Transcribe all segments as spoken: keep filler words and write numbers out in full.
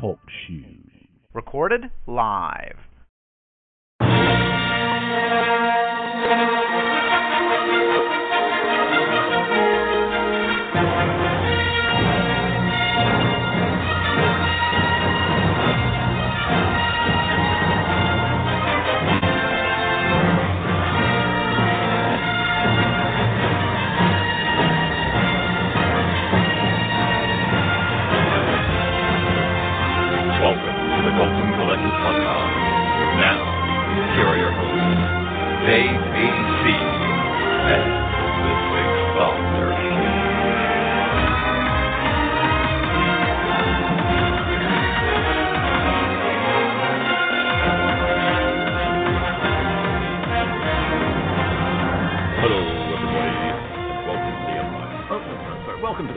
Talk Shoes. Recorded live.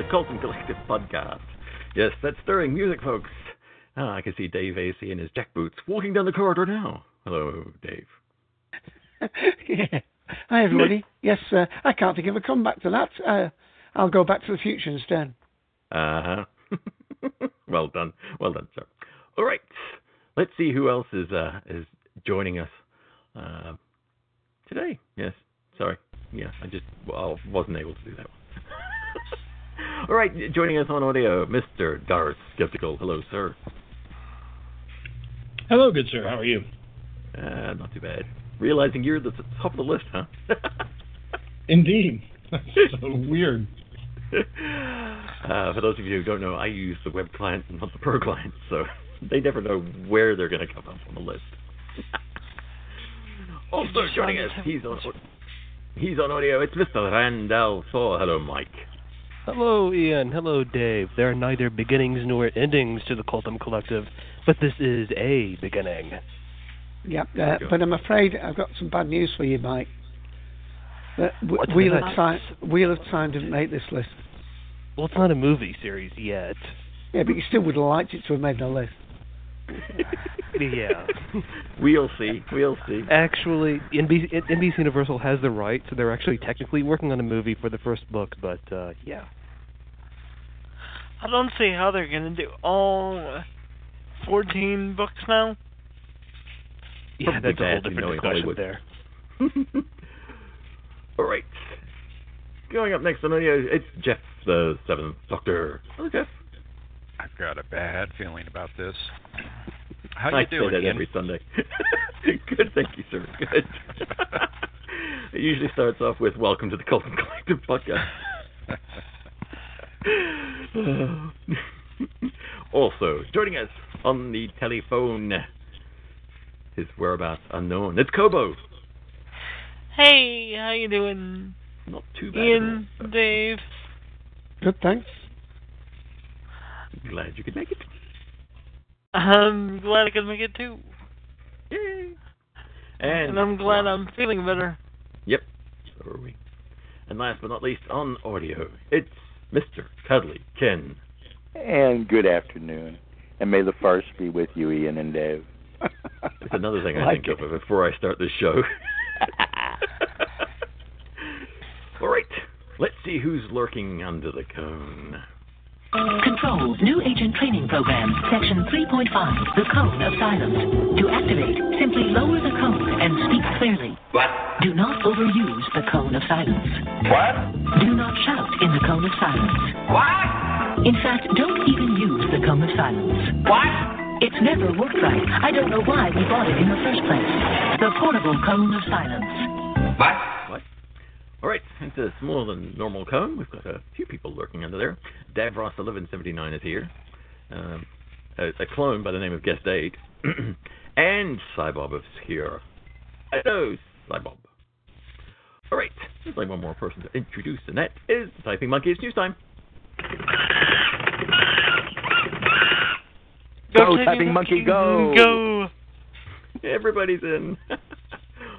Cult and Collective Podcast. Yes, that stirring music, folks. Ah, I can see Dave A C in his jack boots walking down the corridor now. Hello, Dave. Yeah. Hi, everybody. Yes, uh, I can't think of a comeback to that. Uh, I'll go back to the future instead. Uh-huh. Well done. Well done, sir. All right. Let's see who else is uh, is joining us uh, today. Yes. Sorry. Yeah, I just well, I wasn't able to do that one. All right, joining us on audio, Mister Darth Skeptical. Hello, sir. Hello, good sir. How are you? Uh, not too bad. Realizing you're at the top of the list, huh? Indeed. That's so weird. Uh, for those of you who don't know, I use the web client and not the pro client, so they never know where they're going to come up on the list. Also joining us, he's on, he's on audio, it's Mister Randall Thor. Hello, Mike. Hello, Ian. Hello, Dave. There are neither beginnings nor endings to the Cultum Collective, but this is a beginning. Yep, uh, but I'm afraid I've got some bad news for you, Mike. Uh, w- Wheel, of Time, Wheel of Time didn't make this list. Well, it's not a movie series yet. Yeah, but you still would have liked it to have made the list. Yeah. We'll see. We'll see. Actually, N B C, N B C Universal has the right, so they're actually technically working on a movie for the first book, but, uh, yeah. I don't see how they're going to do all fourteen books now. Yeah, that's a whole different discussion there. All right. Going up next on audio, it's Jeff, the Seventh Doctor. Hello, Jeff. I've got a bad feeling about this. How you I doing, say that Ian? Every Sunday. Good, thank you, sir. Good. It usually starts off with "Welcome to the Cult and Collective Podcast." Also, joining us on the telephone, his whereabouts unknown. It's Kobo. Hey, how you doing? Not too bad. Ian, enough, Dave. Good, thanks. Glad you could make it. I'm glad I could make it too. Yay! And, and I'm glad I'm feeling better. Yep, so are we. And last but not least, on audio, it's Mister Cuddly Ken. And good afternoon. And may the farce be with you, Ian and Dave. It's another thing I like think it. of before I start this show. All right, let's see who's lurking under the cone. Control, new agent training program, section three point five, the cone of silence. To activate, simply lower the cone and speak clearly. What? Do not overuse the cone of silence. What? Do not shout in the cone of silence. What? In fact, don't even use the cone of silence. What? It's never worked right. I don't know why we bought it in the first place. The portable cone of silence. What? What? All right, it's a smaller than normal cone. We've got a few people lurking under there. Davros eleven seventy-nine is here. Um, a, a clone by the name of Guest Aid. And Cybob is here. Hello, Cybob. All right, there's like one more person to introduce, and that is the Typing Monkey's News Time. Go, go typing monkey, monkey, go! Go! Everybody's in.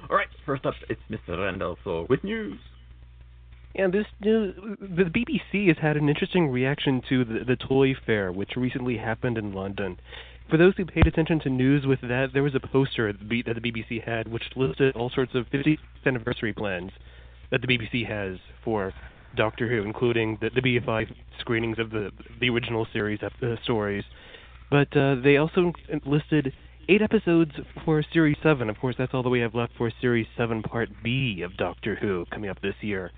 Alright, first up, it's Mister Randall Thor with news. Yeah, this news, the B B C has had an interesting reaction to the, the Toy Fair, which recently happened in London. For those who paid attention to news with that, there was a poster that the B B C had which listed all sorts of fiftieth anniversary plans that the B B C has for Doctor Who, including the, the B F I screenings of the, the original series of the stories. But uh, they also listed eight episodes for Series seven. Of course, that's all that we have left for Series seven Part B of Doctor Who coming up this year.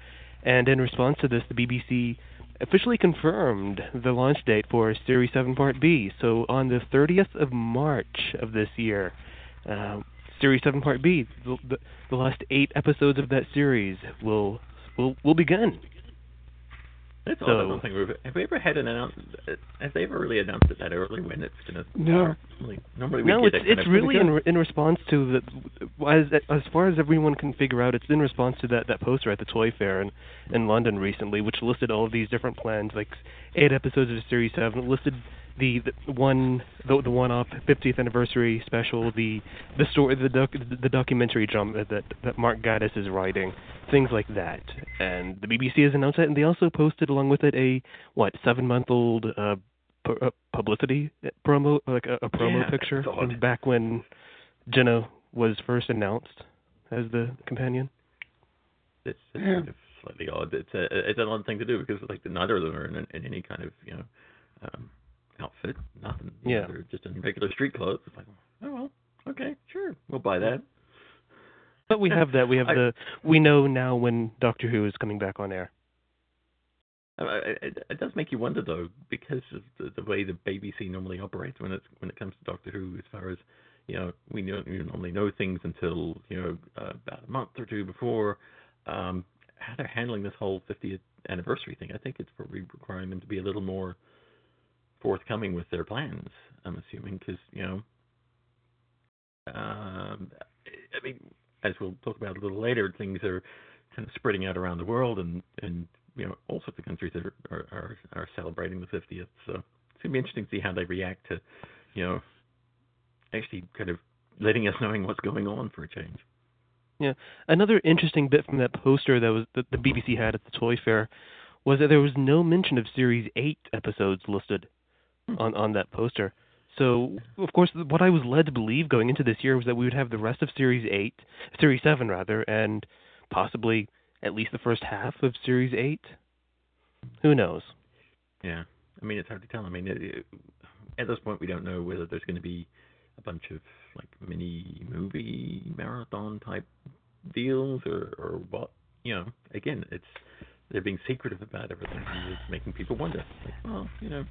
And in response to this, the B B C officially confirmed the launch date for Series seven Part B. So on the thirtieth of March of this year, uh, Series seven Part B, the, the, the last eight episodes of that series will will will begin. That's so, all I don't think we've have we ever had an announce have they ever really announced it that early when it's gonna no normally, normally we no get it's that it's really in re- in response to the as as far as everyone can figure out, it's in response to that, that poster at the Toy Fair in, in London recently, which listed all of these different plans, like eight episodes of Series seven. It listed the, the one the, the one off fiftieth anniversary special, the the story the doc, the documentary drama that that Mark Gatiss is writing, things like that. And the B B C has announced that, and they also posted along with it a what seven month old uh, pu- uh, publicity promo, like a, a promo yeah, picture from back when Jenna was first announced as the companion. It's, it's yeah. kind of slightly odd. It's a it's an odd thing to do because like neither of them are in, in any kind of you know. Um, outfit, nothing. Yeah. They're just in regular street clothes. It's like, oh, well, okay, sure, we'll buy that. But we have that. We have I, the. We know now when Doctor Who is coming back on air. It, it does make you wonder, though, because of the, the way the B B C normally operates when it's when it comes to Doctor Who, as far as you know, we don't we normally know things until you know uh, about a month or two before. Um, how they're handling this whole fiftieth anniversary thing, I think it's probably requiring them to be a little more forthcoming with their plans, I'm assuming, because, you know, um, I mean, as we'll talk about a little later, things are kind of spreading out around the world, and, and you know, all sorts of countries are, are, are, are celebrating the fiftieth, so it's going to be interesting to see how they react to, you know, actually kind of letting us knowing what's going on for a change. Yeah. Another interesting bit from that poster that was that the B B C had at the Toy Fair was that there was no mention of Series eight episodes listed on on that poster. So, of course, what I was led to believe going into this year was that we would have the rest of Series eight, Series seven rather, and possibly at least the first half of Series eight. Who knows? Yeah. I mean, it's hard to tell. I mean, it, it, at this point, we don't know whether there's going to be a bunch of like mini movie marathon type deals or, or what. You know, again, it's they're being secretive about everything, and it's making people wonder. Like, well, you know.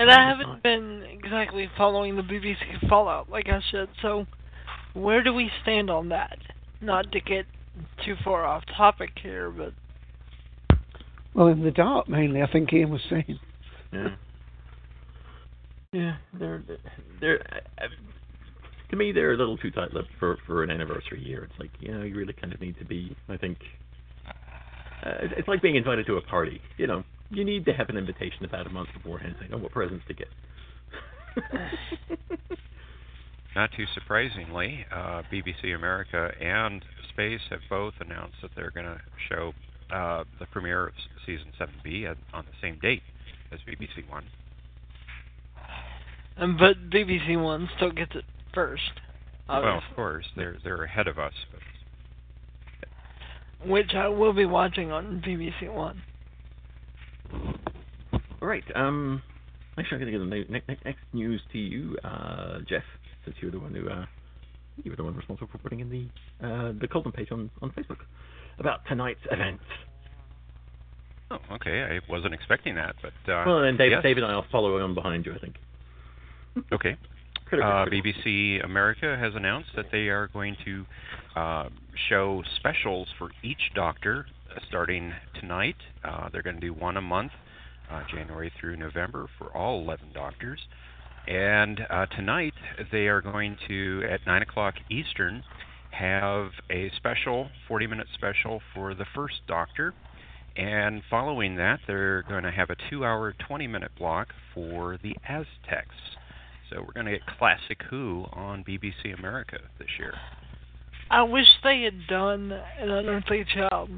And I haven't been exactly following the B B C fallout like I should, so where do we stand on that? Not to get too far off topic here, but... Well, in the dark, mainly, I think Ian was saying. Yeah. Yeah, they're... they're I, I, to me, they're a little too tight-lipped for, for an anniversary year. It's like, you know, you really kind of need to be, I think... Uh, it's like being invited to a party, you know. You need to have an invitation about a month beforehand saying, oh, what presents to get. Not too surprisingly, uh, B B C America and Space have both announced that they're going to show uh, the premiere of Season seven B at, on the same date as B B C One. Um, but B B C One still gets it first. Obviously. Well, of course. They're, they're ahead of us. But... Which I will be watching on B B C One. All right. Um, actually, I'm going to give the next, next, next news to you, uh, Jeff, since you were the one who uh, you were the one responsible for putting in the uh, the Colton page on, on Facebook about tonight's event. Oh, okay. I wasn't expecting that, but uh, well, and Dave, yes. Dave and I will follow on behind you, I think. Okay. Uh, B B C America has announced that they are going to uh, show specials for each Doctor starting tonight. Uh, they're going to do one a month, uh, January through November, for all eleven Doctors. And uh, tonight they are going to, at nine o'clock Eastern, have a special, forty-minute special for the first Doctor. And following that, they're going to have a two-hour, twenty-minute block for the Aztecs. So we're going to get Classic Who on B B C America this year. I wish they had done an Unearthly Child.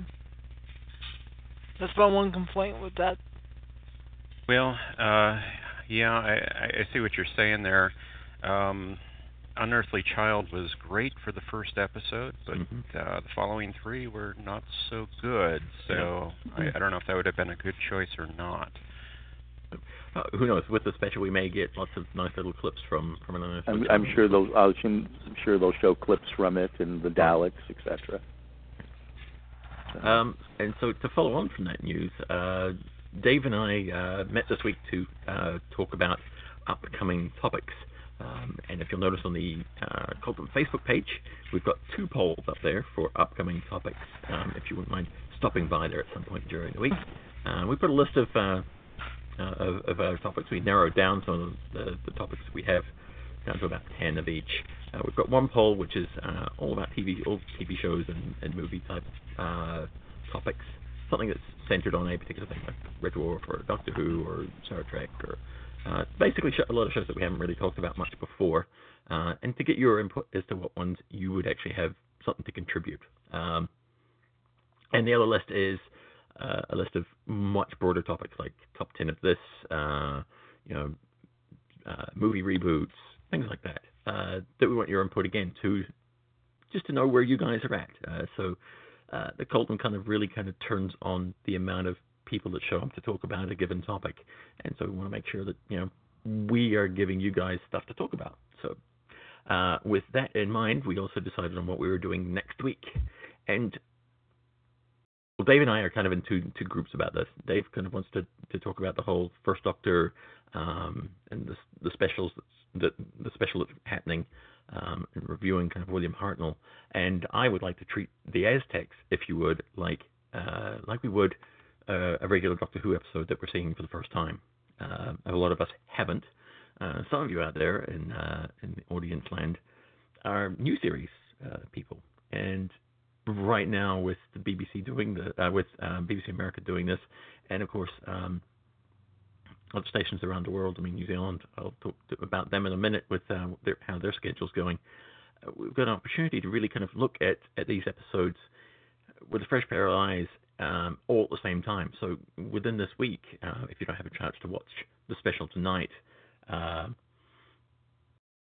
That's my one complaint with that. Well, uh, yeah, I, I see what you're saying there. Um, Unearthly Child was great for the first episode, but mm-hmm. uh, the following three were not so good. So mm-hmm. I, I don't know if that would have been a good choice or not. Uh, who knows? With the special, we may get lots of nice little clips from from an Unearthly I'm, Child. I'm sure they'll. I'm sure they'll show clips from it and the Daleks, et cetera. So. Um, and so to follow on from that news, uh, Dave and I uh, met this week to uh, talk about upcoming topics. Um, and if you'll notice on the uh, Colton Facebook page, we've got two polls up there for upcoming topics. Um, if you wouldn't mind stopping by there at some point during the week, uh, we put a list of uh, uh, of, of our topics. We narrowed down some of the, the topics that we have down to about ten of each. Uh, we've got one poll which is uh, all about T V, all T V shows and, and movie type uh, topics. Something that's centered on a particular thing, like Red Dwarf or Doctor Who or Star Trek or. Uh, basically a lot of shows that we haven't really talked about much before, uh, and to get your input as to what ones you would actually have something to contribute. Um, and the other list is uh, a list of much broader topics like top ten of this, uh, you know, uh, movie reboots, things like that, uh, that we want your input again to, just to know where you guys are at. Uh, so uh, the Colton kind of really kind of turns on the amount of people that show up to talk about a given topic, and so we want to make sure that, you know, we are giving you guys stuff to talk about. So uh, with that in mind, we also decided on what we were doing next week, and well, Dave and I are kind of in two two groups about this. Dave kind of wants to, to talk about the whole First Doctor um, and the the specials that the special that's happening um, and reviewing kind of William Hartnell, and I would like to treat the Aztecs, if you would, like uh, like we would. Uh, a regular Doctor Who episode that we're seeing for the first time. Uh, a lot of us haven't. Uh, some of you out there in uh, in the audience land are new series uh, people, and right now with the B B C doing the uh, with uh, B B C America doing this, and of course um, other stations around the world. I mean, New Zealand. I'll talk to, about them in a minute with uh, their, how their schedule's going. Uh, we've got an opportunity to really kind of look at at these episodes with a fresh pair of eyes. Um, all at the same time. So within this week, uh, if you don't have a chance to watch the special tonight, uh,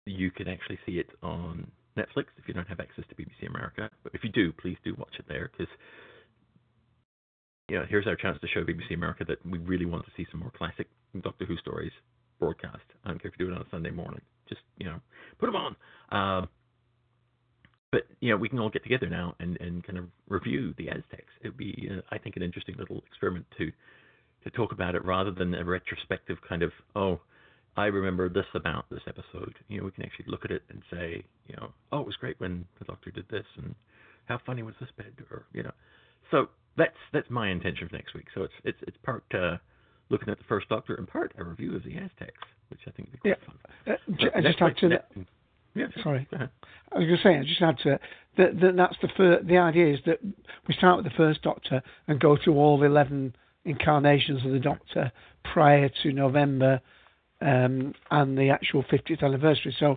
you can actually see it on Netflix if you don't have access to B B C America. But if you do, please do watch it there, because, you know, here's our chance to show B B C America that we really want to see some more classic Doctor Who stories broadcast. I don't care if you do it on a Sunday morning. Just, you know, put them on. Um, But, you know, we can all get together now and, and kind of review the Aztecs. It would be, uh, I think, an interesting little experiment to to talk about it rather than a retrospective kind of, oh, I remember this about this episode. You know, we can actually look at it and say, you know, oh, it was great when the Doctor did this, and how funny was this bit, or, you know. So that's that's my intention for next week. So it's it's it's part uh, looking at the First Doctor and part a review of the Aztecs, which I think would be quite yeah. fun. Uh, I just have to... Next, Yeah, sorry. Uh-huh. I was going to say, I just had to. That, that that's the fir- the idea is that we start with the First Doctor and go through all eleven incarnations of the Doctor prior to November um, and the actual fiftieth anniversary. So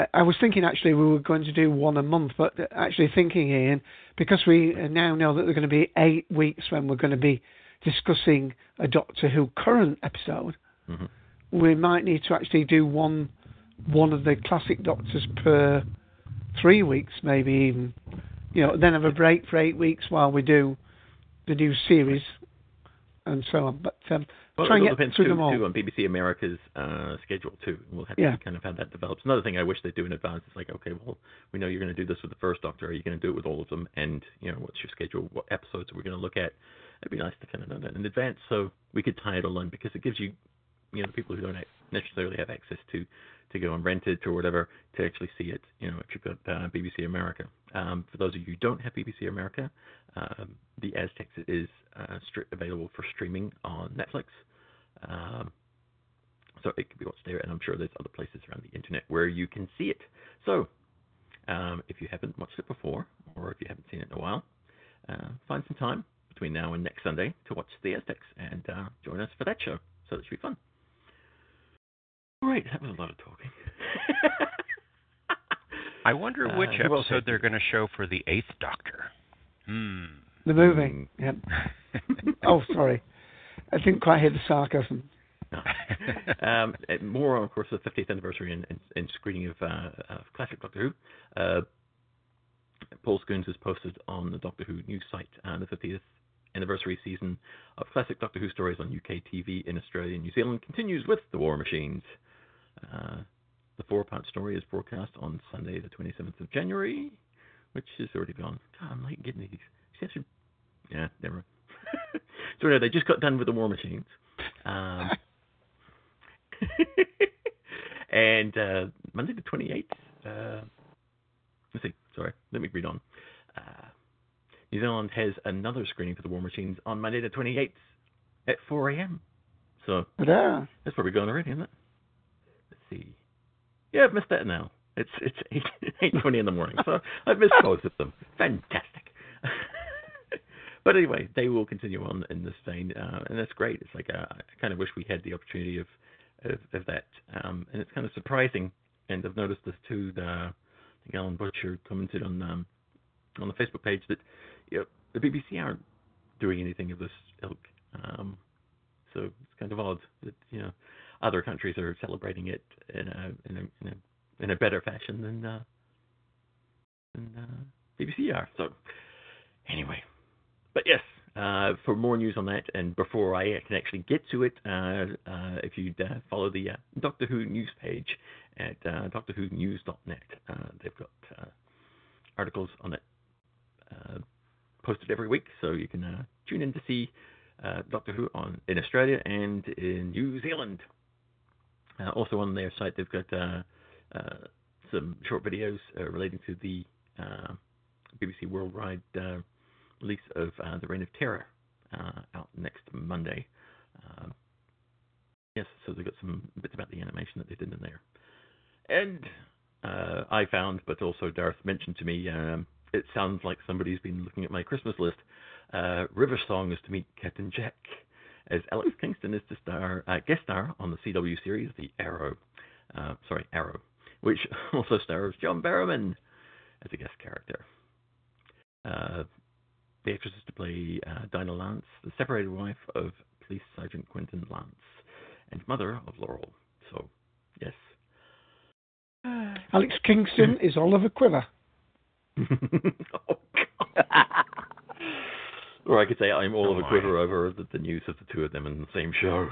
uh, I was thinking actually we were going to do one a month, but actually thinking, Ian, because we now know that there are going to be eight weeks when we're going to be discussing a Doctor Who current episode, mm-hmm. we might need to actually do one. one of the classic Doctors per three weeks, maybe even. You know, then have a break for eight weeks while we do the new series and so on. But um, well, try and get through too, them all. Too, on B B C America's uh, schedule, too. We'll have yeah. to kind of how that develops. Another thing I wish they'd do in advance is like, okay, well, we know you're going to do this with the First Doctor. Are you going to do it with all of them? And, you know, what's your schedule? What episodes are we going to look at? It'd be nice to kind of know that in advance so we could tie it all in, because it gives you, you know, the people who don't necessarily have access to to go and rent it or whatever, to actually see it, you know, if you've got uh, B B C America. Um, for those of you who don't have B B C America, um, the Aztecs is uh, stri- available for streaming on Netflix. Um, so it can be watched there, and I'm sure there's other places around the internet where you can see it. So um, if you haven't watched it before, or if you haven't seen it in a while, uh, find some time between now and next Sunday to watch the Aztecs and uh, join us for that show. So that should be fun. right, that was a lot of talking. I wonder which uh, episode they're going to show for the Eighth Doctor. Hmm. The movie. Mm. Yep. Oh, sorry. I didn't quite hear the sarcasm. No. Um, more on, of course, the fiftieth anniversary and, and, and screening of, uh, of classic Doctor Who. Uh, Paul Scoons has posted on the Doctor Who news site uh, the fiftieth anniversary season of classic Doctor Who stories on U K T V in Australia and New Zealand continues with The War Machines. Uh, the four-part story is broadcast on Sunday, the twenty-seventh of January, which is already gone. God, I'm late getting these. See, I should... Yeah, never. So, no, they just got done with The War Machines. Um, and uh, Monday the twenty-eighth, uh, let's see, sorry, let me read on. Uh, New Zealand has another screening for The War Machines on Monday the twenty-eighth at four a.m. So yeah. That's probably going already, isn't it? Let's see. Yeah, I've missed that now. It's it's eight twenty in the morning, so I've missed both of them. Fantastic. But anyway, they will continue on in this vein, uh, and that's great. It's like uh, I kind of wish we had the opportunity of of, of that, um, and it's kind of surprising. And I've noticed this too. The, I think Alan Butcher commented on um, on the Facebook page that you know, the B B C aren't doing anything of this ilk, um, so it's kind of odd that you know other countries are celebrating it in a in a in a, in a better fashion than uh, than uh, B B C are. So anyway. But yes, uh, for more news on that, and before I can actually get to it, uh, uh, if you uh, follow the uh, Doctor Who news page at uh, doctor who news dot net, uh, they've got uh, articles on it uh, posted every week, so you can uh, tune in to see uh, Doctor Who on in Australia and in New Zealand. Uh, also on their site, they've got uh, uh, some short videos uh, relating to the uh, B B C Worldwide Uh, release of uh, The Reign of Terror uh, out next Monday. Uh, yes, so they've got some bits about the animation that they did in there. And uh, I found, but also Darth mentioned to me, um, it sounds like somebody's been looking at my Christmas list. Uh, River Song is to meet Captain Jack, as Alex Kingston is to star uh, guest star on the C W series The Arrow. Uh, sorry, Arrow, which also stars John Barrowman as a guest character. Uh, The actress is to play uh, Dinah Lance, the separated wife of Police Sergeant Quentin Lance, and mother of Laurel. So, yes. Uh, Alex Kingston is Oliver Quiller. Oh, God. Or I could say I'm Oliver oh, Quiver over the, the news of the two of them in the same show.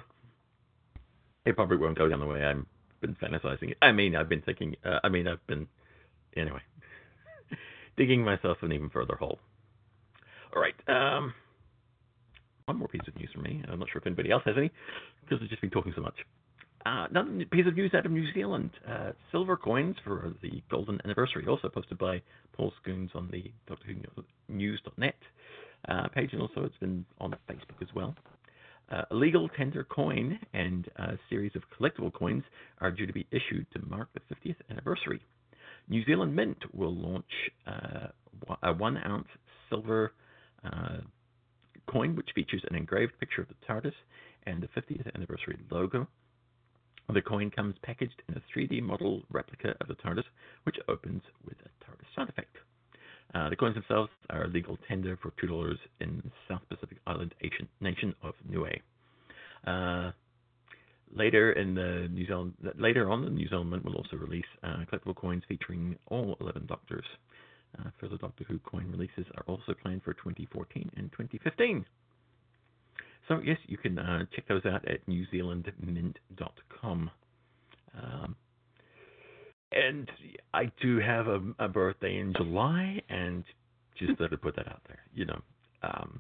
It probably won't go down the way I've been fantasizing it. I mean, I've been thinking... Uh, I mean, I've been... Anyway. Digging myself an even further hole. All right, um, one more piece of news from me. I'm not sure if anybody else has any, because I've just been talking so much. Uh, another piece of news out of New Zealand. Uh, silver coins for the golden anniversary, also posted by Paul Scoons on the doctor who news dot net uh, page, and also it's been on Facebook as well. Uh, a legal tender coin and a series of collectible coins are due to be issued to mark the fiftieth anniversary. New Zealand Mint will launch uh, a one-ounce silver Uh, coin, which features an engraved picture of the TARDIS and the fiftieth anniversary logo. The coin comes packaged in a three D model replica of the TARDIS, which opens with a TARDIS sound effect. Uh, the coins themselves are legal tender for two dollars in South Pacific Island Asian nation of Niue. Uh, later in the New Zealand, later on, the New Zealand Mint will also release uh, collectible coins featuring all eleven Doctors. Uh, further Doctor Who coin releases are also planned for twenty fourteen and twenty fifteen. So, yes, you can uh, check those out at new zealand mint dot com. Um, and I do have a, a birthday in July, and just thought I'd put that out there. You know, um,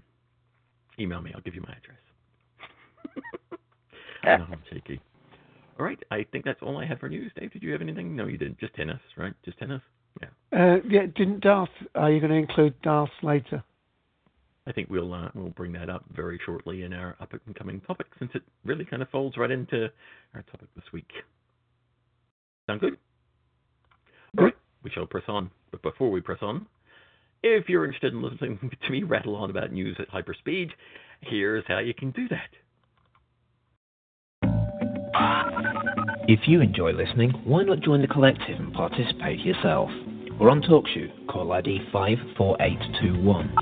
email me. I'll give you my address. I know I'm shaky. All right, I think that's all I had for news. Dave, did you have anything? No, you didn't. Just tennis, right? Just tennis. Yeah. Uh, yeah. Didn't Darth? Are you going to include Darth later? I think we'll uh, we'll bring that up very shortly in our up and coming topic, since it really kind of folds right into our topic this week. Sound good? All right. We shall press on. But before we press on, if you're interested in listening to me rattle on about news at hyperspeed, here's how you can do that. If you enjoy listening, why not join the collective and participate yourself? We're on TalkShoe, call I D five four eight two one.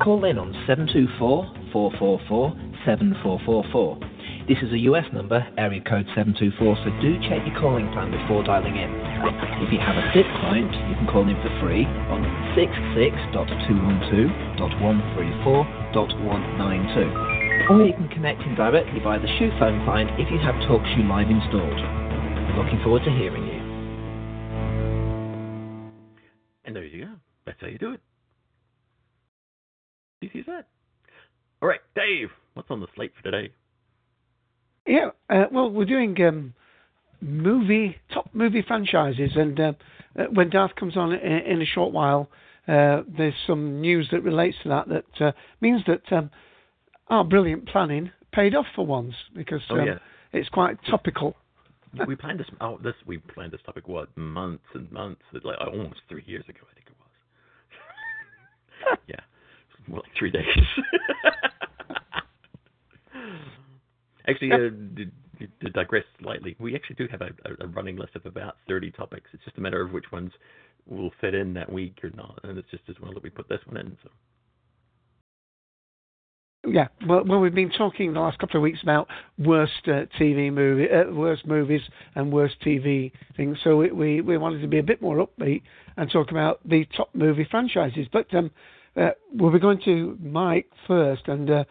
Call in on seven two four, four four four, seven four four four. This is a U S number, area code seven two four, so do check your calling plan before dialing in. If you have a S I P client, you can call in for free on six six dot two one two dot one three four dot one nine two. Or you can connect in directly via the Shoe phone client if you have TalkShoe Live installed. We're looking forward to hearing you. And there you go. That's how you do it. Easy as that. All right, Dave, what's on the slate for today? Yeah, uh, well, we're doing um, movie top movie franchises, and uh, when Darth comes on in, in a short while, uh, there's some news that relates to that that uh, means that... Um, Our brilliant planning paid off for once, because um, oh, yeah. It's quite topical. we planned this oh, this we planned this topic what months and months, like almost three years ago, I think it was. Yeah, it was more like three days. Actually, uh, to, to digress slightly, we actually do have a, a running list of about thirty topics. It's just a matter of which ones will fit in that week or not, and it's just as well that we put this one in. So. Yeah, well, well, we've been talking the last couple of weeks about worst uh, T V movie, uh, worst movies and worst T V things. So we, we, we wanted to be a bit more upbeat and talk about the top movie franchises. But um, uh, we'll be going to Mike first, and uh,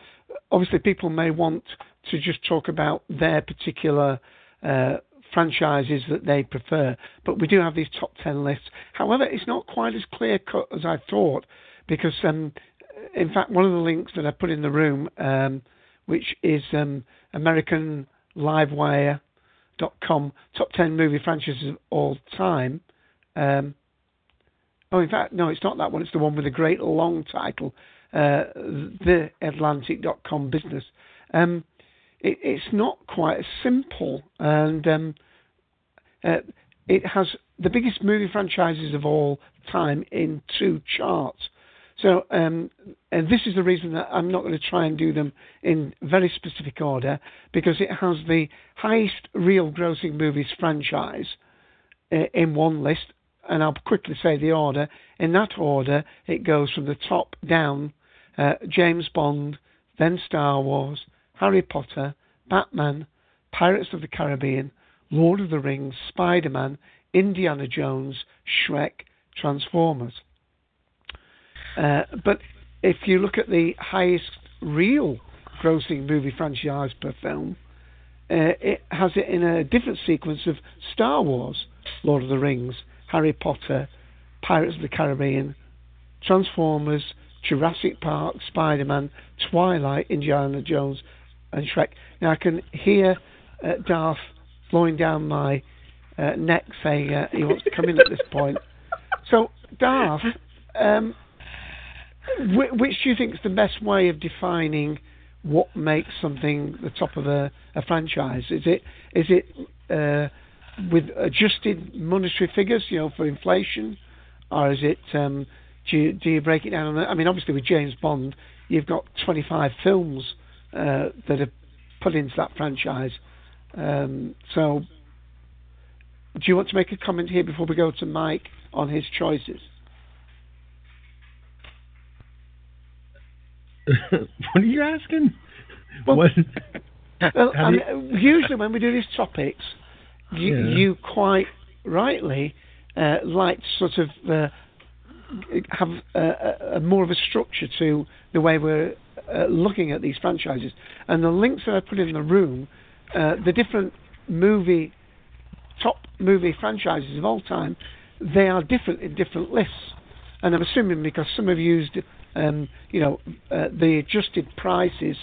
obviously people may want to just talk about their particular uh, franchises that they prefer. But we do have these top ten lists. However, it's not quite as clear cut as I thought, because. Um, In fact, one of the links that I put in the room, um, which is um, American Livewire dot com, top ten movie franchises of all time. Um, oh, in fact, no, it's not that one. It's the one with a great long title, uh, the atlantic dot com business. Um, it, it's not quite as simple, and um, uh, it has the biggest movie franchises of all time in two charts. So, um, and this is the reason that I'm not going to try and do them in very specific order, because it has the highest real grossing movies franchise uh, in one list, and I'll quickly say the order. In that order, it goes from the top down, uh, James Bond, then Star Wars, Harry Potter, Batman, Pirates of the Caribbean, Lord of the Rings, Spider-Man, Indiana Jones, Shrek, Transformers. Uh, but if you look at the highest real grossing movie franchise per film, uh, it has it in a different sequence of Star Wars, Lord of the Rings, Harry Potter, Pirates of the Caribbean, Transformers, Jurassic Park, Spider-Man, Twilight, Indiana Jones, and Shrek. Now I can hear uh, Darth blowing down my uh, neck saying uh, he wants to come in at this point. So, Darth... Um, Which do you think is the best way of defining what makes something the top of a, a franchise? Is it is it uh, with adjusted monetary figures, you know, for inflation, or is it um, do you, do you break it down? I mean, obviously with James Bond, you've got twenty-five films uh, that are put into that franchise. Um, so, do you want to make a comment here before we go to Mike on his choices? What are you asking? Well, what? Well, I mean, usually when we do these topics, you, yeah. you quite rightly uh, like to sort of uh, have a, a more of a structure to the way we're uh, looking at these franchises. And the links that I put in the room, uh, the different movie, top movie franchises of all time, they are different in different lists. And I'm assuming because some have used... Um, you know, uh, the adjusted prices,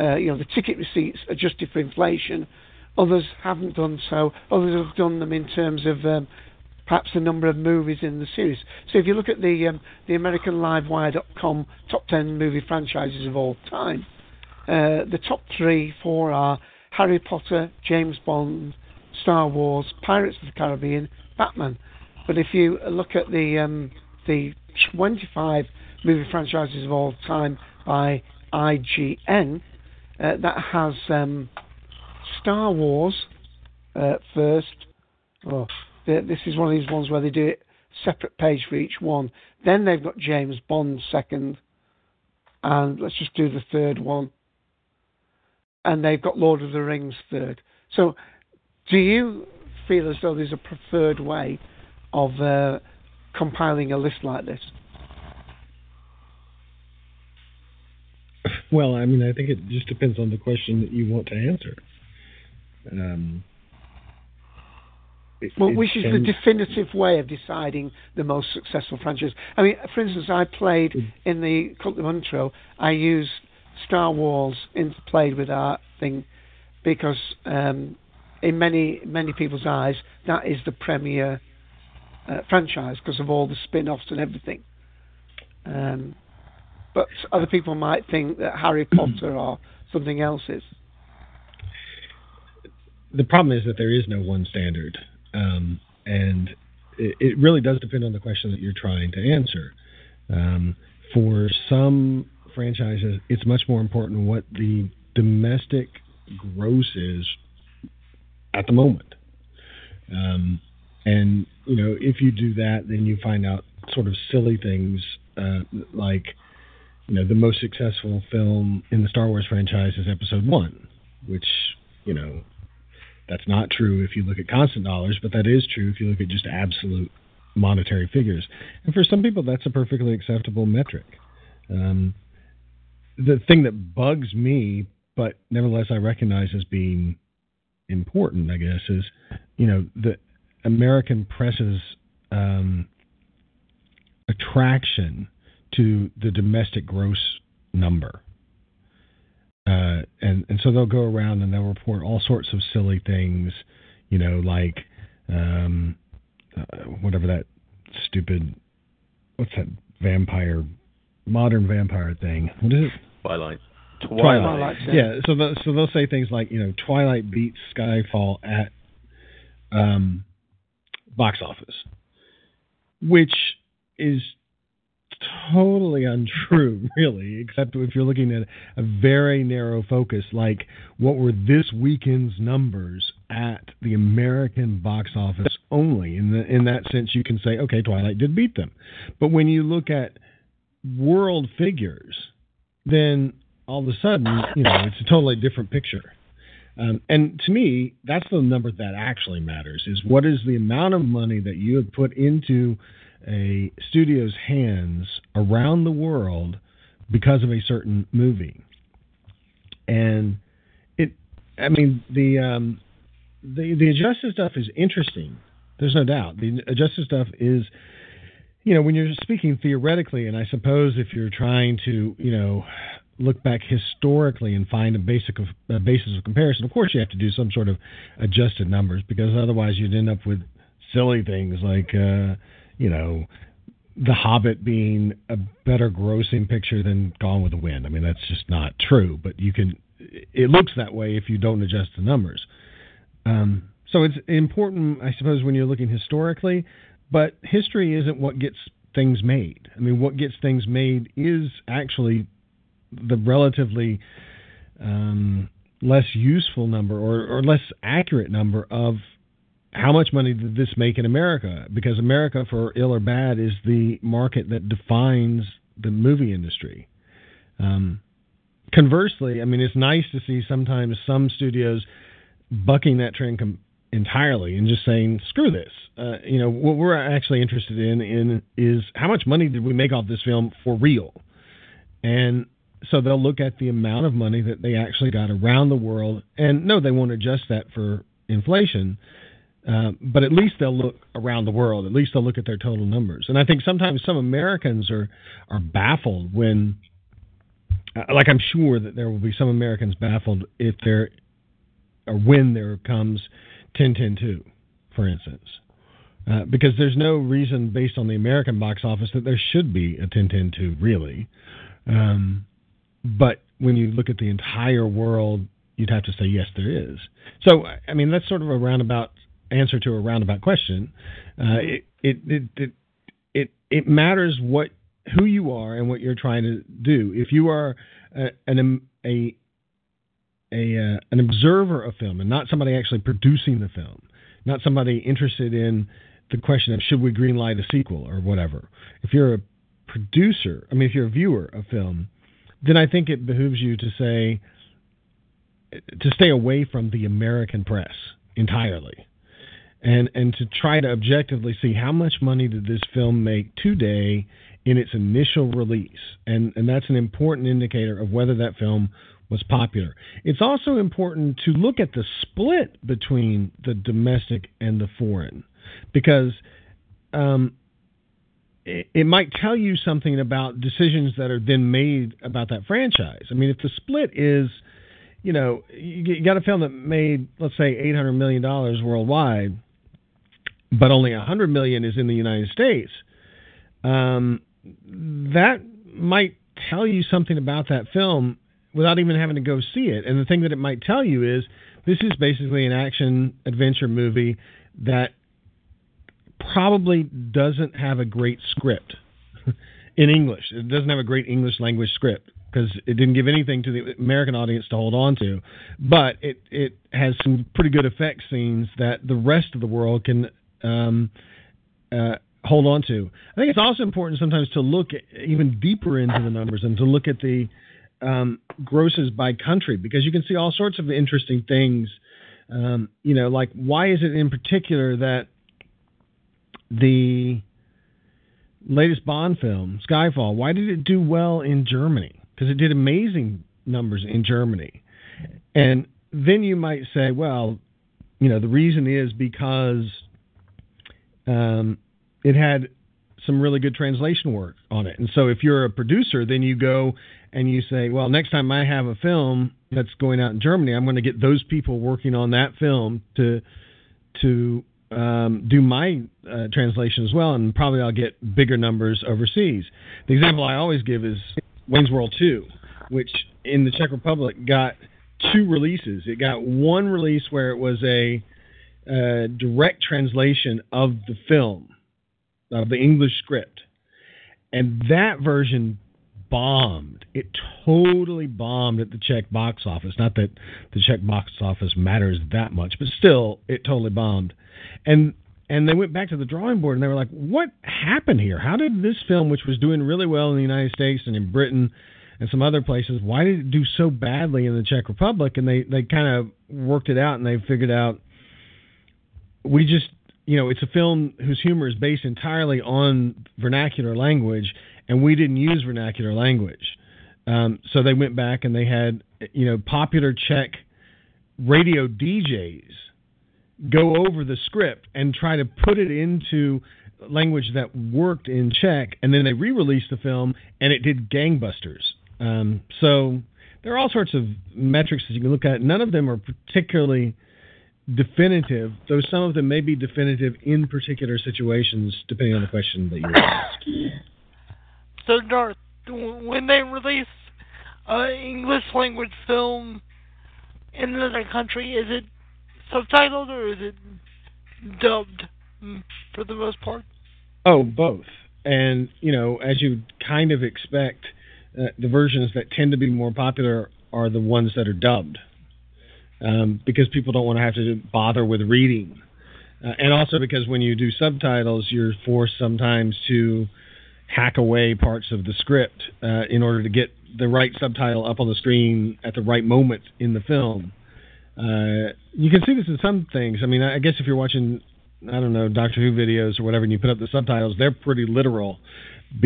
uh, you know, the ticket receipts adjusted for inflation. Others haven't done so. Others have done them in terms of um, perhaps the number of movies in the series. So if you look at the um, the American Livewire dot com top ten movie franchises of all time, uh, the top three, four are Harry Potter, James Bond, Star Wars, Pirates of the Caribbean, Batman. But if you look at the um, the twenty-five movie franchises of all time by I G N, uh, that has um, Star Wars, uh, first. Oh, this is one of these ones where they do it separate page for each one. Then they've got James Bond second, and let's just do the third one. And they've got Lord of the Rings third. So, do you feel as though there's a preferred way of uh, compiling a list like this? Well, I mean, I think it just depends on the question that you want to answer. Um, it, well, it which is the definitive way of deciding the most successful franchise. I mean, for instance, I played in the Cult of Montreux, I used Star Wars interplayed with our thing because um, in many, many people's eyes, that is the premier uh, franchise because of all the spin-offs and everything. Um, but other people might think that Harry Potter or something else is. The problem is that there is no one standard. Um, and it, it really does depend on the question that you're trying to answer. Um, for some franchises, it's much more important what the domestic gross is at the moment. Um, and, you know, if you do that, then you find out sort of silly things uh, like, you know, the most successful film in the Star Wars franchise is Episode One, which, you know, that's not true if you look at constant dollars, but that is true if you look at just absolute monetary figures. And for some people, that's a perfectly acceptable metric. Um, the thing that bugs me, but nevertheless I recognize as being important, I guess, is, you know, the American press's um, attraction to the domestic gross number. Uh, and, and so they'll go around and they'll report all sorts of silly things, you know, like um, uh, whatever that stupid, what's that vampire, modern vampire thing? What is it? Twilight. Twilight. Twilight. Yeah. So the, so they'll say things like, you know, Twilight beats Skyfall at um, box office, which is totally untrue, really, except if you're looking at a very narrow focus, like what were this weekend's numbers at the American box office only. In the, in that sense, you can say, okay, Twilight did beat them. But when you look at world figures, then all of a sudden, you know, it's a totally different picture. Um, and to me, that's the number that actually matters, is what is the amount of money that you have put into a studio's hands around the world because of a certain movie. And it, I mean, the um, the, the adjusted stuff is interesting. There's no doubt. The adjusted stuff is, you know, when you're speaking theoretically, and I suppose if you're trying to, you know, look back historically and find a basic of, a basis of comparison, of course you have to do some sort of adjusted numbers, because otherwise you'd end up with silly things like, uh, you know, The Hobbit being a better grossing picture than Gone with the Wind. I mean, that's just not true, but you can, it looks that way if you don't adjust the numbers. Um, so it's important, I suppose, when you're looking historically, but history isn't what gets things made. I mean, what gets things made is actually the relatively um, less useful number or, or less accurate number of how much money did this make in America? Because America, for ill or bad, is the market that defines the movie industry. Um, conversely, I mean, it's nice to see sometimes some studios bucking that trend com- entirely and just saying, screw this. Uh, you know, what we're actually interested in, in is how much money did we make off this film for real? And so they'll look at the amount of money that they actually got around the world. And no, they won't adjust that for inflation, Uh, but at least they'll look around the world. At least they'll look at their total numbers. And I think sometimes some Americans are, are baffled when, uh, like I'm sure that there will be some Americans baffled if there, or when there comes ten ten two, for instance. Uh, because there's no reason based on the American box office that there should be a ten ten two, really. Um, but when you look at the entire world, you'd have to say, yes, there is. So, I mean, that's sort of a roundabout answer to a roundabout question. Uh, it, it, it, it, it, it matters what, who you are and what you're trying to do. If you are a, an, a a uh, an observer of film and not somebody actually producing the film, not somebody interested in the question of should we greenlight a sequel or whatever. If you're a producer, I mean, if you're a viewer of film, then I think it behooves you to say, to stay away from the American press entirely and and to try to objectively see how much money did this film make today in its initial release. And, and that's an important indicator of whether that film was popular. It's also important to look at the split between the domestic and the foreign, because um, it, it might tell you something about decisions that are then made about that franchise. I mean, if the split is, you know, you, you got a film that made, let's say, eight hundred million dollars worldwide, but only one hundred million dollars is in the United States, um, that might tell you something about that film without even having to go see it. And the thing that it might tell you is this is basically an action adventure movie that probably doesn't have a great script in English. It doesn't have a great English language script because it didn't give anything to the American audience to hold on to. But it, it has some pretty good effect scenes that the rest of the world can um, uh, hold on to. I think it's also important sometimes to look even deeper into the numbers and to look at the Um, grosses by country, because you can see all sorts of interesting things. Um, you know, like why is it in particular that the latest Bond film, Skyfall, why did it do well in Germany? Because it did amazing numbers in Germany. And then you might say, well, you know, the reason is because um, it had some really good translation work on it. And so if you're a producer, then you go and you say, well, next time I have a film that's going out in Germany, I'm going to get those people working on that film to to um, do my uh, translation as well, and probably I'll get bigger numbers overseas. The example I always give is Wayne's World two, which in the Czech Republic got two releases. It got one release where it was a uh, direct translation of the film, of the English script. And that version bombed. It totally bombed at the Czech box office. Not that the Czech box office matters that much, but still, it totally bombed. And and they went back to the drawing board, and they were like, what happened here? How did this film, which was doing really well in the United States and in Britain and some other places, why did it do so badly in the Czech Republic? And they, they kind of worked it out, and they figured out, we just... you know, it's a film whose humor is based entirely on vernacular language, and we didn't use vernacular language. Um, so they went back and they had, you know, popular Czech radio D Js go over the script and try to put it into language that worked in Czech, and then they re-released the film, and it did gangbusters. Um, so there are all sorts of metrics that you can look at. None of them are particularly definitive, though some of them may be definitive in particular situations, depending on the question that you ask. So, Darth, when they release uh, English language film in another country, is it subtitled or is it dubbed for the most part? Oh, both. And, you know, as you kind of expect, uh, the versions that tend to be more popular are the ones that are dubbed. Um, because people don't want to have to bother with reading. Uh, and also because when you do subtitles, you're forced sometimes to hack away parts of the script uh, in order to get the right subtitle up on the screen at the right moment in the film. Uh, you can see this in some things. I mean, I guess if you're watching, I don't know, Doctor Who videos or whatever, and you put up the subtitles, they're pretty literal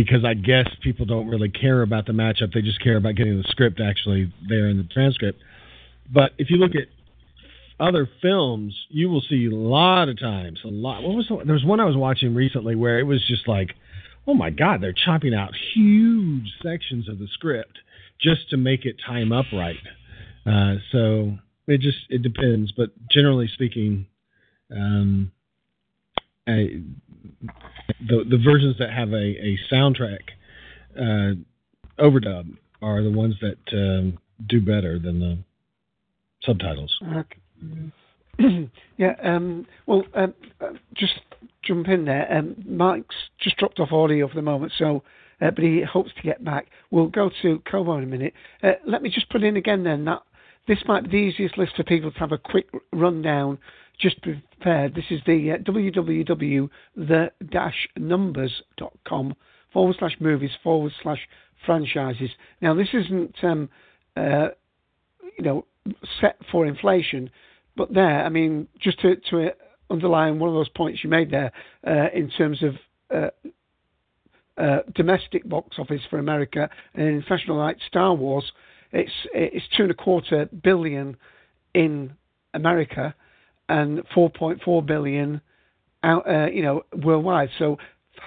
because I guess people don't really care about the matchup. They just care about getting the script actually there in the transcript. But if you look at other films, you will see a lot of times, a lot. What was the, there was one I was watching recently where it was just like, oh my God, they're chopping out huge sections of the script just to make it time up right. Uh, so it just it depends, but generally speaking, um, I, the the versions that have a, a soundtrack uh, overdub are the ones that um, do better than the subtitles. Okay. yeah. Um, well, um, just jump in there. Um, Mike's just dropped off audio for the moment, so uh, but he hopes to get back. We'll go to Kobo in a minute. Uh, let me just put in again then that This might be the easiest list for people to have a quick rundown, just prepared. This is the uh, w w w dot the dash numbers dot com forward slash movies forward slash franchises. Now, this isn't, um, uh, you know, set for inflation, but there, I mean, just to, to underline one of those points you made there uh, in terms of uh, uh, domestic box office for America and international, like Star Wars, it's it's two and a quarter billion in America and four point four billion out, uh, you know, worldwide. So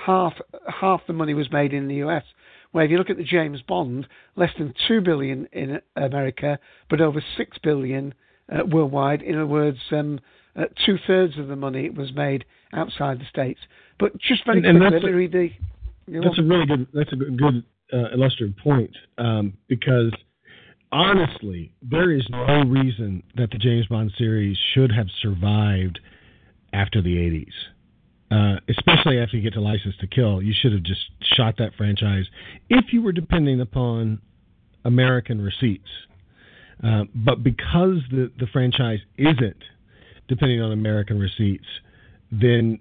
half half the money was made in the U S. Where if you look at the James Bond, less than two billion in America, but over six billion uh, worldwide. In other words, um, uh, two thirds of the money was made outside the states. But just very and, quickly, and let me read the. You know, that's a really good. That's a good uh, illustrative point um, because. Honestly, there is no reason that the James Bond series should have survived after the eighties, uh, especially after you get to License to Kill. You should have just shot that franchise if you were depending upon American receipts. Uh, but because the, the franchise isn't depending on American receipts, then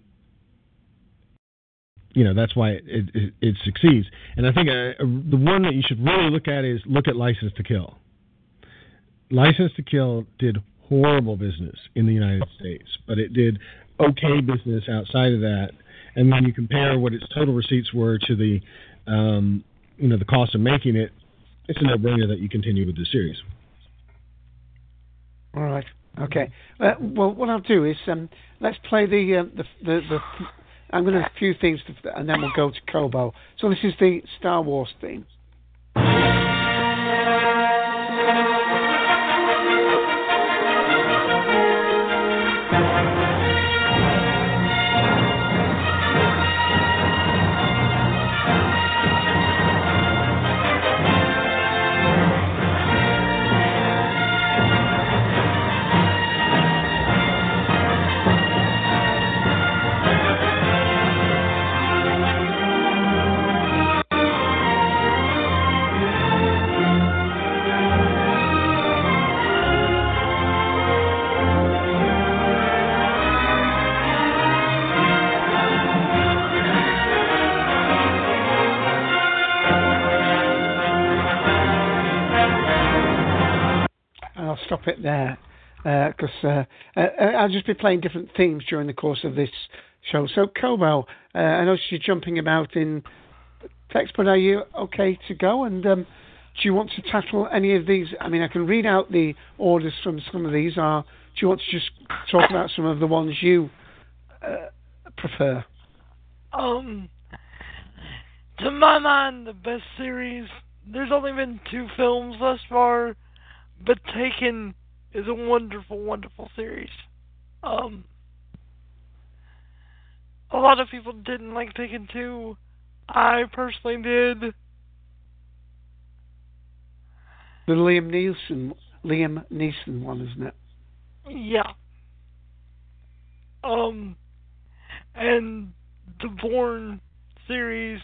you know, that's why it, it, it succeeds. And I think I, the one that you should really look at is look at License to Kill. License to Kill did horrible business in the United States, but it did okay business outside of that. And when you compare what its total receipts were to the, um, you know, the cost of making it, it's a no-brainer that you continue with the series. All right. Okay. Uh, well, what I'll do is um, let's play the uh, the the. the th- I'm going to have a few things, to, and then we'll go to Kobo. So this is the Star Wars theme. Stop it there, because uh, uh, uh, I'll just be playing different themes during the course of this show. So, Kobo, uh, I noticed you're jumping about in text, but are you okay to go? And um, do you want to tackle any of these? I mean, I can read out the orders from some of these. Are do you want to just talk about some of the ones you uh, prefer? Um, to my mind, the best series. There's only been two films thus far. But Taken is a wonderful, wonderful series. Um, a lot of people didn't like Taken two. I personally did. The Liam Neeson, Liam Neeson one, isn't it? Yeah. Um, and the Bourne series.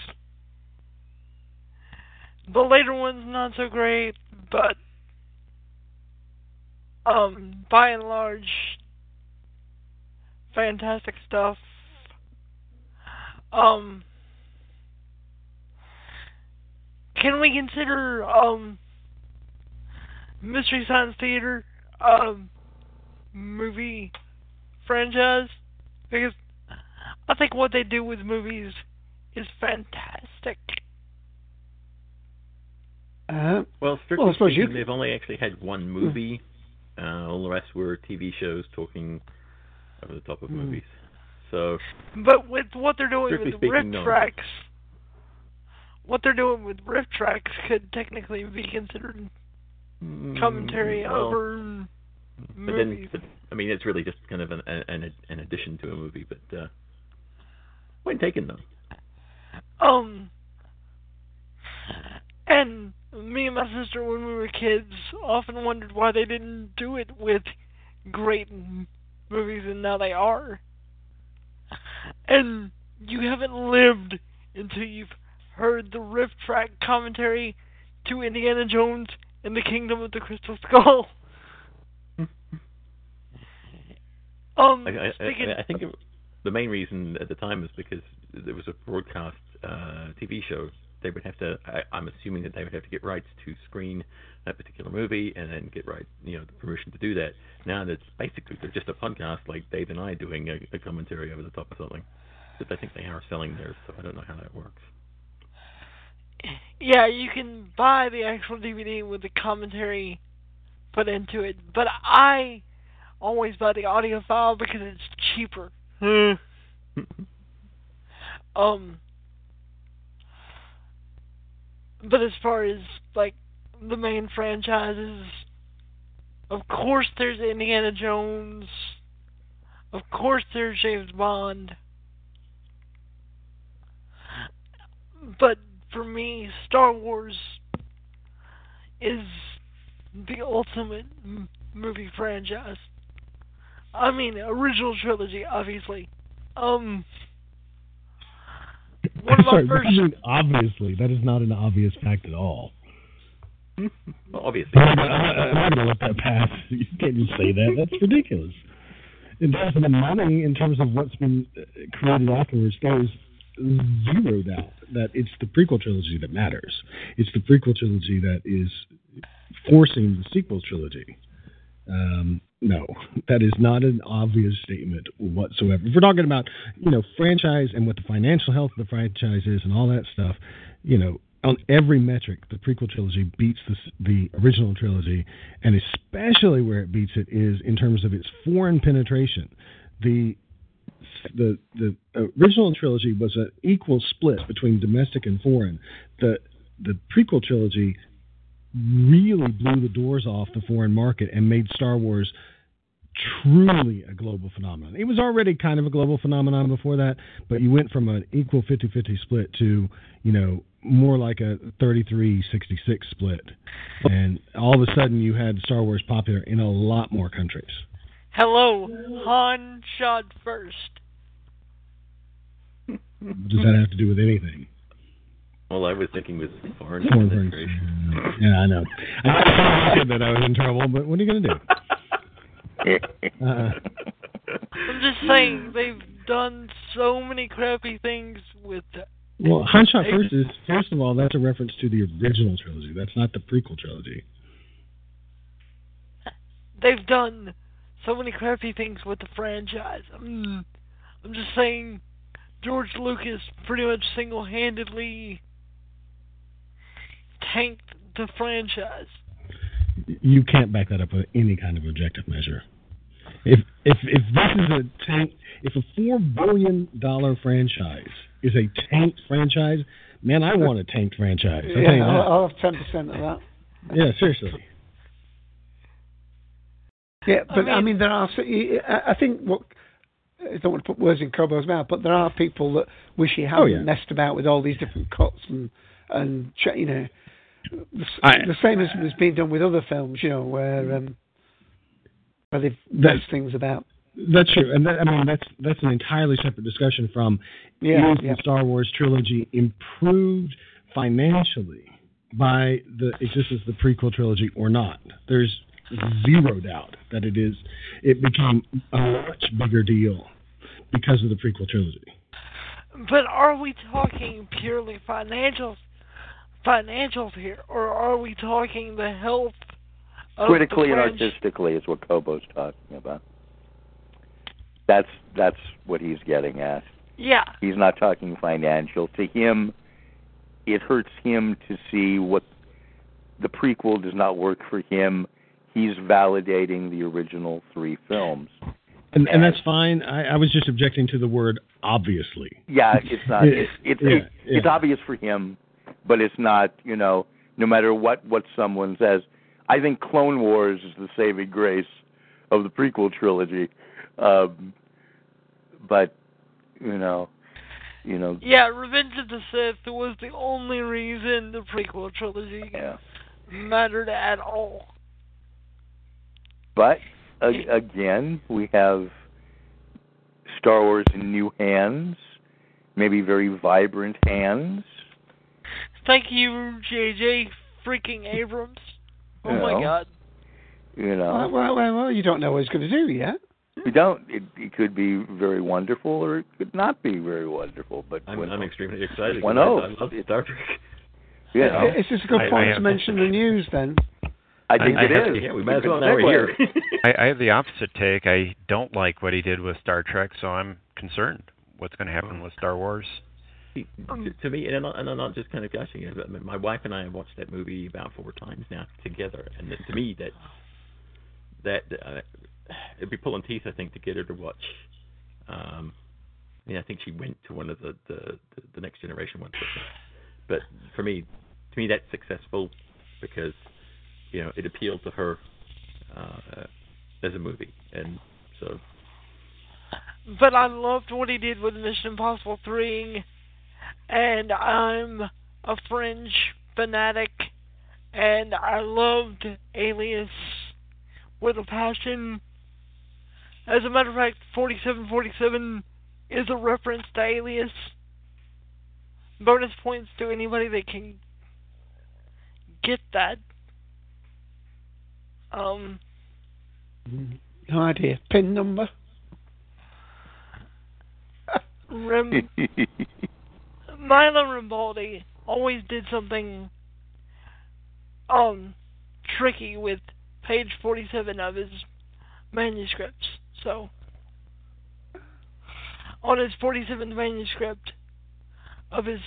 The later one's not so great, but Um, by and large, fantastic stuff. Um, can we consider, um, Mystery Science Theater, um, movie franchise? Because I think what they do with movies is fantastic. Uh, well, strictly well, speaking, you... they've only actually had one movie. Hmm. Uh, all the rest were T V shows talking over the top of mm. movies. So, but with what they're doing with Riff Tracks, what they're doing with Riff Tracks could technically be considered commentary mm, well, over but movies. Then, but, I mean, it's really just kind of an an, an addition to a movie. But uh, when Taken though, um, and. Me and my sister, when we were kids, often wondered why they didn't do it with great movies, and now they are. And you haven't lived until you've heard the riff track commentary to Indiana Jones and the Kingdom of the Crystal Skull. Um, I, I, speaking... I, I think it, the main reason at the time was because there was a broadcast uh, T V show. They would have to. I, I'm assuming that they would have to get rights to screen that particular movie, and then get right, you know, the permission to do that. Now that's basically they're just a podcast, like Dave and I doing a, a commentary over the top of something. But I think they are selling theirs, so I don't know how that works. Yeah, you can buy the actual D V D with the commentary put into it, but I always buy the audio file because it's cheaper. um. But as far as, like, the main franchises, of course there's Indiana Jones, of course there's James Bond, but for me, Star Wars is the ultimate m- movie franchise. I mean, original trilogy, obviously. Um... One of Sorry, my first... I mean, obviously, that is not an obvious fact at all. Well, obviously. I'm not going to let that pass. You can't just say that. That's ridiculous. In terms of the money, in terms of what's been created afterwards, there is zero doubt that it's the prequel trilogy that matters. It's the prequel trilogy that is forcing the sequel trilogy. Um, no, that is not an obvious statement whatsoever. If we're talking about, you know, franchise and what the financial health of the franchise is and all that stuff, you know, on every metric, the prequel trilogy beats the, the original trilogy, and especially where it beats it is in terms of its foreign penetration. The the the original trilogy was an equal split between domestic and foreign. The the prequel trilogy really blew the doors off the foreign market and made Star Wars truly a global phenomenon. It was already kind of a global phenomenon before that, but you went from an equal fifty-fifty split to, you know, more like a thirty-three sixty-six split. And all of a sudden you had Star Wars popular in a lot more countries. Hello, Han shot first. Does that have to do with anything? Well, I was thinking with foreign penetration. Yeah, I know. I said that I was in trouble, but what are you going to do? Uh-uh. I'm just saying, they've done so many crappy things with... Well, Han Shot First is, first of all, that's a reference to the original trilogy. That's not the prequel trilogy. They've done so many crappy things with the franchise. I'm, I'm just saying, George Lucas pretty much single-handedly tanked the franchise. You can't back that up with any kind of objective measure. If if if this is a tank, if a four billion dollar franchise is a tanked franchise, man, I want a tanked franchise. I'll yeah, I'll have ten percent of that. Yeah, seriously. Yeah, but I mean, I mean there are. I think what. I don't want to put words in Cobo's mouth, but there are people that wish he hadn't oh, yeah. messed about with all these different cuts and and you know. The, I, the same as has been done with other films, you know, where um, where they've messed things about. That's true, and that, I mean that's that's an entirely separate discussion from yeah, is yeah. the Star Wars trilogy improved financially by the existence of the prequel trilogy or not. There's zero doubt that it is. It became a much bigger deal because of the prequel trilogy. But are we talking purely financial? Financials here, or are we talking the health of critically the and artistically is what Cobo's talking about. That's that's what he's getting at. Yeah. He's not talking financial. To him, it hurts him to see what the prequel does not work for him. He's validating the original three films. And, and that's fine. I, I was just objecting to the word obviously. Yeah, it's not. It's, it's, yeah, it's, yeah. it's obvious for him. But it's not, you know, no matter what, what someone says. I think Clone Wars is the saving grace of the prequel trilogy. Um, but, you know, you know. Yeah, Revenge of the Sith was the only reason the prequel trilogy yeah. mattered at all. But, a- again, we have Star Wars in new hands, maybe very vibrant hands. Thank you, J J freaking Abrams. Oh, you know, my God. You know. Well, well, well, well, you don't know what he's going to do yet. We don't. It, it could be very wonderful, or it could not be very wonderful. But I'm, when, I'm extremely excited. One oh, I love Star Trek. Yeah, yeah. It's just a good I, point I have, to mention the news. Then I think I, I it is. To, yeah, we might as well now we're here. I, I have the opposite take. I don't like what he did with Star Trek, so I'm concerned. What's going to happen with Star Wars? To me, and I'm, not, and I'm not just kind of gushing it, but my wife and I have watched that movie about four times now together, and to me, that that uh, it'd be pulling teeth, I think, to get her to watch. Um, yeah, I think she went to one of the the, the, the Next Generation ones, but for me, to me, that's successful because you know it appealed to her uh, as a movie, and so. But I loved what he did with Mission Impossible three. And I'm a fringe fanatic, and I loved Alias with a passion. As a matter of fact, forty-seven forty-seven is a reference to Alias. Bonus points to anybody that can get that. Um, no idea. Pin number. Rem. Milo Rambaldi always did something um, tricky with page forty-seven of his manuscripts. So, on his forty-seventh manuscript of his,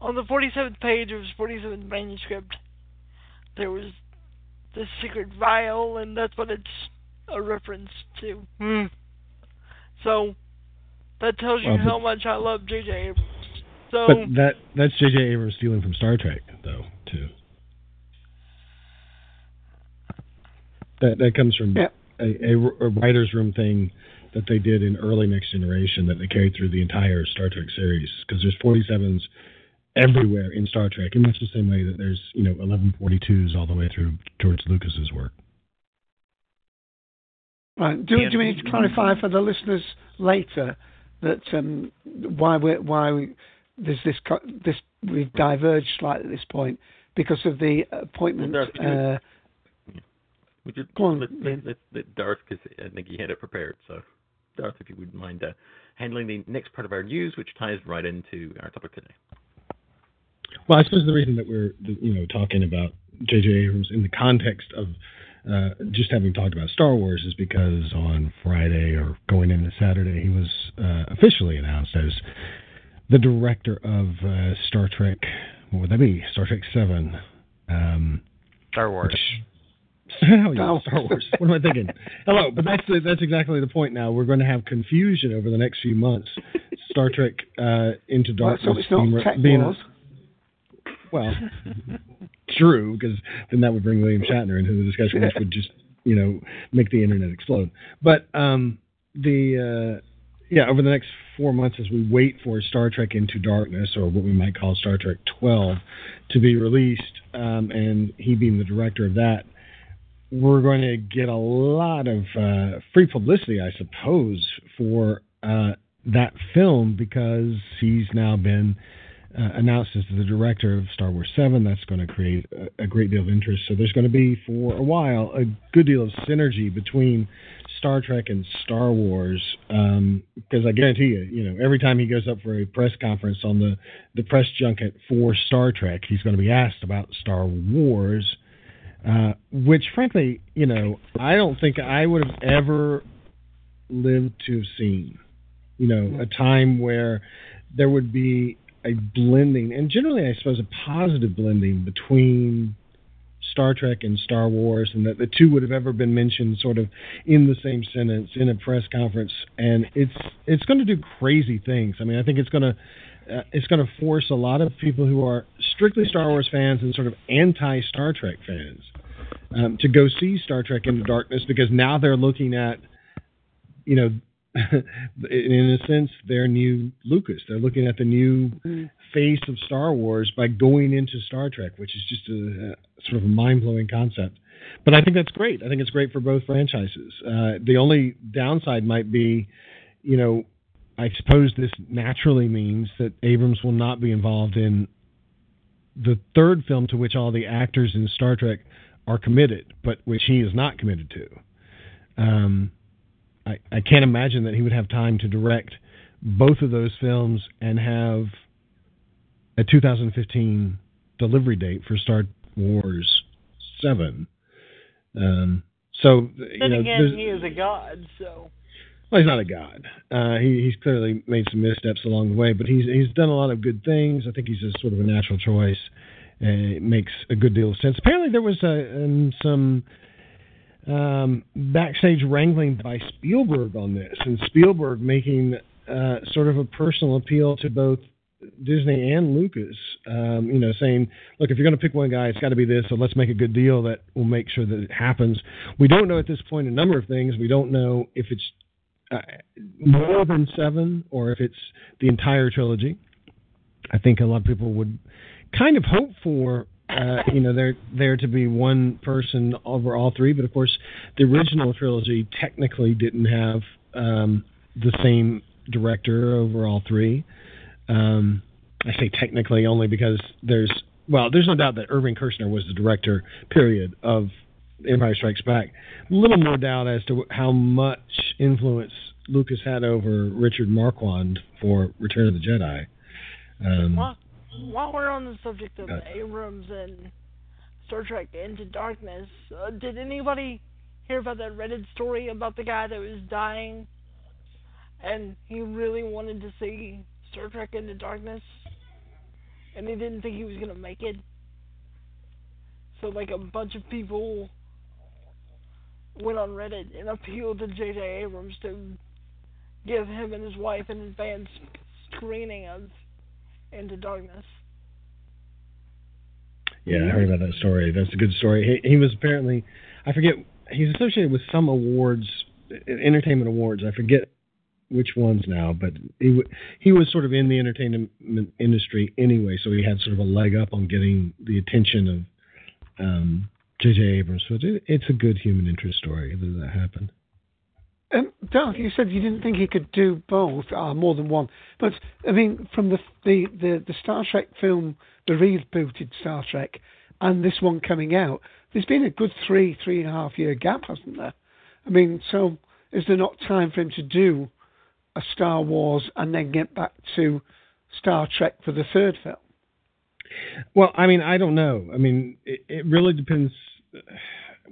on the forty-seventh page of his forty-seventh manuscript, there was this secret vial, and that's what it's a reference to. Mm. So, that tells you well, but, how much I love J J. Abrams. So, but that, that's J J. Abrams stealing from Star Trek, though, too. That that comes from yeah. a, a, a writer's room thing that they did in early Next Generation that they carried through the entire Star Trek series, because there's forty-sevens everywhere in Star Trek, in much the same way that there's you know eleven forty-twos all the way through George Lucas's work. Right. Do, do we need to clarify for the listeners later that um, why we why we, there's this this we've diverged slightly at this point because of the appointment. Well, Darth, uh, you, would you go on, let, let, let, let Darth, because I think he had it prepared. So, Darth, if you wouldn't mind uh, handling the next part of our news, which ties right into our topic today. Well, I suppose the reason that we're you know talking about J J. Abrams in the context of Uh, just having talked about Star Wars is because on Friday or going into Saturday, he was uh, officially announced as the director of uh, Star Trek. What would that be? Star Trek Seven. Um, Star Wars. Which, oh, yeah, oh. Star Wars. What am I thinking? Hello, but that's the, that's exactly the point. Now we're going to have confusion over the next few months. Star Trek uh, Into Darkness. Well, it's not being, Tech Wars. Well, true, because then that would bring William Shatner into the discussion, which would just, you know, make the internet explode. But um, the uh, yeah, over the next four months, as we wait for Star Trek Into Darkness, or what we might call Star Trek twelve, to be released, um, and he being the director of that, we're going to get a lot of uh, free publicity, I suppose, for uh, that film because he's now been. Uh, announced as the director of Star Wars seven, that's going to create a, a great deal of interest. So there's going to be, for a while, a good deal of synergy between Star Trek and Star Wars, um, because I guarantee you, you know, every time he goes up for a press conference on the, the press junket for Star Trek, he's going to be asked about Star Wars, uh, which, frankly, you know, I don't think I would have ever lived to have seen. You know, a time where there would be a blending, and generally, I suppose, a positive blending between Star Trek and Star Wars, and that the two would have ever been mentioned sort of in the same sentence in a press conference. And it's it's going to do crazy things. I mean, I think it's going to uh, it's going to force a lot of people who are strictly Star Wars fans and sort of anti-Star Trek fans um, to go see Star Trek Into Darkness because now they're looking at, you know. In a sense, they're new Lucas. They're looking at the new face of Star Wars by going into Star Trek, which is just a, a sort of a mind-blowing concept. But I think that's great. I think it's great for both franchises. Uh, the only downside might be, you know, I suppose this naturally means that Abrams will not be involved in the third film to which all the actors in Star Trek are committed, but which he is not committed to. Um I can't imagine that he would have time to direct both of those films and have a two thousand fifteen delivery date for Star Wars seven. Um, so, you then know, again, he is a god, so... Well, he's not a god. Uh, he, he's clearly made some missteps along the way, but he's he's done a lot of good things. I think he's just sort of a natural choice. Uh, it makes a good deal of sense. Apparently there was a, um, some um, backstage wrangling by Spielberg on this, and Spielberg making uh, sort of a personal appeal to both Disney and Lucas, um, you know, saying, look, if you're going to pick one guy, it's got to be this, so let's make a good deal that will make sure that it happens. We don't know at this point a number of things. We don't know if it's Uh, more than seven, or if it's the entire trilogy. I think a lot of people would kind of hope for, uh, you know, there there to be one person over all three. But of course, the original trilogy technically didn't have um, the same director over all three. Um, I say technically only because there's well, there's no doubt that Irving Kershner was the director. Period of Empire Strikes Back. A little more doubt as to how much influence Lucas had over Richard Marquand for Return of the Jedi. Um, while, while we're on the subject of uh, Abrams and Star Trek Into Darkness, uh, did anybody hear about that Reddit story about the guy that was dying and he really wanted to see Star Trek Into Darkness and he didn't think he was going to make it? So, like, a bunch of people went on Reddit and appealed to J J. Abrams to give him and his wife an advanced screening of Into Darkness. Yeah, I heard about that story. That's a good story. He, he was apparently, I forget, he's associated with some awards, entertainment awards. I forget which ones now, but he he was sort of in the entertainment industry anyway, so he had sort of a leg up on getting the attention of Um, J J. Abrams, but it, it's a good human interest story that that happened. Um, Darth, you said you didn't think he could do both, uh, more than one. But I mean, from the, the the the Star Trek film, the rebooted Star Trek, and this one coming out, there's been a good three three and a half year gap, hasn't there? I mean, so is there not time for him to do a Star Wars and then get back to Star Trek for the third film? Well, I mean, I don't know. I mean, it, it really depends.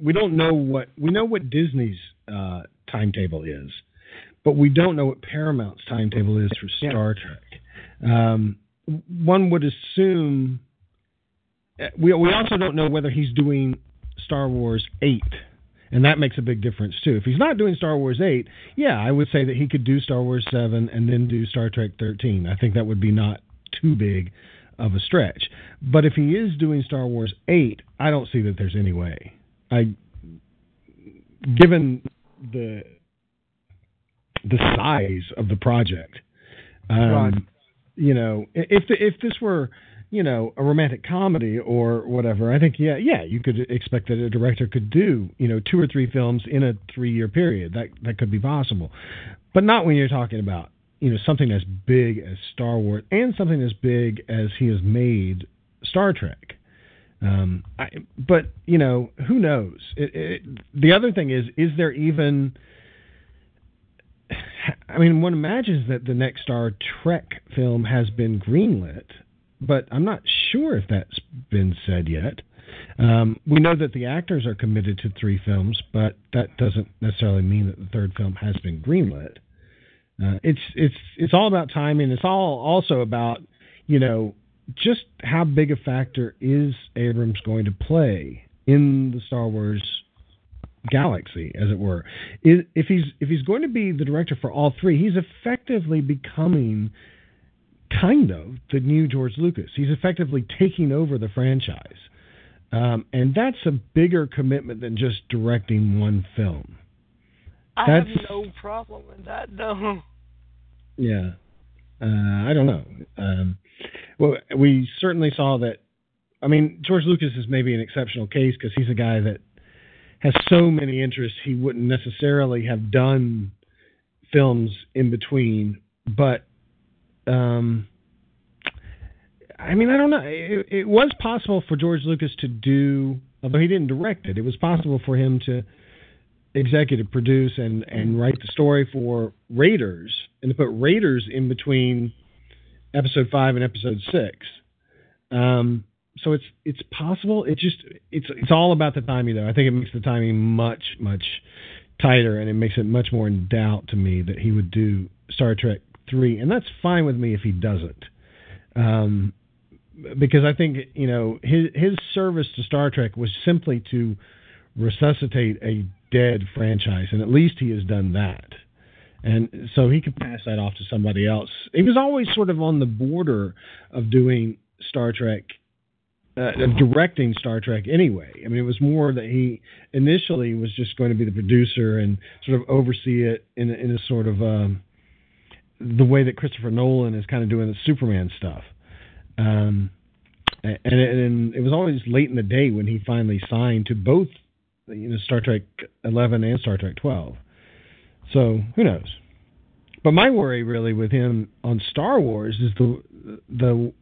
We don't know what we know what Disney's uh, timetable is, but we don't know what Paramount's timetable is for Star Trek. Um, one would assume we we also don't know whether he's doing Star Wars eight, and that makes a big difference too. If he's not doing Star Wars eight, yeah, I would say that he could do Star Wars seven and then do Star Trek thirteen. I think that would be not too big of a stretch. But if he is doing Star Wars eight, I don't see that there's any way. I, given the the size of the project, um, right. you know, if if this were, you know, a romantic comedy or whatever, I think yeah, yeah, you could expect that a director could do, you know, two or three films in a three-year period. That that could be possible, but not when you're talking about, you know, something as big as Star Wars and something as big as he has made Star Trek. Um, I, but, you know, who knows? It, it, the other thing is, is there even... I mean, one imagines that the next Star Trek film has been greenlit, but I'm not sure if that's been said yet. Um, we know that the actors are committed to three films, but that doesn't necessarily mean that the third film has been greenlit. Uh, it's it's it's all about timing. It's all also about, you know, just how big a factor is Abrams going to play in the Star Wars galaxy, as it were. If he's if he's going to be the director for all three, he's effectively becoming kind of the new George Lucas. He's effectively taking over the franchise, um, and that's a bigger commitment than just directing one film. I That's, have no problem with that, though. Yeah. Uh, I don't know. Um, well, we certainly saw that. I mean, George Lucas is maybe an exceptional case because he's a guy that has so many interests he wouldn't necessarily have done films in between. But, um, I mean, I don't know. It, it was possible for George Lucas to do, although he didn't direct it, it was possible for him to executive produce and, and write the story for Raiders, and to put Raiders in between episode five and episode six. Um, so it's it's possible. It just it's it's all about the timing, though. I think it makes the timing much much tighter, and it makes it much more in doubt to me that he would do Star Trek three, and that's fine with me if he doesn't. Um, because I think, you know, his his service to Star Trek was simply to resuscitate a dead franchise, and at least he has done that. And so he could pass that off to somebody else. He was always sort of on the border of doing Star Trek, uh, directing Star Trek anyway. I mean, it was more that he initially was just going to be the producer and sort of oversee it in, in a sort of um, the way that Christopher Nolan is kind of doing the Superman stuff. Um, and, and it was always late in the day when he finally signed to both, you know, Star Trek eleven and Star Trek twelve. So who knows? But my worry really with him on Star Wars is the the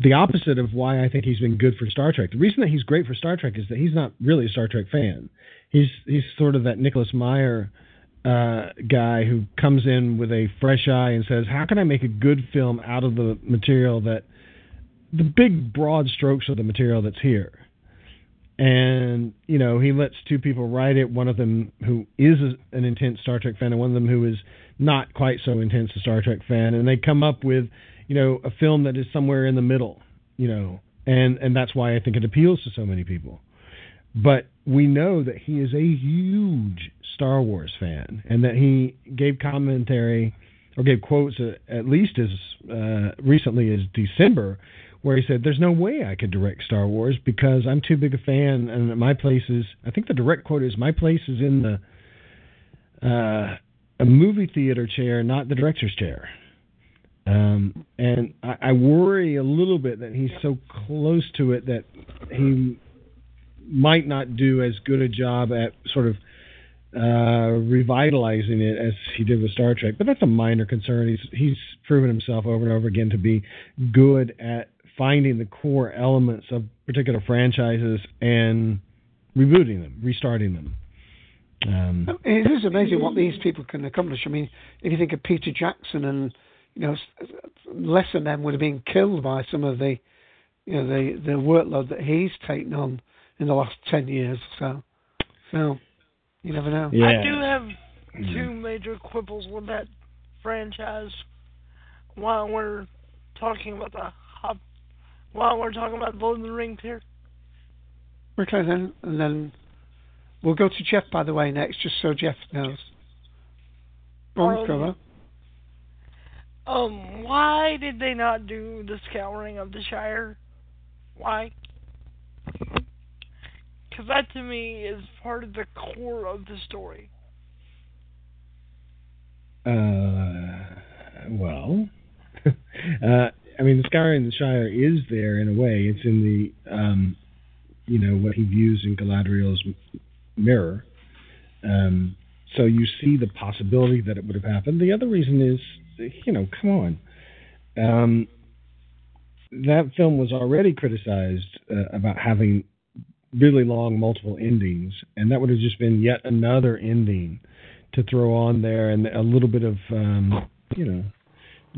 the opposite of why I think he's been good for Star Trek. The reason that he's great for Star Trek is that he's not really a Star Trek fan. He's he's sort of that Nicholas Meyer uh, guy who comes in with a fresh eye and says, "How can I make a good film out of the material that the big broad strokes of the material that's here?" And, you know, he lets two people write it, one of them who is a, an intense Star Trek fan and one of them who is not quite so intense a Star Trek fan. And they come up with, you know, a film that is somewhere in the middle, you know, and, and that's why I think it appeals to so many people. But we know that he is a huge Star Wars fan and that he gave commentary or gave quotes at least as uh, recently as December, where he said, "There's no way I could direct Star Wars because I'm too big a fan, and my place is," I think the direct quote is, "my place is in the uh, a movie theater chair, not the director's chair." Um, and I, I worry a little bit that he's so close to it that he might not do as good a job at sort of uh, revitalizing it as he did with Star Trek. But that's a minor concern. He's, he's proven himself over and over again to be good at finding the core elements of particular franchises and rebooting them, restarting them. Um, it is amazing what these people can accomplish. I mean, if you think of Peter Jackson, and you know, lesser men would have been killed by some of the, you know, the the workload that he's taken on in the last ten years or so. So you never know. Yeah. I do have two major quibbles with that franchise. While we're talking about the Hobbit. While we're talking about Lord of the Rings here. Okay, then. And then we'll go to Jeff, by the way, next, just so Jeff knows. Um, um, why did they not do the Scouring of the Shire? Why? Because that, to me, is part of the core of the story. Uh, well... uh... I mean, the Scouring of the Shire is there in a way. It's in the, um, you know, what he views in Galadriel's mirror. Um, so you see the possibility that it would have happened. The other reason is, you know, come on. Um, that film was already criticized uh, about having really long multiple endings, and that would have just been yet another ending to throw on there and a little bit of, um, you know,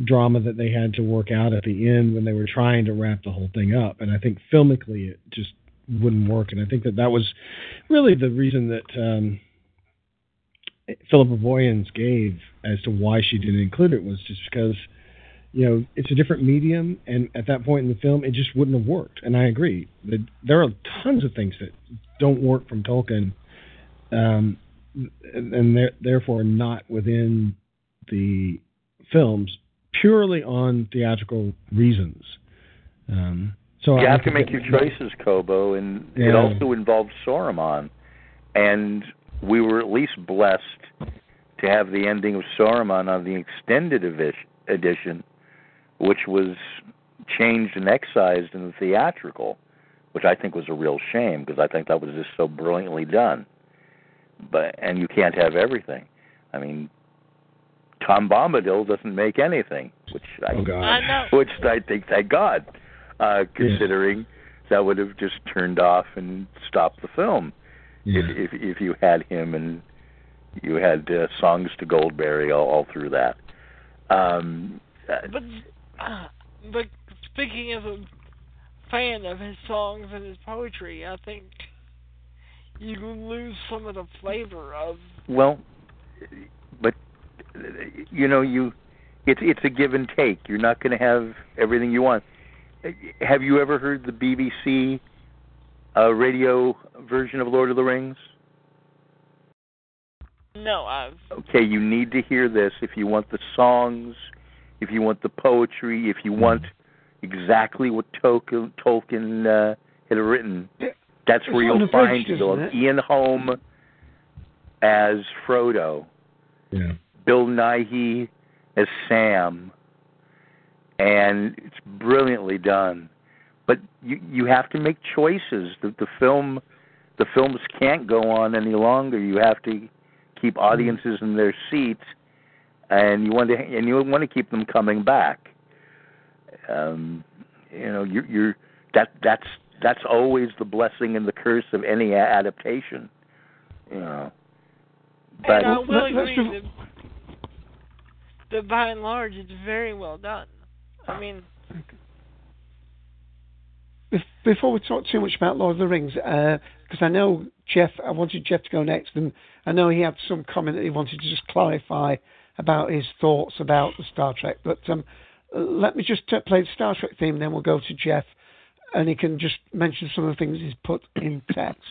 drama that they had to work out at the end when they were trying to wrap the whole thing up. And I think filmically it just wouldn't work. And I think that that was really the reason that um, Philippa Boyens gave as to why she didn't include it, was just because, you know, it's a different medium. And at that point in the film, it just wouldn't have worked. And I agree that there are tons of things that don't work from Tolkien um, and they're therefore not within the films, purely on theatrical reasons. Um, so you I have to make your choices, Kobo, and yeah. It also involves Saruman. And we were at least blessed to have the ending of Saruman on the extended edition, which was changed and excised in the theatrical, which I think was a real shame, because I think that was just so brilliantly done. But and you can't have everything. I mean... Tom Bombadil doesn't make anything, which I, oh God. I know. Which I think, thank God, uh, considering yeah. that would have just turned off and stopped the film. yeah. if, if if you had him, and you had uh, songs to Goldberry all, all through that. Um, but uh, but speaking as a fan of his songs and his poetry, I think you lose some of the flavor of. Well, but you know you, it's it's a give and take. You're not going to have everything you want. Have you ever heard the B B C uh, radio version of Lord of the Rings? No, I've... Okay, you need to hear this if you want the songs, if you want the poetry, if you want exactly what Tolkien, Tolkien uh, had written. That's where you'll find it. Ian Holm as Frodo. Yeah. Bill Nighy as Sam. And it's brilliantly done. But you you have to make choices. The, the film, the films can't go on any longer. You have to keep audiences in their seats, and you want to and you want to keep them coming back. Um, you know, you're, you're that that's that's always the blessing and the curse of any adaptation. You know, but and I will agree that, that by and large, it's very well done. I mean, before we talk too much about Lord of the Rings, because uh, I know Jeff, I wanted Jeff to go next, and I know he had some comment that he wanted to just clarify about his thoughts about the Star Trek. But um, let me just t- play the Star Trek theme, then we'll go to Jeff, and he can just mention some of the things he's put in text.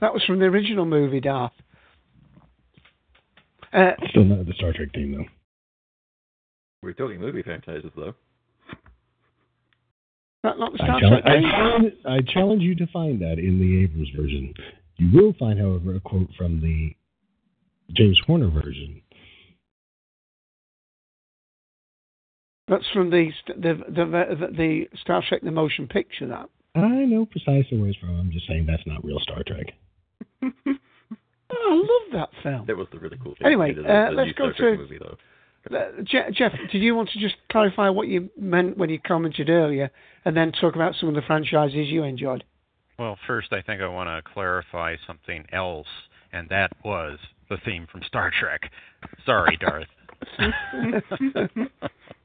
That was from the original movie, Darth. Uh, Still not the Star Trek theme, though. We're talking movie franchises, though. Not, not the Star I Trek challenge, theme. I, I challenge you to find that in the Abrams version. You will find, however, a quote from the James Horner version. That's from the the the, the Star Trek the motion picture, that. I know precisely where it's from. I'm just saying that's not real Star Trek. Oh, I love that film. That was the really cool thing. Anyway, uh, a, a let's go to movie, uh, Je- Jeff. Did you want to just clarify what you meant when you commented earlier, and then talk about some of the franchises you enjoyed? Well, first, I think I want to clarify something else, and that was the theme from Star Trek. Sorry, Darth.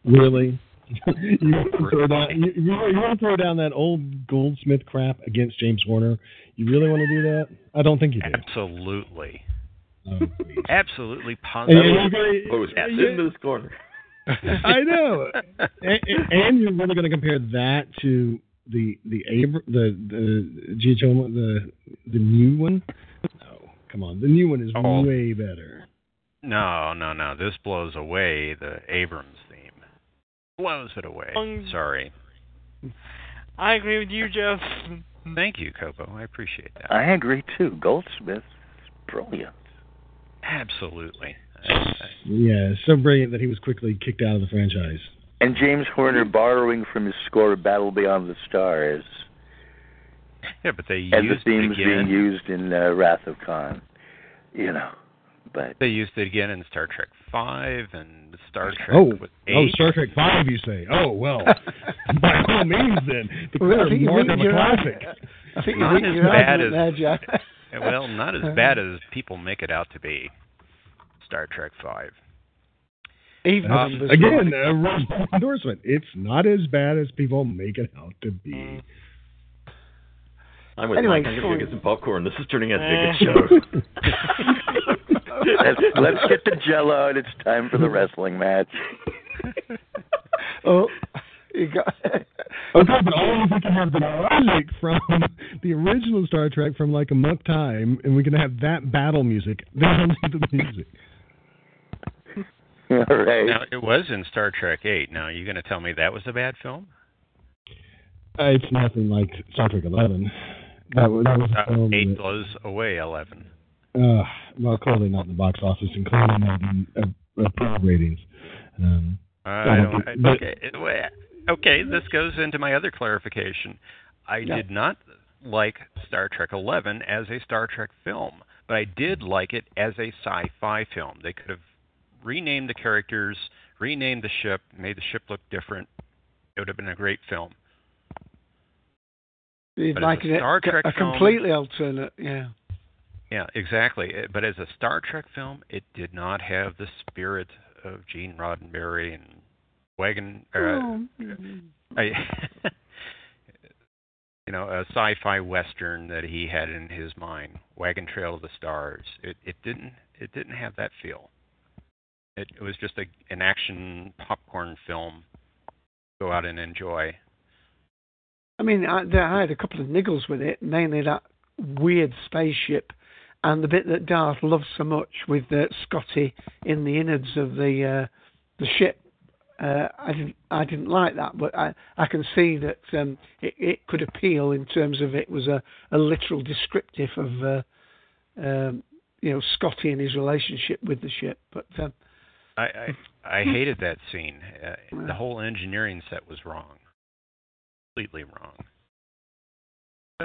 Really? you, throw down, you, you want to throw down that old Goldsmith crap against James Horner? You really want to do that? I don't think you do. Absolutely. Oh, absolutely positive. Oh, yes. Into this corner. I know. and, and you're really going to compare that to the the the the the, the, the new one? No, come on. The new one is oh. way better. No, no, no. This blows away the Abrams thing. Blows it away. Um, Sorry. I agree with you, Jeff. Thank you, Copo. I appreciate that. I agree, too. Goldsmith is brilliant. Absolutely. Yeah, so brilliant that he was quickly kicked out of the franchise. And James Horner borrowing from his score of Battle Beyond the Stars. Yeah, but they used it again. And the theme's being used in uh, Wrath of Khan. You know. But they used it again in Star Trek Five and Star Trek oh, with eight. Oh, Star Trek Five, you say? Oh, well, by all means, then the well, mark of a classic. I think not as bad as that, well, not as bad as people make it out to be. Star Trek Five. Even um, again, a endorsement. It's not as bad as people make it out to be. I'm with anyway, Mike. I'm going to go get some popcorn. This is turning out to be a good show. let's, let's get the Jell-O, and it's time for the wrestling match. Oh, you got it. Okay, but only if we can have the music from the original Star Trek from like a month time, and we can have that battle music. Then the music. All right. Now, it was in Star Trek eight. Now, are you going to tell me that was a bad film? Uh, it's nothing like Star Trek eleven. That was, that was a film uh, eight blows away eleven. Uh, well, clearly not in the box office, and clearly not in approval ratings. Um, uh, I don't, I, but, okay, okay, this goes into my other clarification. I yeah. did not like Star Trek eleven as a Star Trek film, but I did like it as a sci-fi film. They could have renamed the characters, renamed the ship, made the ship look different. It would have been a great film. You'd like a, Star Trek a completely film, alternate, yeah. Yeah, exactly. But as a Star Trek film, it did not have the spirit of Gene Roddenberry and Wagon. Uh, oh. I, you know, a sci-fi western that he had in his mind, Wagon Trail to the Stars. It, it didn't. It didn't have that feel. It, it was just a, an action popcorn film. Go out and enjoy. I mean, I, I had a couple of niggles with it, mainly that weird spaceship and the bit that Darth loves so much with uh, Scotty in the innards of the uh, the ship. Uh, I didn't I didn't like that, but I, I can see that um, it, it could appeal in terms of it was a, a literal descriptive of uh, um, you know Scotty and his relationship with the ship. But um, I, I I hated that scene. Uh, the whole engineering set was wrong, completely wrong.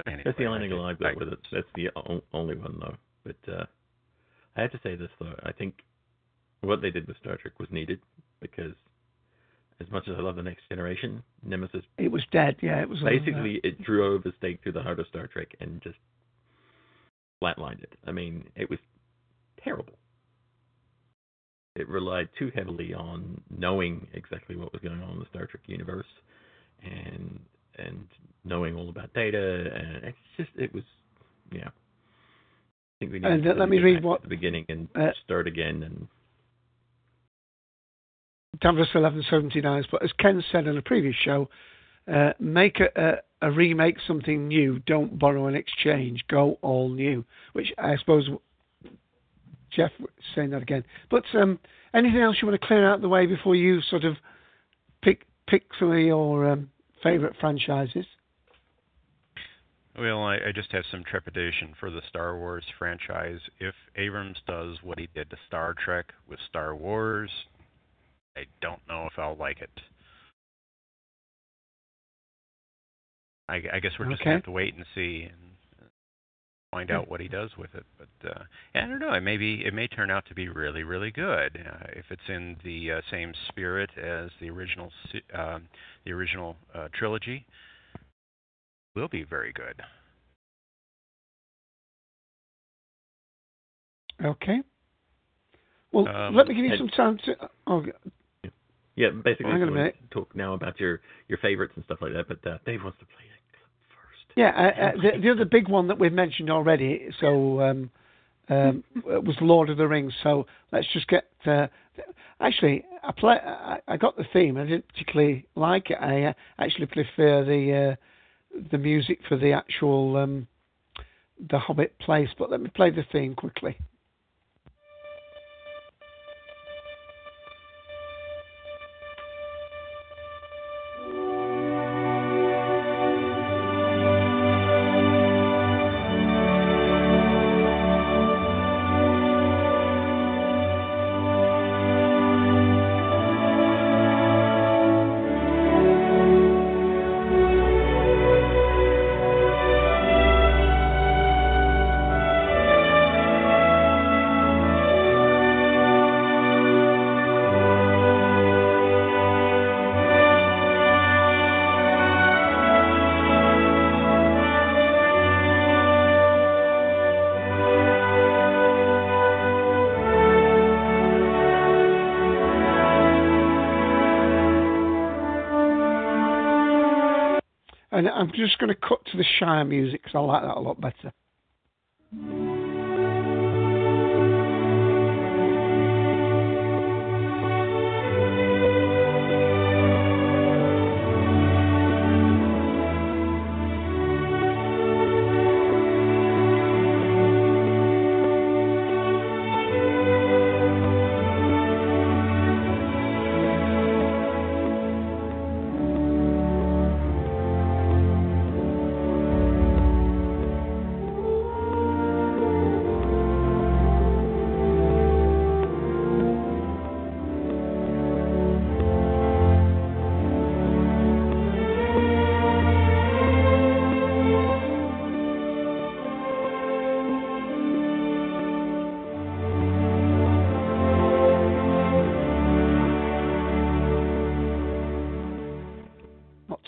Anyway, that's the only thing I've got with it. That's the only one, though. But uh, I have to say this, though. I think what they did with Star Trek was needed because, as much as I love The Next Generation, Nemesis... It was dead, yeah. It was basically, it drew over stake through the heart of Star Trek and just flatlined it. I mean, it was terrible. It relied too heavily on knowing exactly what was going on in the Star Trek universe and... and knowing all about data, and it's just, it was, yeah. I think we need and to let me read what, at the beginning and uh, start again. And Danvers eleven seventy-nine, but as Ken said on a previous show, uh, make a, a, a remake something new, don't borrow and exchange, go all new, which I suppose Jeff was saying that again. But um, anything else you want to clear out the way before you sort of pick, pick some of your... Um, favorite franchises? Well, I, I just have some trepidation for the Star Wars franchise. If Abrams does what he did to Star Trek with Star Wars, I don't know if I'll like it. I, I guess we're just okay. going to have to wait and see and find out what he does with it. But uh, I don't know. It may, be, it may turn out to be really, really good uh, if it's in the uh, same spirit as the original uh, the original uh, trilogy. Will be very good. Okay. Well, um, let me give you some time to. Oh, yeah. yeah, basically, I'm going to talk now about your, your favorites and stuff like that. But uh, Dave wants to play it. Yeah, uh, uh, the, the other big one that we've mentioned already, so um, um, was Lord of the Rings. So let's just get. Uh, actually, I play. I, I got the theme. I didn't particularly like it. I uh, actually prefer the uh, the music for the actual um, the Hobbit place. But let me play the theme quickly. And I'm just going to cut to the Shire music because I like that a lot better.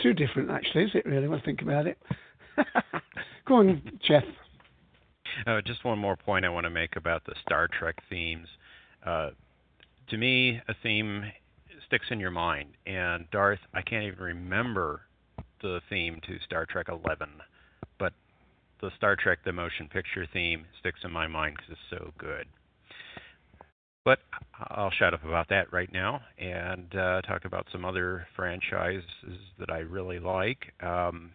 too different, actually, is it really, when I think about it? Go on, Jeff. Uh, just one more point I want to make about the Star Trek themes. Uh, to me, a theme sticks in your mind. And, Darth, I can't even remember the theme to Star Trek eleven, but the Star Trek, the motion picture theme, sticks in my mind because it's so good. But I'll shut up about that right now and uh, talk about some other franchises that I really like. Um,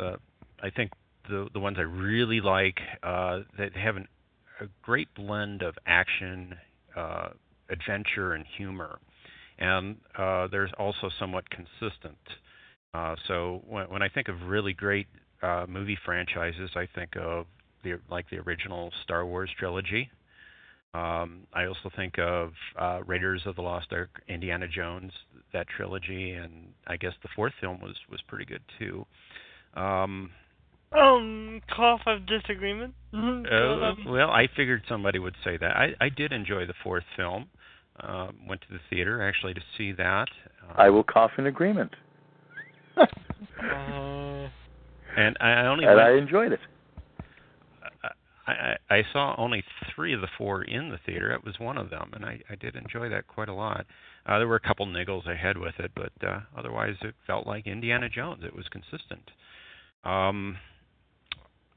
uh, I think the the ones I really like, uh, that have an, a great blend of action, uh, adventure, and humor. And uh, they're also somewhat consistent. Uh, so when, when I think of really great uh, movie franchises, I think of the like the original Star Wars trilogy. Um, I also think of uh, Raiders of the Lost Ark, Indiana Jones, that trilogy, and I guess the fourth film was, was pretty good too. Um, um, cough of disagreement. uh, well, I figured somebody would say that. I, I did enjoy the fourth film. Uh, went to the theater actually to see that. Um, I will cough in agreement. uh, and I only and went, I enjoyed it. I, I saw only three of the four in the theater. It was one of them, and I, I did enjoy that quite a lot. Uh, there were a couple niggles I had with it, but uh, otherwise it felt like Indiana Jones. It was consistent. Um,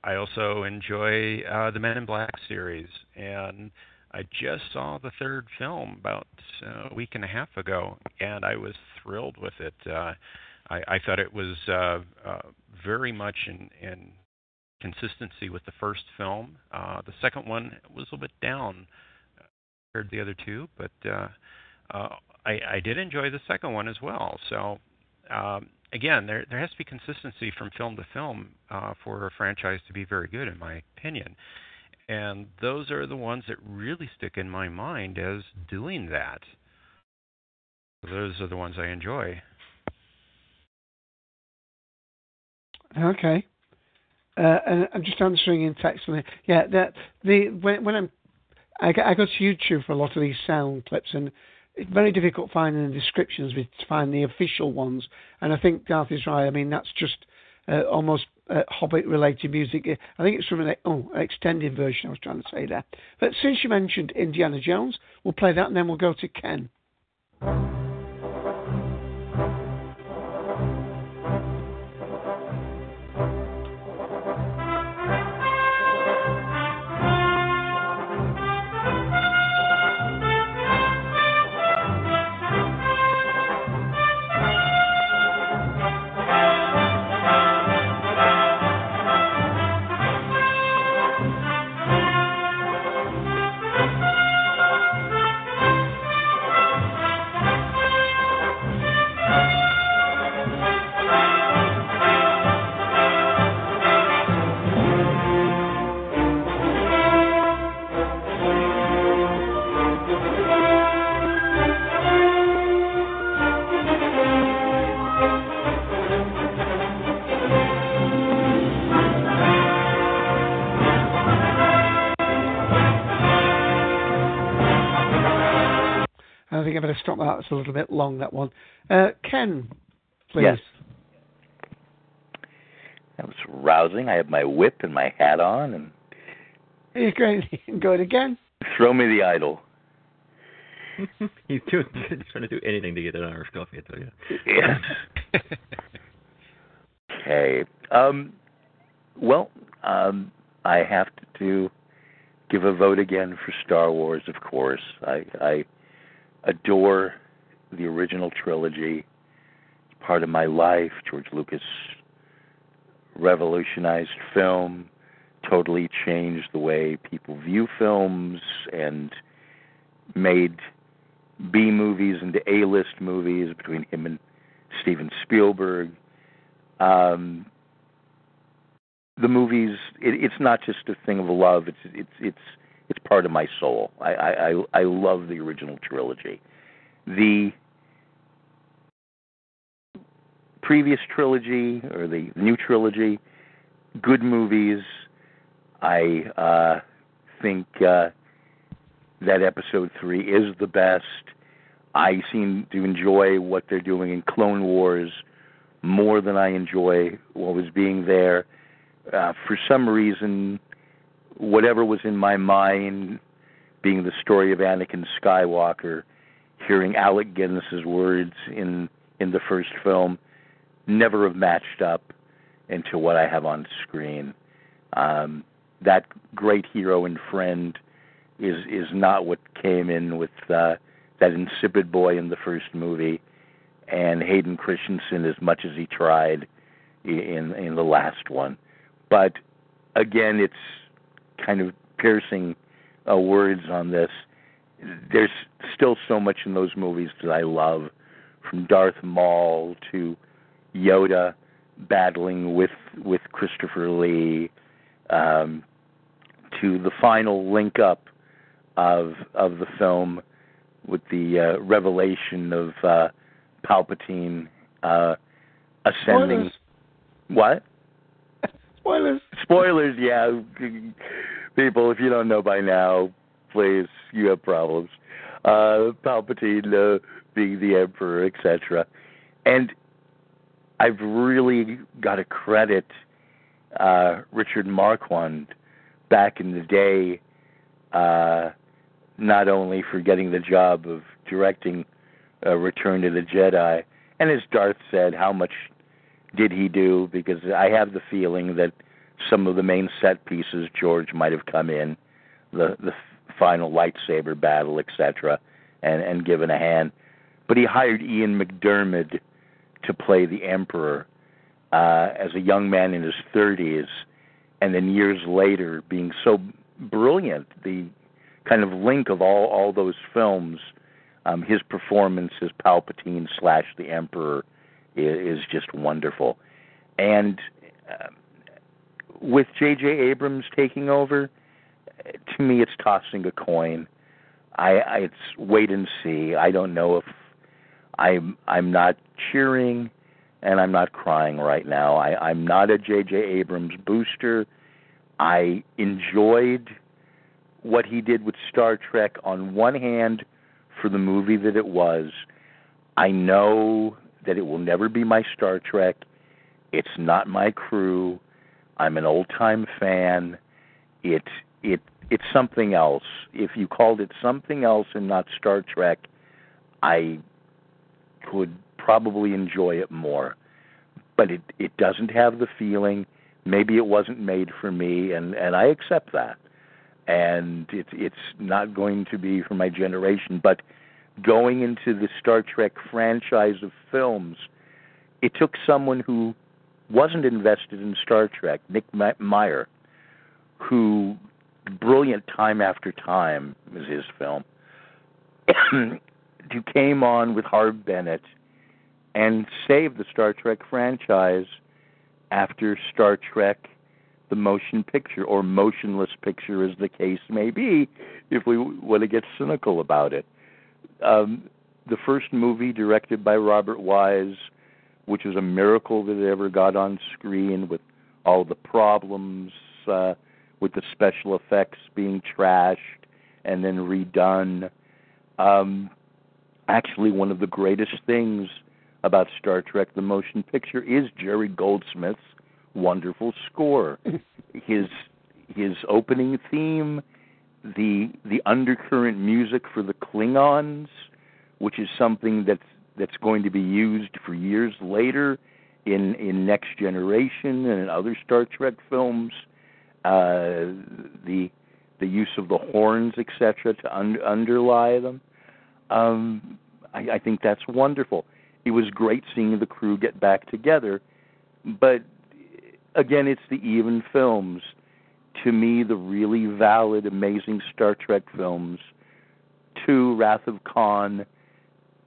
I also enjoy uh, the Men in Black series, and I just saw the third film about uh, a week and a half ago, and I was thrilled with it. Uh, I, I thought it was uh, uh, very much in... in consistency with the first film. Uh, the second one was a little bit down compared to the other two, but uh, uh, I, I did enjoy the second one as well. So, um, again, there there has to be consistency from film to film uh, for a franchise to be very good, in my opinion. And those are the ones that really stick in my mind as doing that. Those are the ones I enjoy. Okay. Uh, and I'm just answering in text. Yeah, that the when, when I'm, I, I go to YouTube for a lot of these sound clips, and it's very difficult finding the descriptions to find the official ones. And I think Darth is right. I mean, that's just uh, almost uh, Hobbit-related music. I think it's from an oh, extended version. I was trying to say there. But since you mentioned Indiana Jones, we'll play that, and then we'll go to Ken. I'm going to stop that. It's a little bit long, that one. Uh, Ken, please. Yes. That was rousing. I have my whip and my hat on. And you're going to go again? Throw me the idol. He's doing, trying to do anything to get an Irish coffee, I tell you. Yeah. Okay. Um, well, um, I have to give a vote again for Star Wars, of course. I... I adore the original trilogy. It's part of my life. George Lucas revolutionized film, totally changed the way people view films, and made B movies into A-list movies between him and Steven Spielberg. Um, the movies, it, it's not just a thing of love. It's it's it's It's part of my soul. I, I, I love the original trilogy. The previous trilogy, or the new trilogy, good movies. I uh, think uh, that episode three is the best. I seem to enjoy what they're doing in Clone Wars, more than I enjoy what was being there. Uh, for some reason, whatever was in my mind, being the story of Anakin Skywalker, hearing Alec Guinness's words in in the first film, never have matched up into what I have on screen. Um, that great hero and friend is is not what came in with uh, that insipid boy in the first movie, and Hayden Christensen, as much as he tried in in the last one. But again, it's kind of piercing uh, words on this. There's still so much in those movies that I love, from Darth Maul to Yoda battling with with Christopher Lee, um, to the final link up of of the film with the uh, revelation of uh, Palpatine uh, ascending. Spoilers. What? Spoilers. Spoilers. Yeah, people, if you don't know by now, please, you have problems. Uh, Palpatine uh, being the Emperor, et cetera. And I've really got to credit uh, Richard Marquand back in the day, uh, not only for getting the job of directing uh, Return to the Jedi, and as Darth said, how much did he do? Because I have the feeling that some of the main set pieces George might have come in, the the final lightsaber battle, et cetera, and, and given a hand. But he hired Ian McDiarmid to play the Emperor uh, as a young man in his thirties, and then years later being so brilliant, the kind of link of all, all those films, um, his performance as Palpatine slash the Emperor is, is just wonderful. And uh, with J J Abrams taking over, to me, it's tossing a coin. I, I it's wait and see. I don't know if I'm I'm not cheering and I'm not crying right now. I, I'm not a J J Abrams booster. I enjoyed what he did with Star Trek on one hand for the movie that it was. I know that it will never be my Star Trek. It's not my crew. I'm an old-time fan. It it it's something else. If you called it something else and not Star Trek, I could probably enjoy it more. But it, it doesn't have the feeling. Maybe it wasn't made for me, and, and I accept that. And it, it's not going to be for my generation. But going into the Star Trek franchise of films, it took someone who wasn't invested in Star Trek, Nick Meyer, who brilliant Time After Time is his film, who came on with Harv Bennett and saved the Star Trek franchise after Star Trek the Motion Picture, or Motionless Picture as the case may be, if we want to get cynical about it. Um, the first movie directed by Robert Wise, which is a miracle that it ever got on screen with all the problems uh, with the special effects being trashed and then redone. Um, actually, one of the greatest things about Star Trek the Motion Picture is Jerry Goldsmith's wonderful score. His his opening theme, the the undercurrent music for the Klingons, which is something that's that's going to be used for years later in in Next Generation and in other Star Trek films. Uh, the the use of the horns, et cetera, to un- underlie them. Um, I, I think that's wonderful. It was great seeing the crew get back together, but again, it's the even films. To me, the really valid, amazing Star Trek films, two, Wrath of Khan,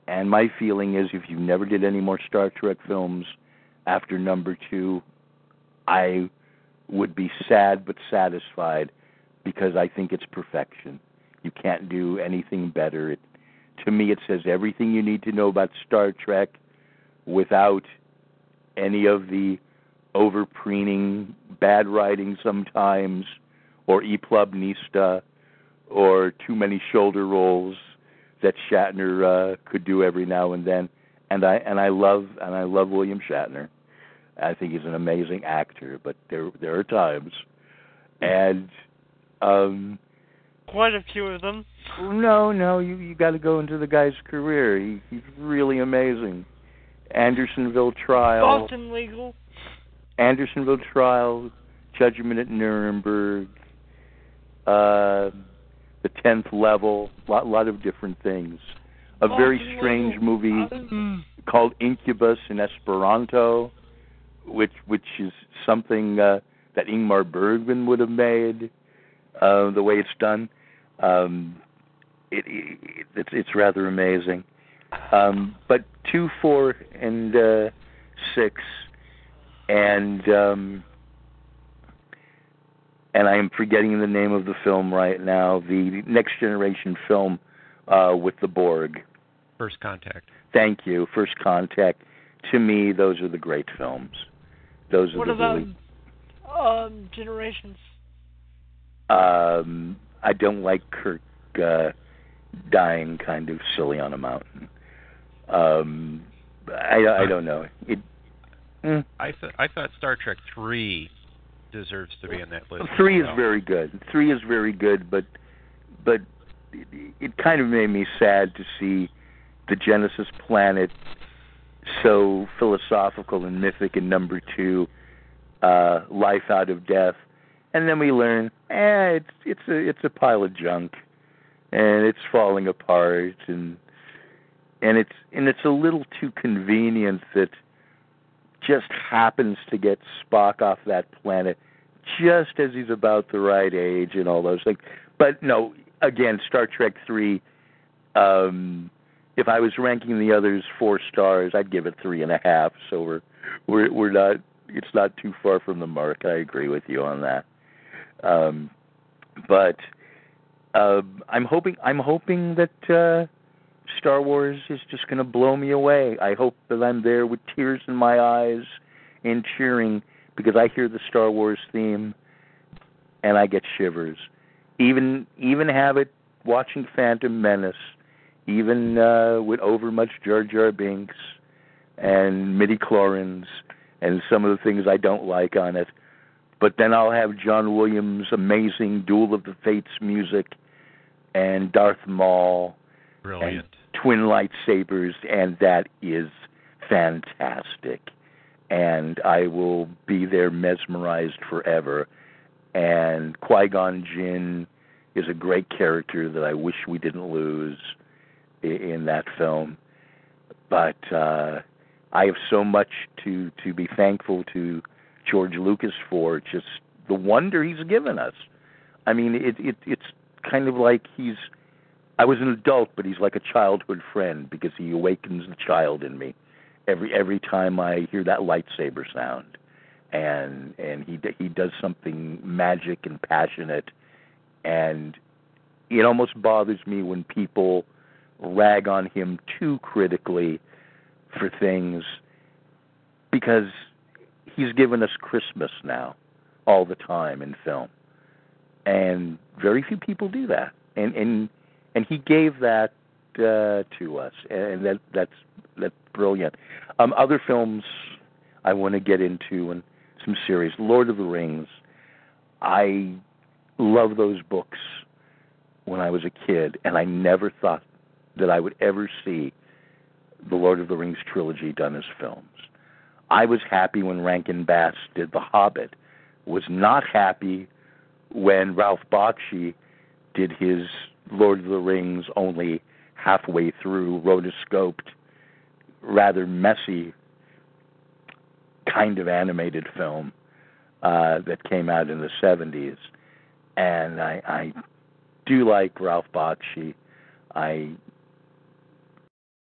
and my feeling is if you never did any more Star Trek films after number two, I would be sad but satisfied, because I think it's perfection. You can't do anything better. It, to me, it says everything you need to know about Star Trek without any of the over-preening, bad writing sometimes, or E Plub Nista, or too many shoulder rolls that Shatner uh, could do every now and then. and I and I love and I love William Shatner. I think he's an amazing actor, but there there are times, and um, quite a few of them. No, no, you you got to go into the guy's career. He, he's really amazing. Andersonville Trial, Boston Legal, Andersonville Trial, Judgment at Nuremberg, uh, The Tenth Level, a lot, lot of different things. A Boston very strange Legal. movie um, called Incubus in Esperanto, which which is something uh, that Ingmar Bergman would have made. Uh, the way it's done, um, it, it, it, it's it's rather amazing. Um, but two, four, and uh, six, and um, and I am forgetting the name of the film right now. The Next Generation film uh, with the Borg. First Contact. Thank you, First Contact. To me, those are the great films. Those are what the about really... um, Generations? Um, I don't like Kirk uh, dying kind of silly on a mountain. Um, I, I don't know. It, mm. I th- I thought Star Trek three deserves to be on that list. Three is very good. Three is very good, but but it, it kind of made me sad to see the Genesis planet so philosophical and mythic in number two, uh, life out of death, and then we learn, eh, it's it's a it's a pile of junk, and it's falling apart and. And it's and it's a little too convenient that just happens to get Spock off that planet just as he's about the right age and all those things. But no, again, Star Trek three, um, if I was ranking the others four stars, I'd give it three and a half. So we're we're we're not it's not too far from the mark. I agree with you on that. Um, but uh, I'm hoping I'm hoping that. Uh, Star Wars is just going to blow me away. I hope that I'm there with tears in my eyes and cheering because I hear the Star Wars theme and I get shivers. Even even have it watching Phantom Menace, even uh, with overmuch Jar Jar Binks and midi-chlorians and some of the things I don't like on it. But then I'll have John Williams' amazing Duel of the Fates music and Darth Maul. Brilliant. And twin lightsabers, and that is fantastic. And I will be there mesmerized forever. And Qui-Gon Jinn is a great character that I wish we didn't lose in that film. But uh, I have so much to, to be thankful to George Lucas for, just the wonder he's given us. I mean, it, it it's kind of like he's... I was an adult, but he's like a childhood friend because he awakens the child in me every every time I hear that lightsaber sound, and and he he does something magic and passionate, and it almost bothers me when people rag on him too critically for things because he's given us Christmas now all the time in film, and very few people do that, and and. And he gave that uh, to us, and that, that's that's brilliant. Um, other films I want to get into, and some series. Lord of the Rings. I love those books when I was a kid, and I never thought that I would ever see the Lord of the Rings trilogy done as films. I was happy when Rankin Bass did The Hobbit. Was not happy when Ralph Bakshi did his... Lord of the Rings, only halfway through, rotoscoped, rather messy kind of animated film uh, that came out in the seventies. And I, I do like Ralph Bakshi. I,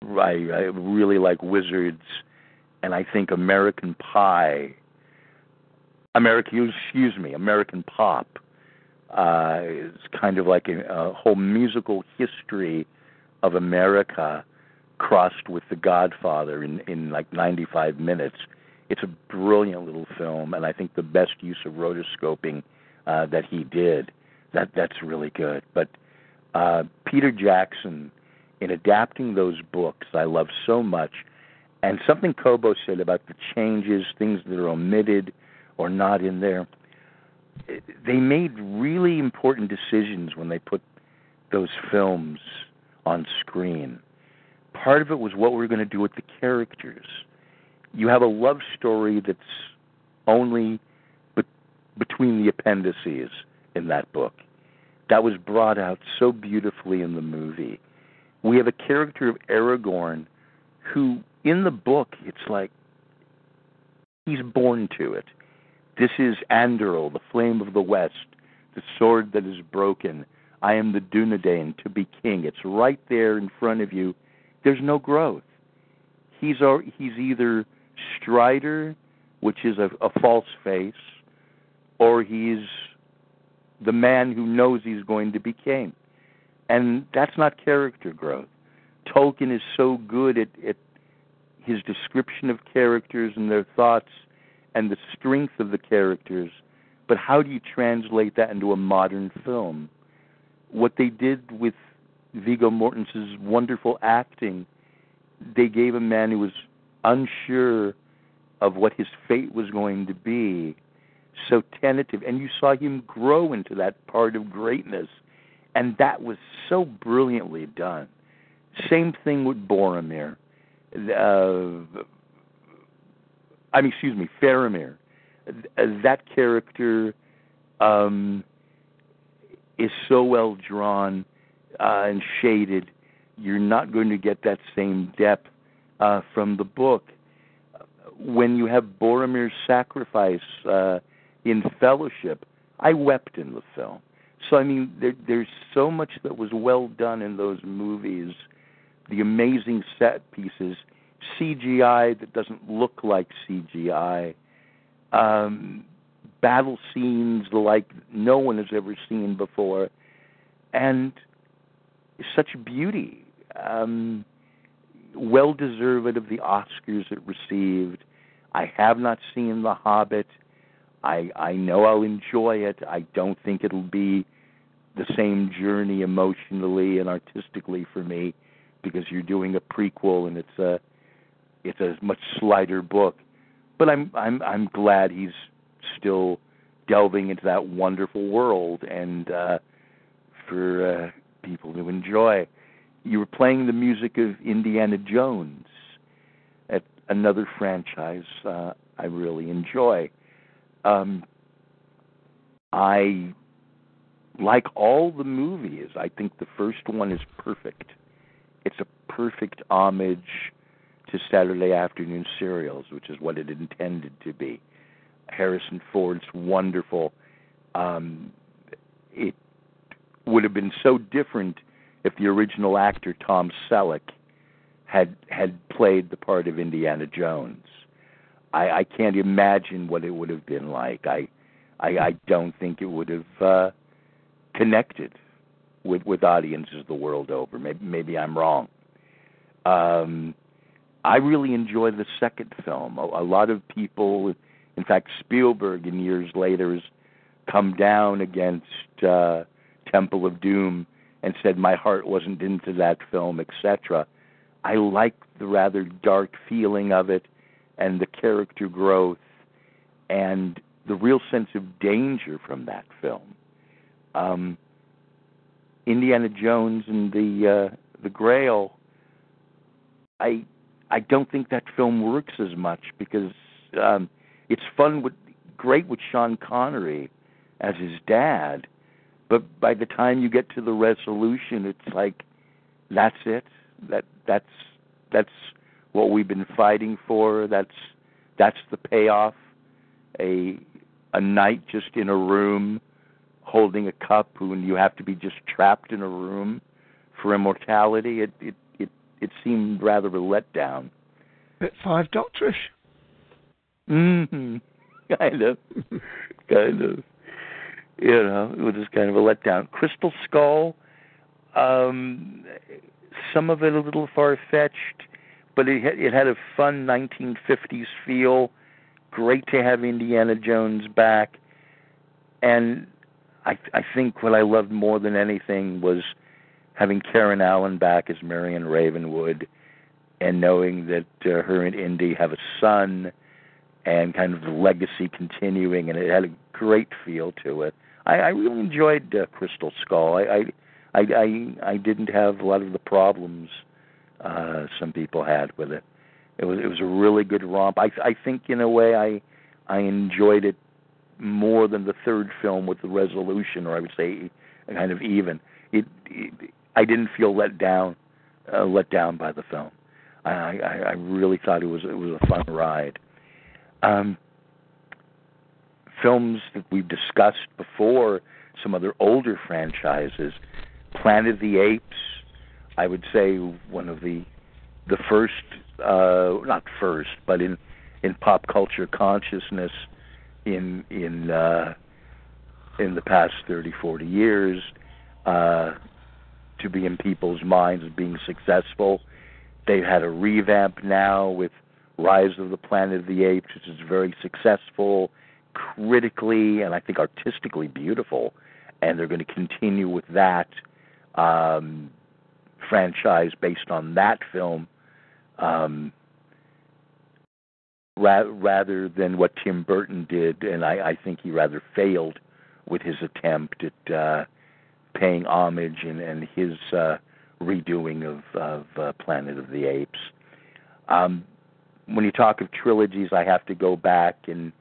I, I really like Wizards. And I think American Pie, American, excuse me, American Pop, Uh, it's kind of like a, a whole musical history of America crossed with The Godfather in, in like ninety-five minutes. It's a brilliant little film, and I think the best use of rotoscoping uh, that he did, that that's really good. But uh, Peter Jackson, in adapting those books, I love so much, And something Kobo said about the changes, things that are omitted or not in there, they made really important decisions when they put those films on screen. Part of it was what we were going to do with the characters. You have a love story that's only be- between the appendices in that book. That was brought out so beautifully in the movie. We have a character of Aragorn who, in the book, it's like he's born to it. This is Anduril, the flame of the west, the sword that is broken. I am the Dunedain, to be king. It's right there in front of you. There's no growth. He's he's either Strider, which is a, a false face, or he's the man who knows he's going to be king. And that's not character growth. Tolkien is so good at, at his description of characters and their thoughts and the strength of the characters, but how do you translate that into a modern film? What they did with Viggo Mortensen's wonderful acting, they gave a man who was unsure of what his fate was going to be, so tentative, and you saw him grow into that part of greatness, and that was so brilliantly done. Same thing with Boromir. Uh, I mean, excuse me, Faramir. That character um, is so well drawn uh, and shaded. You're not going to get that same depth uh, from the book. When you have Boromir's sacrifice uh, in Fellowship, I wept in the film. So, I mean, there, there's so much that was well done in those movies. The amazing set pieces, C G I that doesn't look like C G I, um, battle scenes like no one has ever seen before, and such beauty, um, well deserved of the Oscars it received. I have not seen The Hobbit. I, I know I'll enjoy it. I don't think it'll be the same journey emotionally and artistically for me, because you're doing a prequel and it's a it's a much slighter book. But I'm I'm I'm glad he's still delving into that wonderful world and uh, for uh, people to enjoy. You were playing the music of Indiana Jones, at another franchise uh, I really enjoy. Um, I like all the movies. I think the first one is perfect. It's a perfect homage to Saturday afternoon serials, which is what it intended to be. Harrison Ford's wonderful. Um, it would have been so different if the original actor, Tom Selleck, had had played the part of Indiana Jones. I, I can't imagine what it would have been like. I I, I don't think it would have uh, connected with with audiences the world over. Maybe, maybe I'm wrong. Um, I really enjoy the second film. A, a lot of people, in fact, Spielberg in years later has come down against uh, Temple of Doom and said, my heart wasn't into that film, et cetera. I like the rather dark feeling of it and the character growth and the real sense of danger from that film. Um, Indiana Jones and the uh, the Grail, I I don't think that film works as much because um, it's fun with great with Sean Connery as his dad, but by the time you get to the resolution, it's like that's it. That that's that's what we've been fighting for. That's that's the payoff. A a night just in a room, holding a cup, when you have to be just trapped in a room for immortality. It it it, it seemed rather a letdown. Bit five doctorish. Mm-hmm. Kind of. kind of. You know, it was just kind of a letdown. Crystal Skull, um, some of it a little far-fetched, but it, it had a fun nineteen fifties feel. Great to have Indiana Jones back. And I, I think what I loved more than anything was having Karen Allen back as Marion Ravenwood and knowing that uh, her and Indy have a son and kind of the legacy continuing, and it had a great feel to it. I, I really enjoyed uh, Crystal Skull. I I, I I I didn't have a lot of the problems uh, some people had with it. It was it was a really good romp. I I think in a way I I enjoyed it more than the third film with the resolution, or I would say kind of even. It, it I didn't feel let down uh, let down by the film. I, I I really thought it was it was a fun ride. Um, films that we've discussed before, some other older franchises, Planet of the Apes, I would say one of the the first, uh, not first, but in, in pop culture consciousness in in uh, in the past thirty, forty years, uh, to be in people's minds as being successful. They've had a revamp now with Rise of the Planet of the Apes, which is very successful, critically, and I think artistically beautiful, and they're going to continue with that um, franchise based on that film, um, ra- rather than what Tim Burton did, and I, I think he rather failed with his attempt at uh, paying homage and, and his uh, redoing of, of uh, Planet of the Apes. Um, when you talk of trilogies, I have to go back and,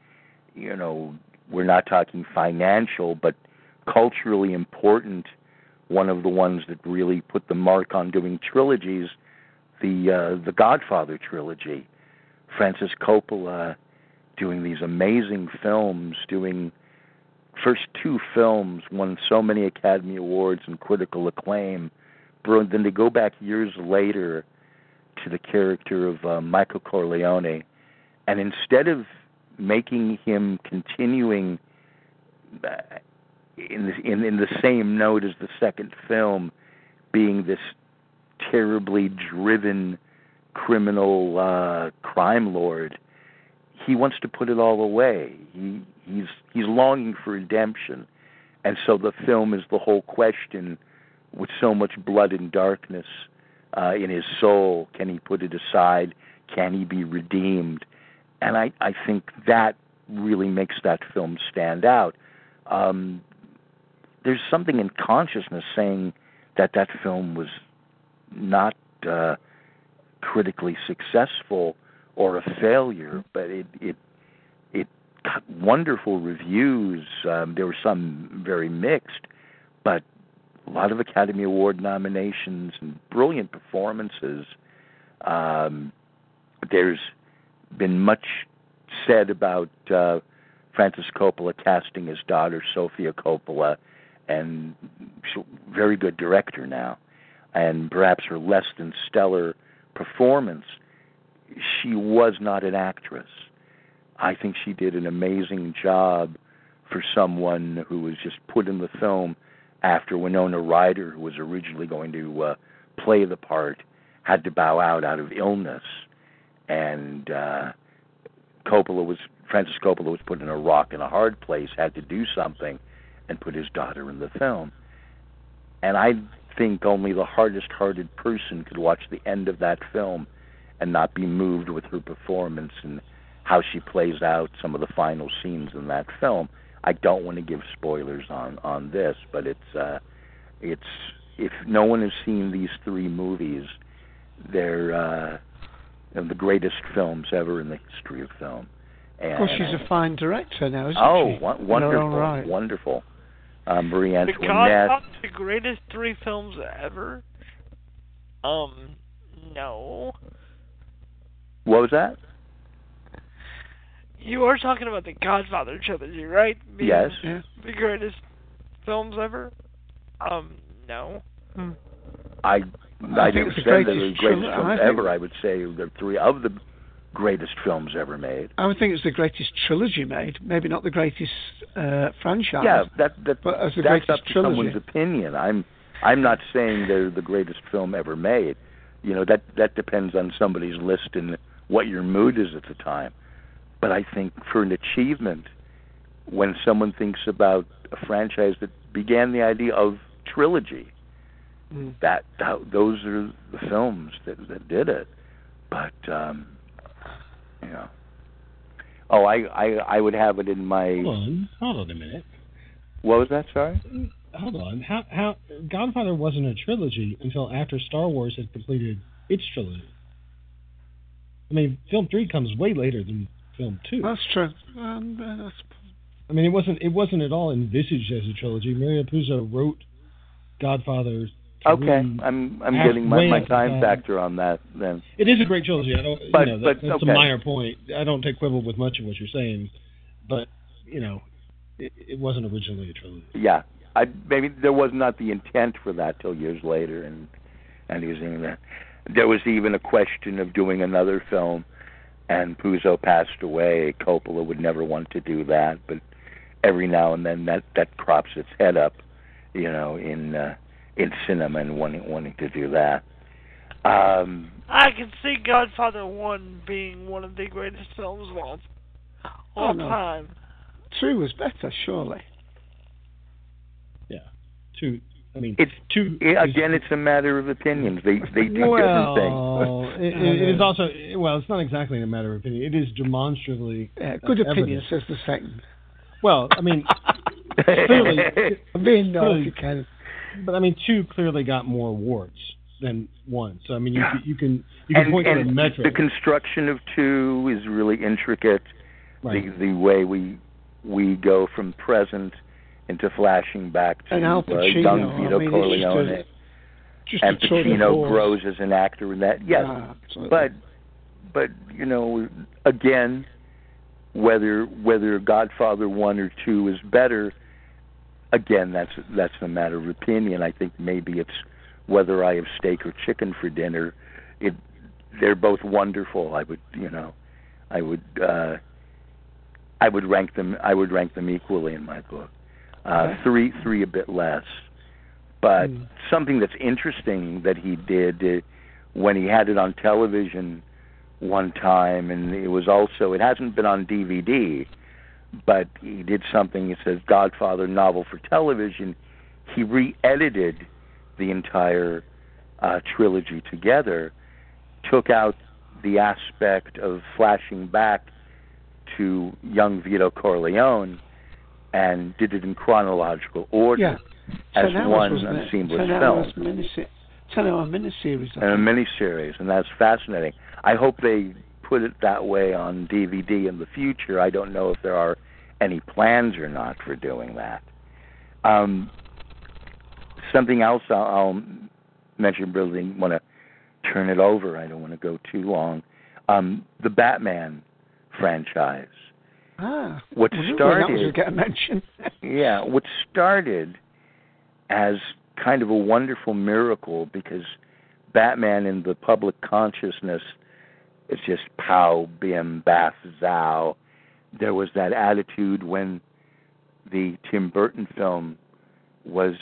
you know, we're not talking financial, but culturally important. One of the ones that really put the mark on doing trilogies, the uh, the Godfather trilogy. Francis Coppola doing these amazing films, doing first two films, won so many Academy Awards and critical acclaim. Brilliant. Then to go back years later to the character of uh, Michael Corleone, and instead of making him continuing in the, in, in the same note as the second film, being this terribly driven criminal uh, crime lord, he wants to put it all away. He, he's he's longing for redemption, and so the film is the whole question, with so much blood and darkness uh, in his soul. Can he put it aside? Can he be redeemed? And I, I think that really makes that film stand out. Um, there's something in consciousness saying that that film was not uh, critically successful or a failure, but it it, it got wonderful reviews. Um, there were some very mixed, but a lot of Academy Award nominations and brilliant performances. Um, there's been much said about uh, Francis Coppola casting his daughter Sofia Coppola, and she's a very good director now, and perhaps her less than stellar performance. She was not an actress. I think she did an amazing job for someone who was just put in the film after Winona Ryder, who was originally going to uh, play the part, had to bow out out of illness. And uh, Coppola was Francis Coppola was put in a rock and a hard place, had to do something, and put his daughter in the film. And I think only the hardest-hearted person could watch the end of that film and not be moved with her performance and how she plays out some of the final scenes in that film. I don't want to give spoilers on, on this, but it's uh, it's if no one has seen these three movies, they're... Uh, of the greatest films ever in the history of film. And, of course, she's a fine director now, isn't oh, she? Oh, w- wonderful, right. wonderful. Um, Marie Antoinette. The God, the greatest three films ever? Um, no. What was that? You are talking about the Godfather trilogy, right? Being yes. The greatest films ever? Um, no. Hmm. I... I, I didn't say they're the greatest tri- films ever. I would say they're three of the greatest films ever made. I would think it's the greatest trilogy made, maybe not the greatest uh, franchise. Yeah, that, that, but as the that's greatest up to trilogy. Someone's opinion. I'm I'm not saying they're the greatest film ever made. You know, that, that depends on somebody's list and what your mood is at the time. But I think for an achievement, when someone thinks about a franchise that began the idea of trilogy, That, that those are the films that, that did it. But um, you know, oh, I, I I would have it in my. Hold on, hold on a minute. What was that? Sorry. Hold on. How how Godfather wasn't a trilogy until after Star Wars had completed its trilogy. I mean, film three comes way later than film two. That's true. Um, that's... I mean, it wasn't it wasn't at all envisaged as a trilogy. Mariapuzzo wrote Godfather. Okay, I'm I'm getting my, my time factor on that then. It is a great trilogy. I don't. But, you know, that, but that's okay. A minor point. I don't take quibble with much of what you're saying, but you know, it, it wasn't originally a trilogy. Yeah, I, maybe there was not the intent for that till years later, and and using that. There was even a question of doing another film, and Puzo passed away. Coppola would never want to do that, but every now and then that, that crops its head up, you know, in uh, in cinema and wanting, wanting to do that. Um, I can see Godfather one being one of the greatest films of all, all oh, no. time. Two was better, surely. Yeah, two... I mean, it's two. It, again, it's a matter of opinions. They they do well, different things. it, it is also well. It's not exactly a matter of opinion. It is demonstrably yeah, good uh, opinion says the second. Well, I mean, clearly, I mean, no, clearly, if you can. But I mean, two clearly got more awards than one. So I mean, you you can you can and, point and to the metric. The construction of two is really intricate. Right. The the way we we go from present into flashing back to young Vito I mean, Corleone. Just a, just and Pacino grows as an actor in that. Yes, ah, but, but you know, again, whether whether Godfather one or two is better, again, that's that's a matter of opinion. I think maybe it's whether I have steak or chicken for dinner. It, they're both wonderful. I would, you know, I would, uh, I would rank them. I would rank them equally in my book. Uh, three, three a bit less, but mm. something that's interesting that he did uh, when he had it on television one time, and it was also, it hasn't been on D V D, but he did something. It says Godfather novel for television. He re-edited the entire uh, trilogy together, took out the aspect of flashing back to young Vito Corleone, and did it in chronological order yeah. as hours, one seamless film. Miniser- ten hour miniseries. And a miniseries, and that's fascinating. I hope they put it that way on D V D in the future. I don't know if there are any plans or not for doing that. Um, something else I'll, I'll mention, really want to turn it over. I don't want to go too long. Um, the Batman franchise. Ah, what started, yeah, what started as kind of a wonderful miracle, because Batman in the public consciousness is just pow, bim, bath, zow. There was that attitude when the Tim Burton film was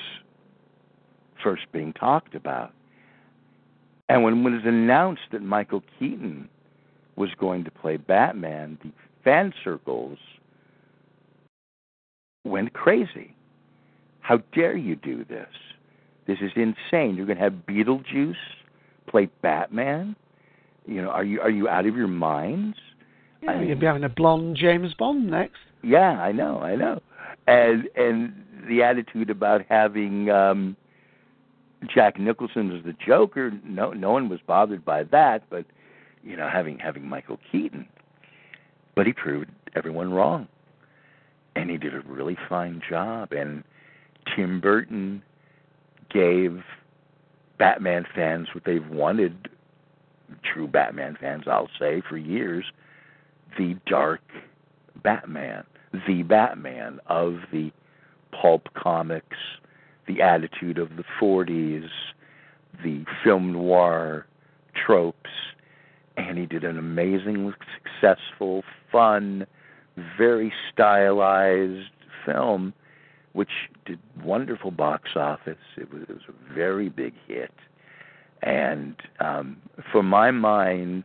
first being talked about. And when it was announced that Michael Keaton was going to play Batman, the fan circles went crazy. How dare you do this? This is insane. You're going to have Beetlejuice play Batman? You know, are you are you out of your minds? Yeah, I mean, you'll be having a blonde James Bond next. Yeah, I know, I know. And and the attitude about having um, Jack Nicholson as the Joker, no no one was bothered by that, but you know, having having Michael Keaton. But he proved everyone wrong, and he did a really fine job. And Tim Burton gave Batman fans what they've wanted, true Batman fans, I'll say, for years, the dark Batman, the Batman of the pulp comics, the attitude of the forties, the film noir tropes. And he did an amazing, successful, fun, very stylized film, which did wonderful box office. It was, it was a very big hit. And um, for my mind,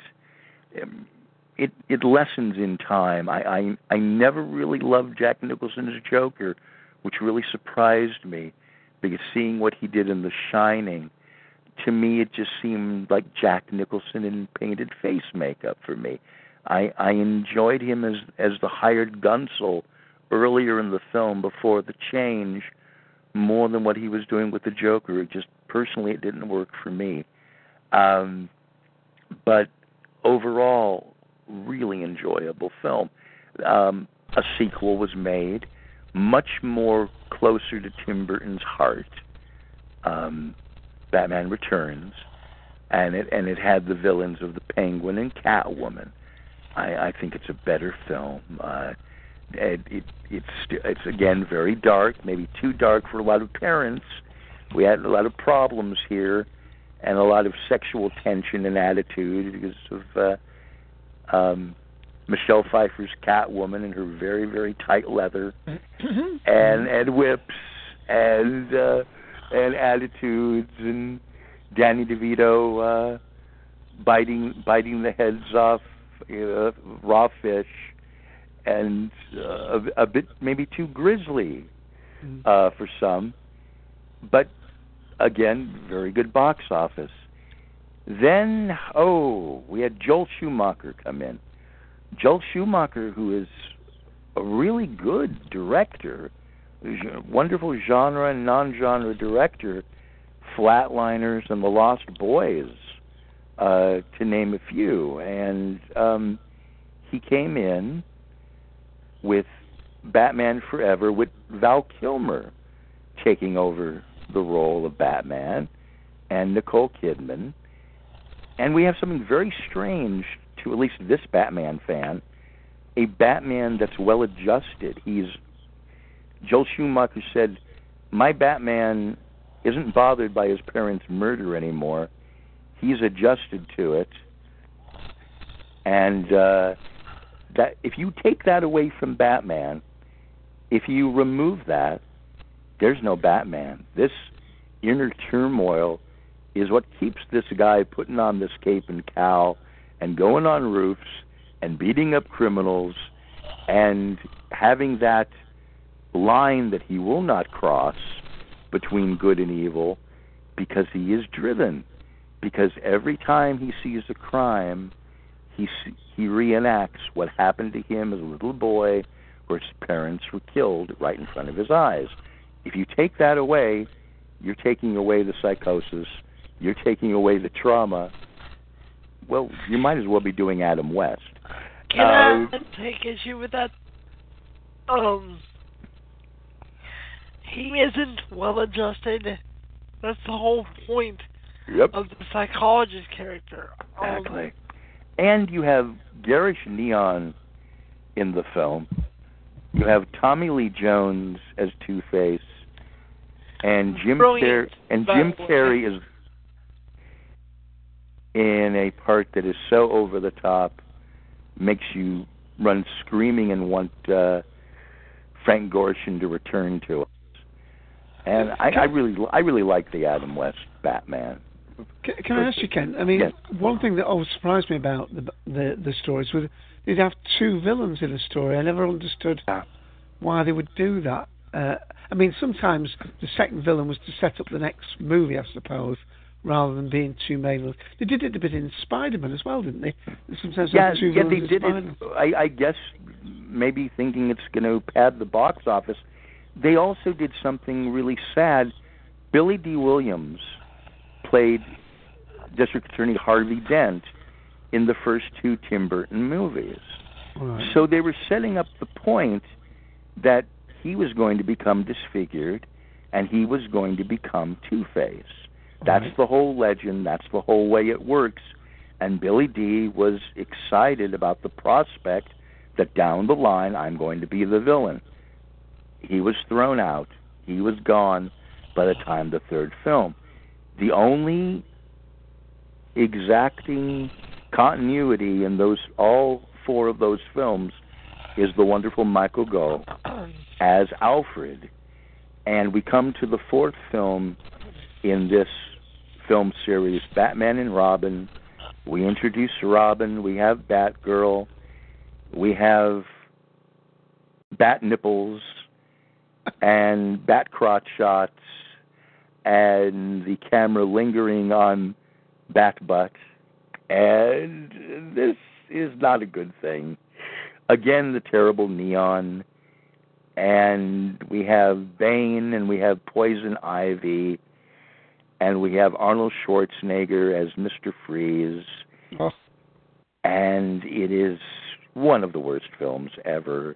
it it lessens in time. I, I I never really loved Jack Nicholson as Joker, which really surprised me, because seeing what he did in The Shining, to me, it just seemed like Jack Nicholson in painted face makeup for me. I, I enjoyed him as, as the hired gunsel earlier in the film before the change more than what he was doing with the Joker. It just personally, it didn't work for me. Um, but overall, really enjoyable film. Um, a sequel was made, much more closer to Tim Burton's heart, um, Batman Returns, and it and it had the villains of the Penguin and Catwoman. I, I think it's a better film. Uh, it, it, it's it's again very dark, maybe too dark for a lot of parents. We had a lot of problems here, and a lot of sexual tension and attitude because of uh, um, Michelle Pfeiffer's Catwoman and her very very tight leather, and and whips and uh, and attitudes, and Danny DeVito uh, biting biting the heads off. Uh, raw fish, and uh, a, a bit maybe too grisly uh, for some, but again, very good box office. Then, oh, we had Joel Schumacher come in. Joel Schumacher, who is a really good director, wonderful genre and non-genre director, Flatliners and The Lost Boys, Uh, to name a few, and um, he came in with Batman Forever with Val Kilmer taking over the role of Batman and Nicole Kidman, and we have something very strange to at least this Batman fan, a Batman that's well adjusted. He's Joel Schumacher said, "My Batman isn't bothered by his parents' murder anymore. He's adjusted to it," and uh, that if you take that away from Batman, if you remove that, there's no Batman. This inner turmoil is what keeps this guy putting on this cape and cowl and going on roofs and beating up criminals and having that line that he will not cross between good and evil, because he is driven. Because every time he sees a crime, he he reenacts what happened to him as a little boy where his parents were killed right in front of his eyes. If you take that away, you're taking away the psychosis, you're taking away the trauma. Well, you might as well be doing Adam West. Can uh, I take issue with that? Um, he isn't well-adjusted. That's the whole point. Yep. Of the psychologist character. Exactly. Um, and you have Garish Neon in the film. You have Tommy Lee Jones as Two-Face, and Jim Carrey and Jim Carrey is in a part that is so over the top, makes you run screaming and want uh, Frank Gorshin to return to us. And I, I really, I really like the Adam West Batman. Can, can I ask you, Ken? I mean, yes. One thing that always surprised me about the the, the stories was they'd have two villains in a story. I never understood why they would do that. Uh, I mean, sometimes the second villain was to set up the next movie, I suppose, rather than being two main villains. They did it a bit in Spider-Man as well, didn't they? Sometimes yeah, two yeah, they did Spider-Man. It. I, I guess maybe thinking it's going to pad the box office. They also did something really sad. Billy Dee Williams played District Attorney Harvey Dent in the first two Tim Burton movies. Right. So they were setting up the point that he was going to become disfigured and he was going to become Two-Face. That's right. The whole legend. That's the whole way it works. And Billy Dee was excited about the prospect that down the line, I'm going to be the villain. He was thrown out. He was gone by the time the third film. The only exacting continuity in those all four of those films is the wonderful Michael Gough as Alfred. And we come to the fourth film in this film series, Batman and Robin. We introduce Robin. We have Batgirl. We have Bat Nipples. And bat crotch shots, and the camera lingering on that butt, and this is not a good thing. Again, the terrible neon, and we have Bane, and we have Poison Ivy, and we have Arnold Schwarzenegger as Mister Freeze, oh. and it is one of the worst films ever,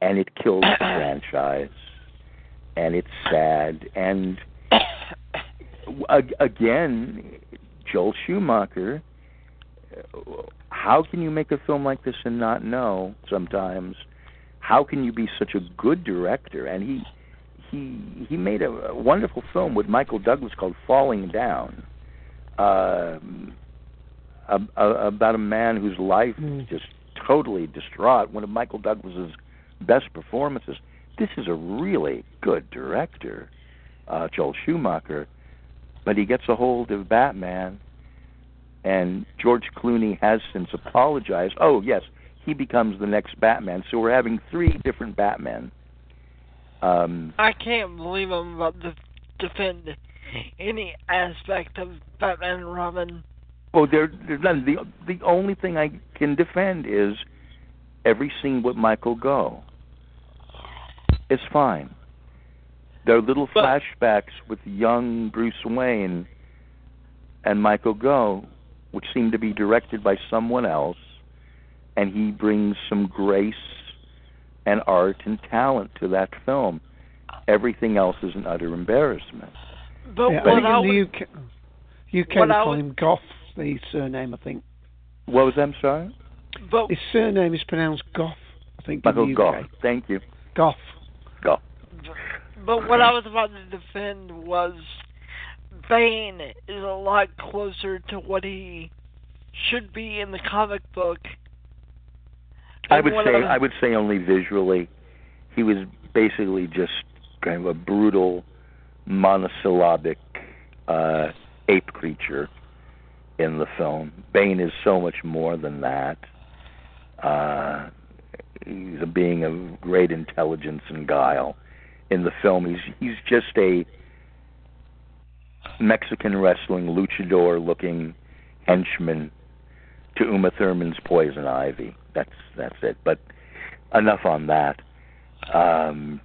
and it kills the franchise, and it's sad, and again, Joel Schumacher, how can you make a film like this and not know sometimes? How can you be such a good director? And he he he made a, a wonderful film with Michael Douglas called Falling Down, uh, a, a, about a man whose life is just totally distraught, one of Michael Douglas's best performances. This is a really good director, uh, Joel Schumacher, but he gets a hold of Batman, and George Clooney has since apologized. Oh, yes, he becomes the next Batman, so we're having three different Batmen. Um, I can't believe I'm about to defend any aspect of Batman and Robin. Oh, there, there's none. The, the only thing I can defend is every scene with Michael Gough. It's fine. There are little but, flashbacks with young Bruce Wayne and Michael Gough, which seem to be directed by someone else, and he brings some grace and art and talent to that film. Everything else is an utter embarrassment. But yeah, what I would, U K, U K what call I would, him Gough, the surname, I think. What was that? I'm sorry? But, his surname is pronounced Gough, I think, Michael in the U K. Gough, thank you. Gough. Gough. But what I was about to defend was Bane is a lot closer to what he should be in the comic book. I would say I, I would say only visually. He was basically just kind of a brutal, monosyllabic uh, ape creature in the film. Bane is so much more than that. Uh, he's a being of great intelligence and guile. In the film, he's he's just a Mexican wrestling luchador-looking henchman to Uma Thurman's Poison Ivy. That's that's it. But enough on that. Um,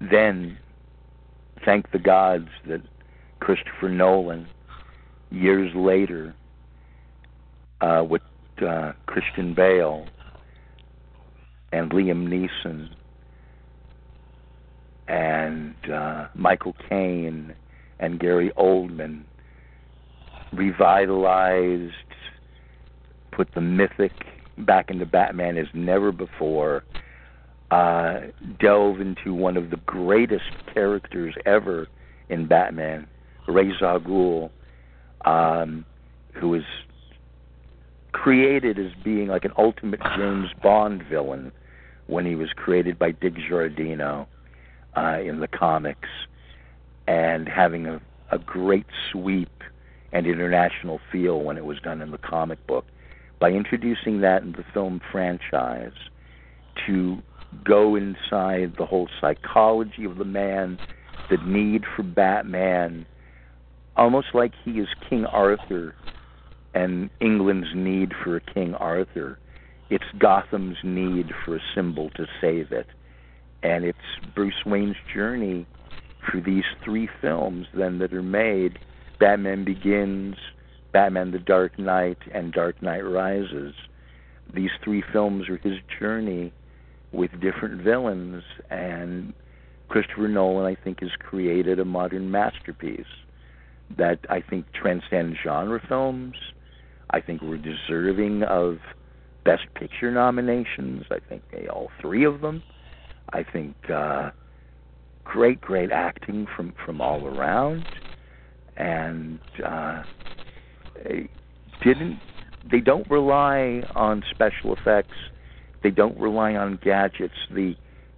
then, thank the gods that Christopher Nolan, years later, uh, with uh, Christian Bale and Liam Neeson and uh, Michael Caine and Gary Oldman, revitalized, put the mythic back into Batman as never before, uh, delve into one of the greatest characters ever in Batman, Ra's al Ghul, um, who is created as being like an ultimate James Bond villain when he was created by Dick Giordano uh, in the comics, and having a, a great sweep and international feel when it was done in the comic book. By introducing that in the film franchise, to go inside the whole psychology of the man, the need for Batman, almost like he is King Arthur and England's need for a King Arthur. It's Gotham's need for a symbol to save it. And it's Bruce Wayne's journey through these three films then that are made, Batman Begins, Batman the Dark Knight, and Dark Knight Rises. These three films are his journey with different villains, and Christopher Nolan, I think, has created a modern masterpiece that I think transcends genre films. I think we're deserving of Best Picture nominations. I think they, all three of them. I think uh, great, great acting from, from all around. And uh, didn't they don't rely on special effects. They don't rely on gadgets. The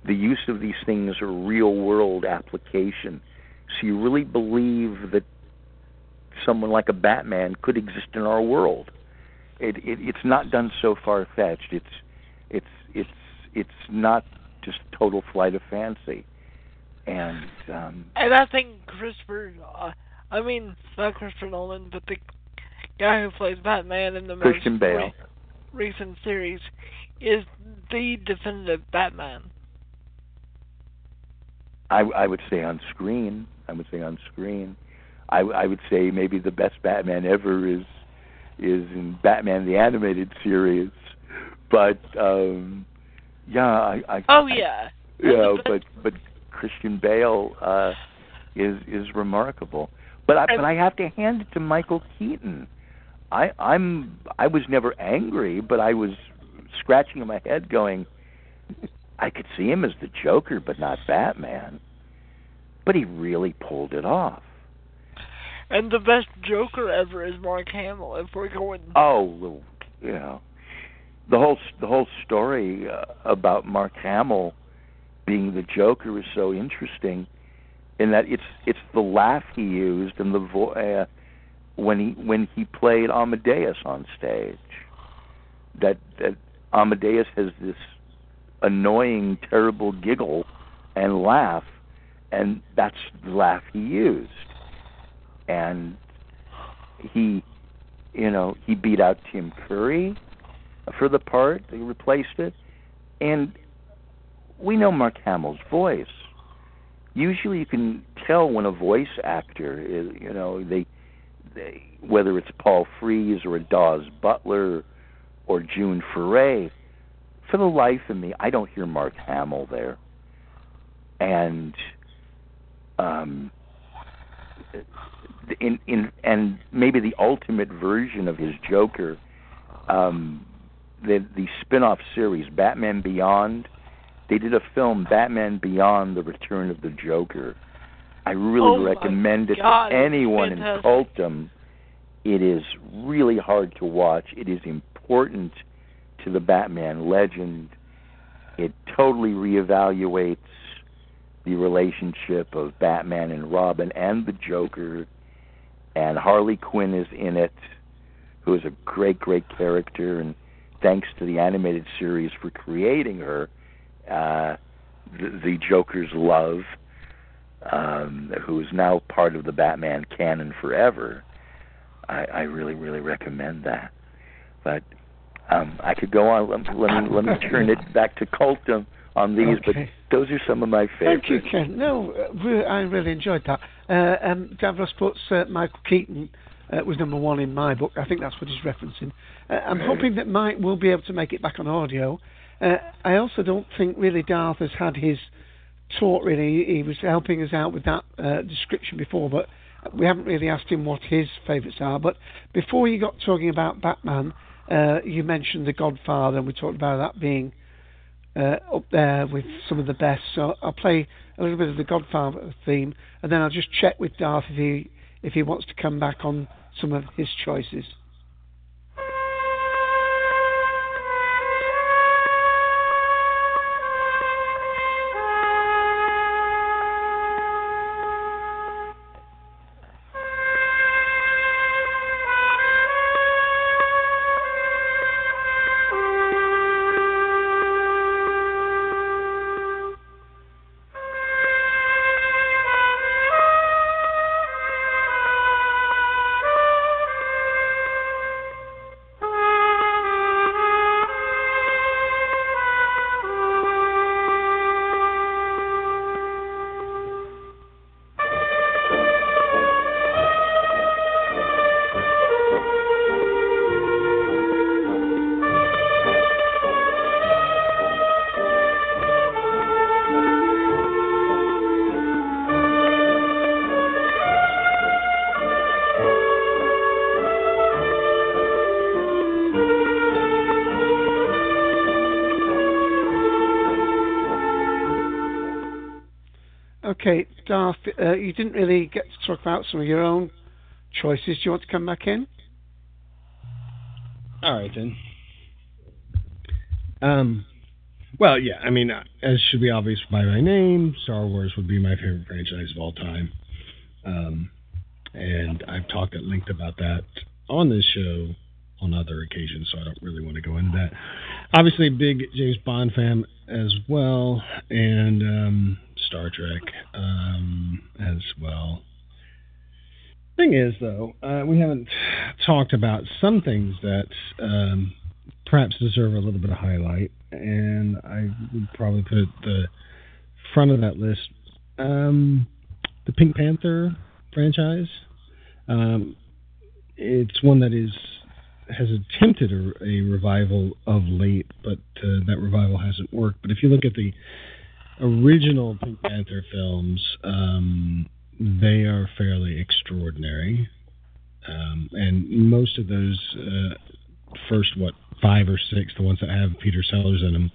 the use of these things are real world application. So you really believe that someone like a Batman could exist in our world. It, it it's not done so far fetched. It's it's it's it's not just total flight of fancy. And um, and I think Christopher, uh, I mean, not Christopher Nolan, but the guy who plays Batman in the Christian most Bale. Re- recent series is the definitive Batman. I, I would say on screen. I would say on screen. I, I would say maybe the best Batman ever is is in Batman the Animated Series. But um, yeah, I, I. Oh yeah. Yeah, you know, but but. Christian Bale uh, is is remarkable, but I, but I have to hand it to Michael Keaton. I I'm I was never angry, but I was scratching my head, going, I could see him as the Joker, but not Batman. But he really pulled it off. And the best Joker ever is Mark Hamill. If we're going, oh, you know, the whole the whole story uh, about Mark Hamill being the Joker is so interesting, in that it's it's the laugh he used and the vo- uh, when he when he played Amadeus on stage. That that Amadeus has this annoying, terrible giggle and laugh, and that's the laugh he used. And he, you know, he beat out Tim Curry for the part. He replaced it, and we know Mark Hamill's voice. Usually, you can tell when a voice actor is, you know, they, they whether it's Paul Frees or Dawes Butler or June Foray. For the life of me, I don't hear Mark Hamill there. And um, in in and maybe the ultimate version of his Joker, um, the the spin-off series Batman Beyond. They did a film, Batman Beyond: The Return of the Joker. I really oh recommend it God, to anyone in Cultum. It is really hard to watch. It is important to the Batman legend. It totally reevaluates the relationship of Batman and Robin and the Joker. And Harley Quinn is in it, who is a great, great character. And thanks to the animated series for creating her. Uh, the, the Joker's love, um, who is now part of the Batman canon forever. I, I really, really recommend that. But um, I could go on. Let, let me let me turn it back to Cultum on these. Okay. But those are some of my favorites. Thank you, Ken. No, I really enjoyed that. Uh, um, Davros puts uh, Michael Keaton uh, was number one in my book. I think that's what he's referencing. Uh, I'm right. hoping that Mike will be able to make it back on audio. Uh, I also don't think really Darth has had his talk really. He was helping us out with that uh, description before, but we haven't really asked him what his favourites are. But before you got talking about Batman, uh, you mentioned The Godfather, and we talked about that being uh, up there with some of the best. So I'll play a little bit of The Godfather theme, and then I'll just check with Darth if he, if he wants to come back on some of his choices. Okay, Darth, uh, you didn't really get to talk about some of your own choices. Do you want to come back in? All right, then. Um, well, yeah, I mean, as should be obvious by my name, Star Wars would be my favorite franchise of all time. Um, and I've talked at length about that on this show on other occasions, so I don't really want to go into that. Obviously, big James Bond fan as well, and... Um, Star Trek um, as well. Thing is, though, uh, we haven't talked about some things that um, perhaps deserve a little bit of highlight, and I would probably put at the front of that list um, the Pink Panther franchise. Um, it's one that is has attempted a, a revival of late, but uh, that revival hasn't worked. But if you look at the original Pink Panther films, um, they are fairly extraordinary. Um, and most of those uh, first, what, five or six, the ones that have Peter Sellers in them,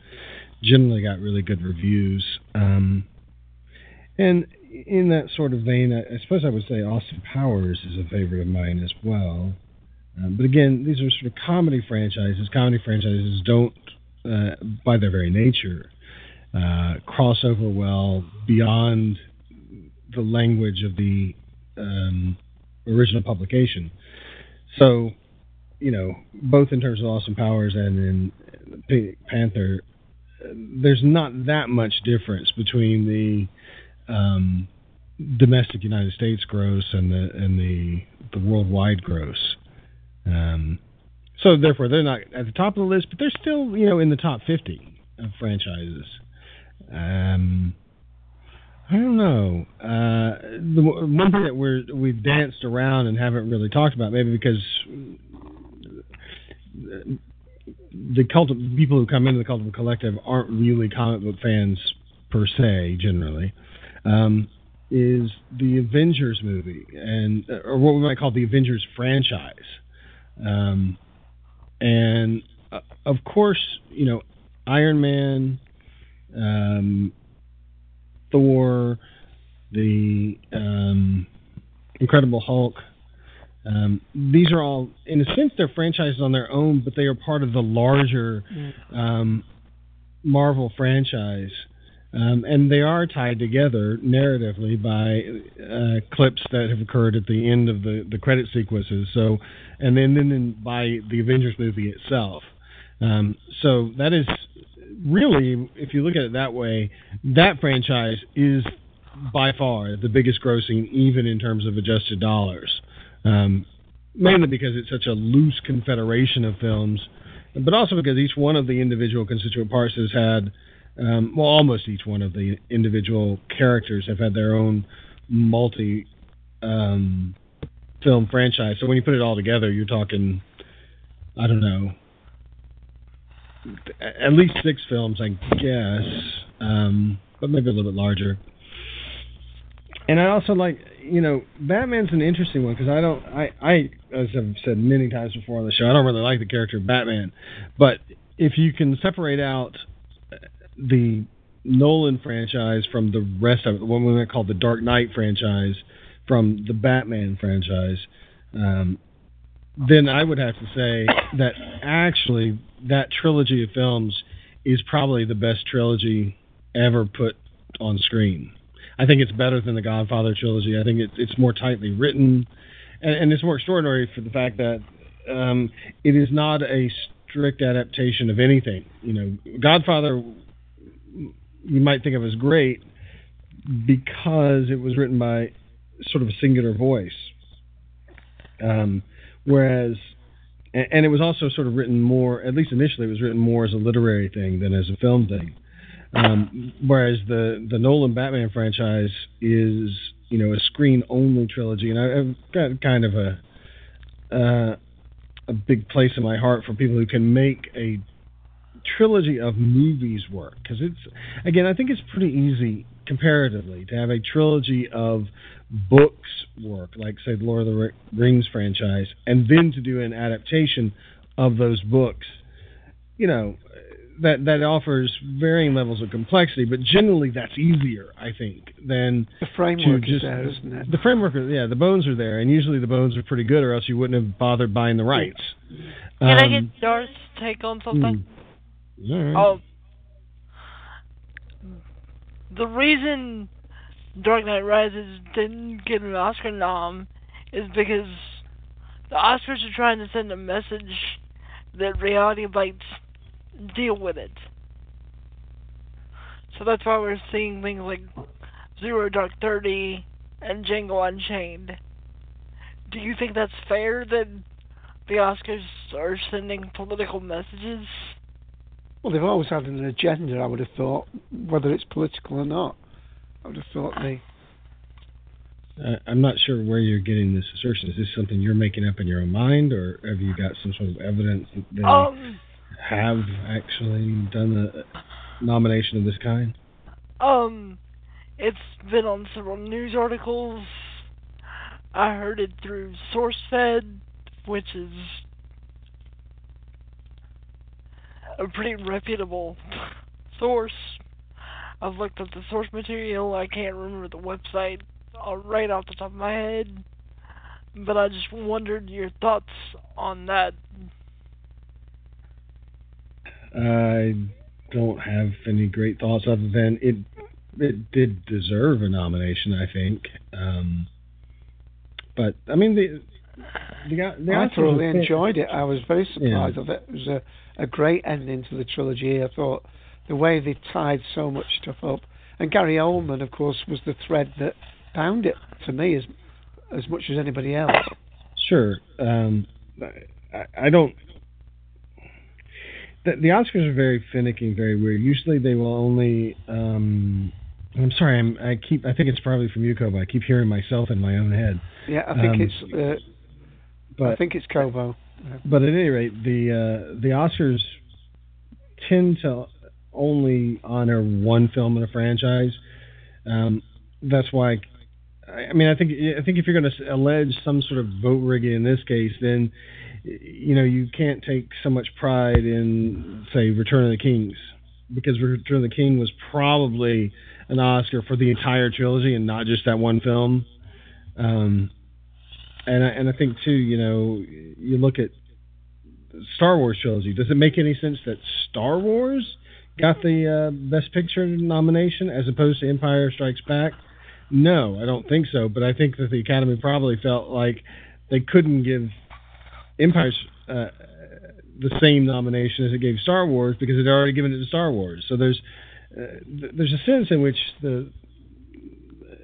generally got really good reviews. Um, and in that sort of vein, I, I suppose I would say Austin Powers is a favorite of mine as well. Um, but again, these are sort of comedy franchises. Comedy franchises don't, uh, by their very nature, uh, cross over well beyond the language of the um, original publication. So, you know, both in terms of Austin Powers and in Pink Panther, there's not that much difference between the um, domestic United States gross and the and the, the worldwide gross. Um, so therefore, they're not at the top of the list, but they're still, you know, in the top fifty of franchises. Um, I don't know. Uh, the one thing that we're we've danced around and haven't really talked about, maybe because the cult of, people who come into the Cult of the Collective aren't really comic book fans per se, generally. Um, is the Avengers movie and or what we might call the Avengers franchise. Um, and uh, of course, you know, Iron Man, um, Thor, the um, Incredible Hulk. Um, these are all, in a sense, they're franchises on their own, but they are part of the larger um, Marvel franchise, um, and they are tied together narratively by uh, clips that have occurred at the end of the, the credit sequences. So, and then then, then by the Avengers movie itself. Um, so that is. Really, if you look at it that way, that franchise is by far the biggest grossing, even in terms of adjusted dollars, um, mainly because it's such a loose confederation of films, but also because each one of the individual constituent parts has had, um, well, almost each one of the individual characters have had their own multi, um, film franchise. So when you put it all together, you're talking, I don't know, at least six films, I guess, um, but maybe a little bit larger. And I also like, you know, Batman's an interesting one because I don't, I, I, as I've said many times before on the show, I don't really like the character of Batman. But if you can separate out the Nolan franchise from the rest of it, what we might call the Dark Knight franchise from the Batman franchise, um, then I would have to say that actually that trilogy of films is probably the best trilogy ever put on screen. I think it's better than the Godfather trilogy. I think it, it's more tightly written, and, and it's more extraordinary for the fact that um, it is not a strict adaptation of anything. You know, Godfather, you might think of as great because it was written by sort of a singular voice. Um, whereas And it was also sort of written more, at least initially, it was written more as a literary thing than as a film thing. Um, whereas the, the Nolan Batman franchise is, you know, a screen-only trilogy. And I, I've got kind of a uh, a big place in my heart for people who can make a trilogy of movies work. Because it's, again, I think it's pretty easy, comparatively, to have a trilogy of books work, like, say, the Lord of the Rings franchise, and then to do an adaptation of those books. You know, that that offers varying levels of complexity, but generally that's easier, I think, than the framework to just, is there, isn't it? The framework, yeah, the bones are there, and usually the bones are pretty good, or else you wouldn't have bothered buying the rights. Can um, I get Doris to take on something? Mm, all right. Oh, the reason Dark Knight Rises didn't get an Oscar nom is because the Oscars are trying to send a message that reality bites deal with it. So that's why we're seeing things like Zero Dark Thirty, and Django Unchained. Do you think that's fair that the Oscars are sending political messages? Well, they've always had an agenda, I would have thought, whether it's political or not. I would have thought they... Uh, I'm not sure where you're getting this assertion. Is this something you're making up in your own mind, or have you got some sort of evidence that they um, have actually done a nomination of this kind? Um, it's been on several news articles. I heard it through SourceFed, which is a pretty reputable source. I've looked up the source material. I can't remember the website right off the top of my head, but I just wondered your thoughts on that. I don't have any great thoughts other than it it did deserve a nomination, I think. Um, but I mean, the the, the I thoroughly enjoyed it. I was very surprised yeah. that it was a a great ending to the trilogy. I thought the way they tied so much stuff up, and Gary Oldman, of course, was the thread that bound it to me as as much as anybody else. Sure, um, I, I don't. The, the Oscars are very finicky, very weird. Usually, they will only. Um, I'm sorry, I'm, I keep. I think it's probably from you, Kobo. I keep hearing myself in my own head. Yeah, I think um, it's. Uh, but I think it's Kobo. But at any rate, the uh, the Oscars tend to only honor one film in a franchise. Um, that's why, I, I mean, I think I think if you're going to allege some sort of vote rigging in this case, then you know you can't take so much pride in, say, Return of the Kings, because Return of the King was probably an Oscar for the entire trilogy and not just that one film. Um, And I, and I think, too, you know, you look at the Star Wars trilogy. Does it make any sense that Star Wars got the uh, Best Picture nomination as opposed to Empire Strikes Back? No, I don't think so. But I think that the Academy probably felt like they couldn't give Empire uh, the same nomination as it gave Star Wars because they'd already given it to Star Wars. So there's uh, th- there's a sense in which the...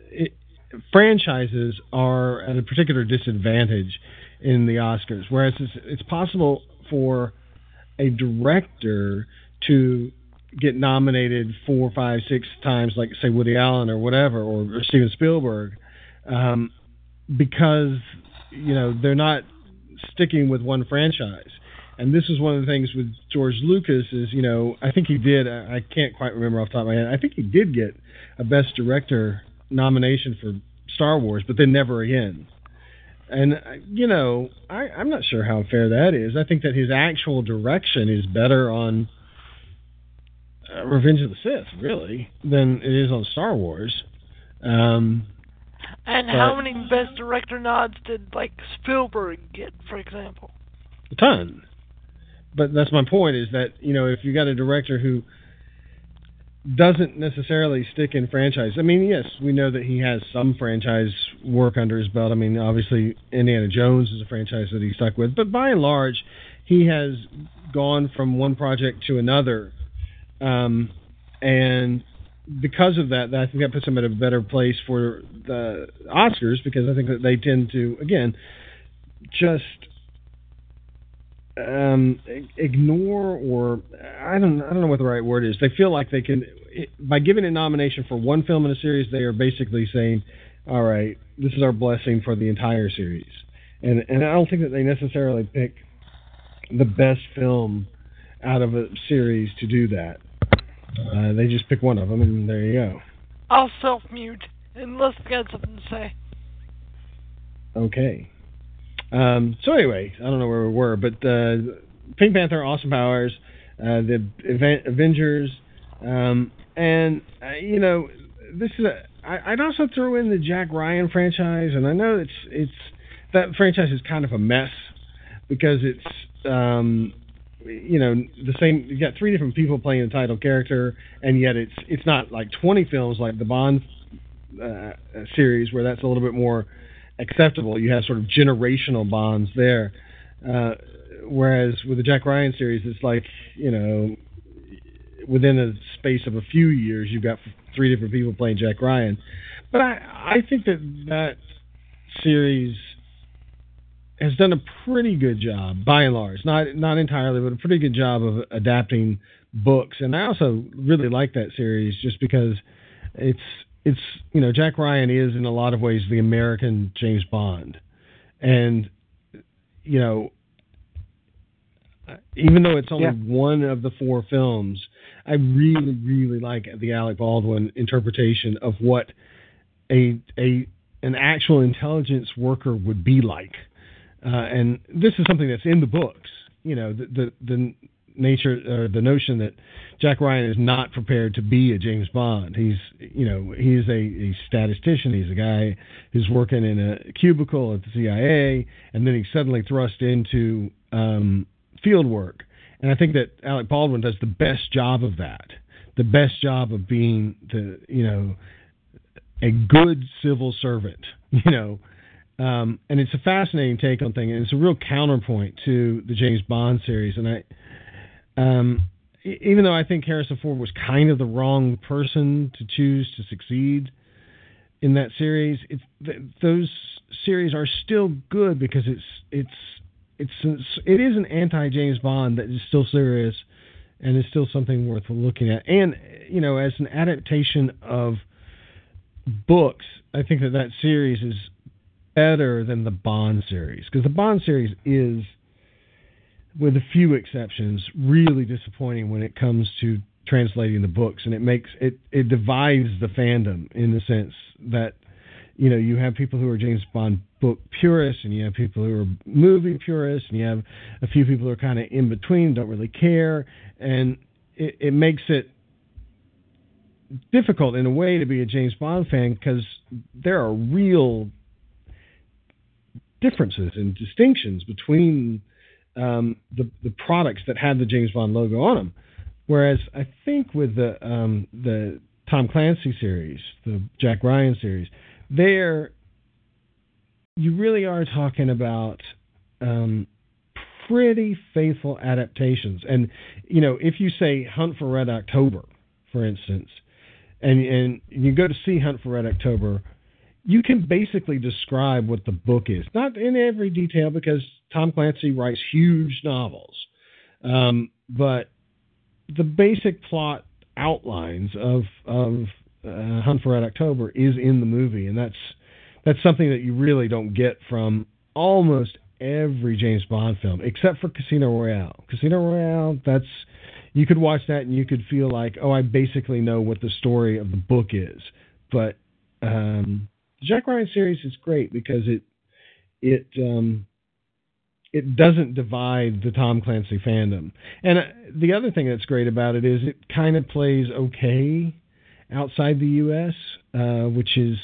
It, franchises are at a particular disadvantage in the Oscars, whereas it's, it's possible for a director to get nominated four, five, six times, like, say, Woody Allen or whatever, or, or Steven Spielberg, um, because, you know, they're not sticking with one franchise. And this is one of the things with George Lucas is, you know, I think he did, I, I can't quite remember off the top of my head, I think he did get a Best Director nomination for Star Wars, but then never again. And, you know, I, I'm not sure how fair that is. I think that his actual direction is better on uh, Revenge of the Sith, really, than it is on Star Wars. Um, and but, how many Best Director nods did, like, Spielberg get, for example? A ton. But that's my point, is that, you know, if you got a director who doesn't necessarily stick in franchise. I mean, yes, we know that he has some franchise work under his belt. I mean, obviously, Indiana Jones is a franchise that he stuck with. But by and large, he has gone from one project to another. Um, and because of that, I think that puts him at a better place for the Oscars, because I think that they tend to, again, just... Um, ignore or I don't I don't know what the right word is. They feel like they can, by giving a nomination for one film in a series, they are basically saying, all right, this is our blessing for the entire series. And and I don't think that they necessarily pick the best film out of a series to do that. Uh, they just pick one of them, and there you go. I'll self-mute unless I got something to say. Okay. Um, so anyway, I don't know where we were, but uh, Pink Panther, Austin Powers, uh, the event, Avengers, um, and uh, you know, this is. A, I, I'd also throw in the Jack Ryan franchise, and I know it's it's that franchise is kind of a mess because it's um, you know the same. You got three different people playing the title character, and yet it's it's not like twenty films like the Bond uh, series where that's a little bit more acceptable. You have sort of generational bonds there, uh, whereas with the Jack Ryan series, it's like, you know, within a space of a few years, you've got three different people playing Jack Ryan. But I, I think that that series has done a pretty good job, by and large. Not not entirely, but a pretty good job of adapting books. And I also really like that series just because it's it's you know, Jack Ryan is in a lot of ways the American James Bond. And you know, even though it's only yeah. one of the four films, I really, really like the Alec Baldwin interpretation of what a a an actual intelligence worker would be like. Uh, and this is something that's in the books. You know, the the, the nature or uh, the notion that Jack Ryan is not prepared to be a James Bond. He's you know he's a, a statistician. He's a guy who's working in a cubicle at the C I A, and then he's suddenly thrust into um, field work. And I think that Alec Baldwin does the best job of that, the best job of being the, you know, a good civil servant, you know. Um, and it's a fascinating take on things, and it's a real counterpoint to the James Bond series. And I, um, even though I think Harrison Ford was kind of the wrong person to choose to succeed in that series, it's, th- those series are still good because it's it's. It's, it is an anti-James Bond that is still serious and is still something worth looking at. And, you know, as an adaptation of books, I think that that series is better than the Bond series, because the Bond series is, with a few exceptions, really disappointing when it comes to translating the books. And it makes it, it divides the fandom in the sense that, you know, you have people who are James Bond book purists, and you have people who are movie purists, and you have a few people who are kind of in between, don't really care, and it, it makes it difficult in a way to be a James Bond fan, because there are real differences and distinctions between um, the the products that had the James Bond logo on them. Whereas I think with the um, the Tom Clancy series, the Jack Ryan series, there, you really are talking about um, pretty faithful adaptations. And, you know, if you say Hunt for Red October, for instance, and, and you go to see Hunt for Red October, you can basically describe what the book is. Not in every detail, because Tom Clancy writes huge novels. Um, but the basic plot outlines of of Uh, Hunt for Red October is in the movie, and that's that's something that you really don't get from almost every James Bond film, except for Casino Royale. Casino Royale, that's you could watch that and you could feel like, oh, I basically know what the story of the book is. But um, the Jack Ryan series is great because it it um, it doesn't divide the Tom Clancy fandom. And uh, the other thing that's great about it is it kind of plays okay outside the U S, uh, which is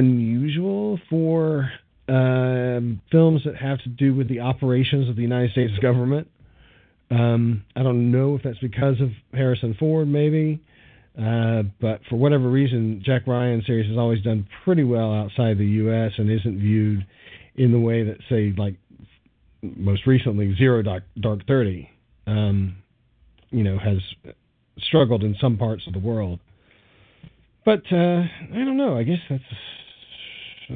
unusual for um, films that have to do with the operations of the United States government. Um, I don't know if that's because of Harrison Ford, maybe, uh, but for whatever reason, Jack Ryan series has always done pretty well outside the U S and isn't viewed in the way that, say, like most recently, Zero Dark, Dark Thirty, um, you know, has struggled in some parts of the world. But uh, I don't know. I guess that's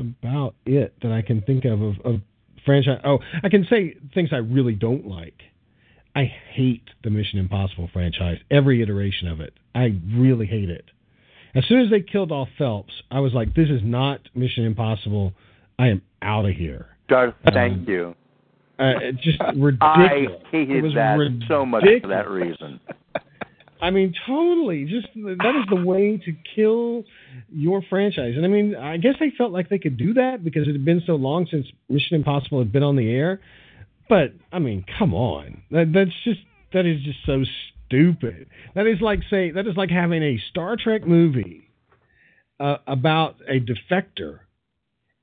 about it that I can think of, of of franchise. Oh, I can say things I really don't like. I hate the Mission Impossible franchise, every iteration of it. I really hate it. As soon as they killed off Phelps, I was like, this is not Mission Impossible. I am out of here. Darth, um, thank you. Uh, just ridiculous. I hated that ridiculous. So much for that reason. I mean, totally. Just that is the way to kill your franchise. And I mean, I guess they felt like they could do that because it had been so long since Mission Impossible had been on the air. But I mean, come on, that, that's just that is just so stupid. That is like say that is like having a Star Trek movie uh, about a defector,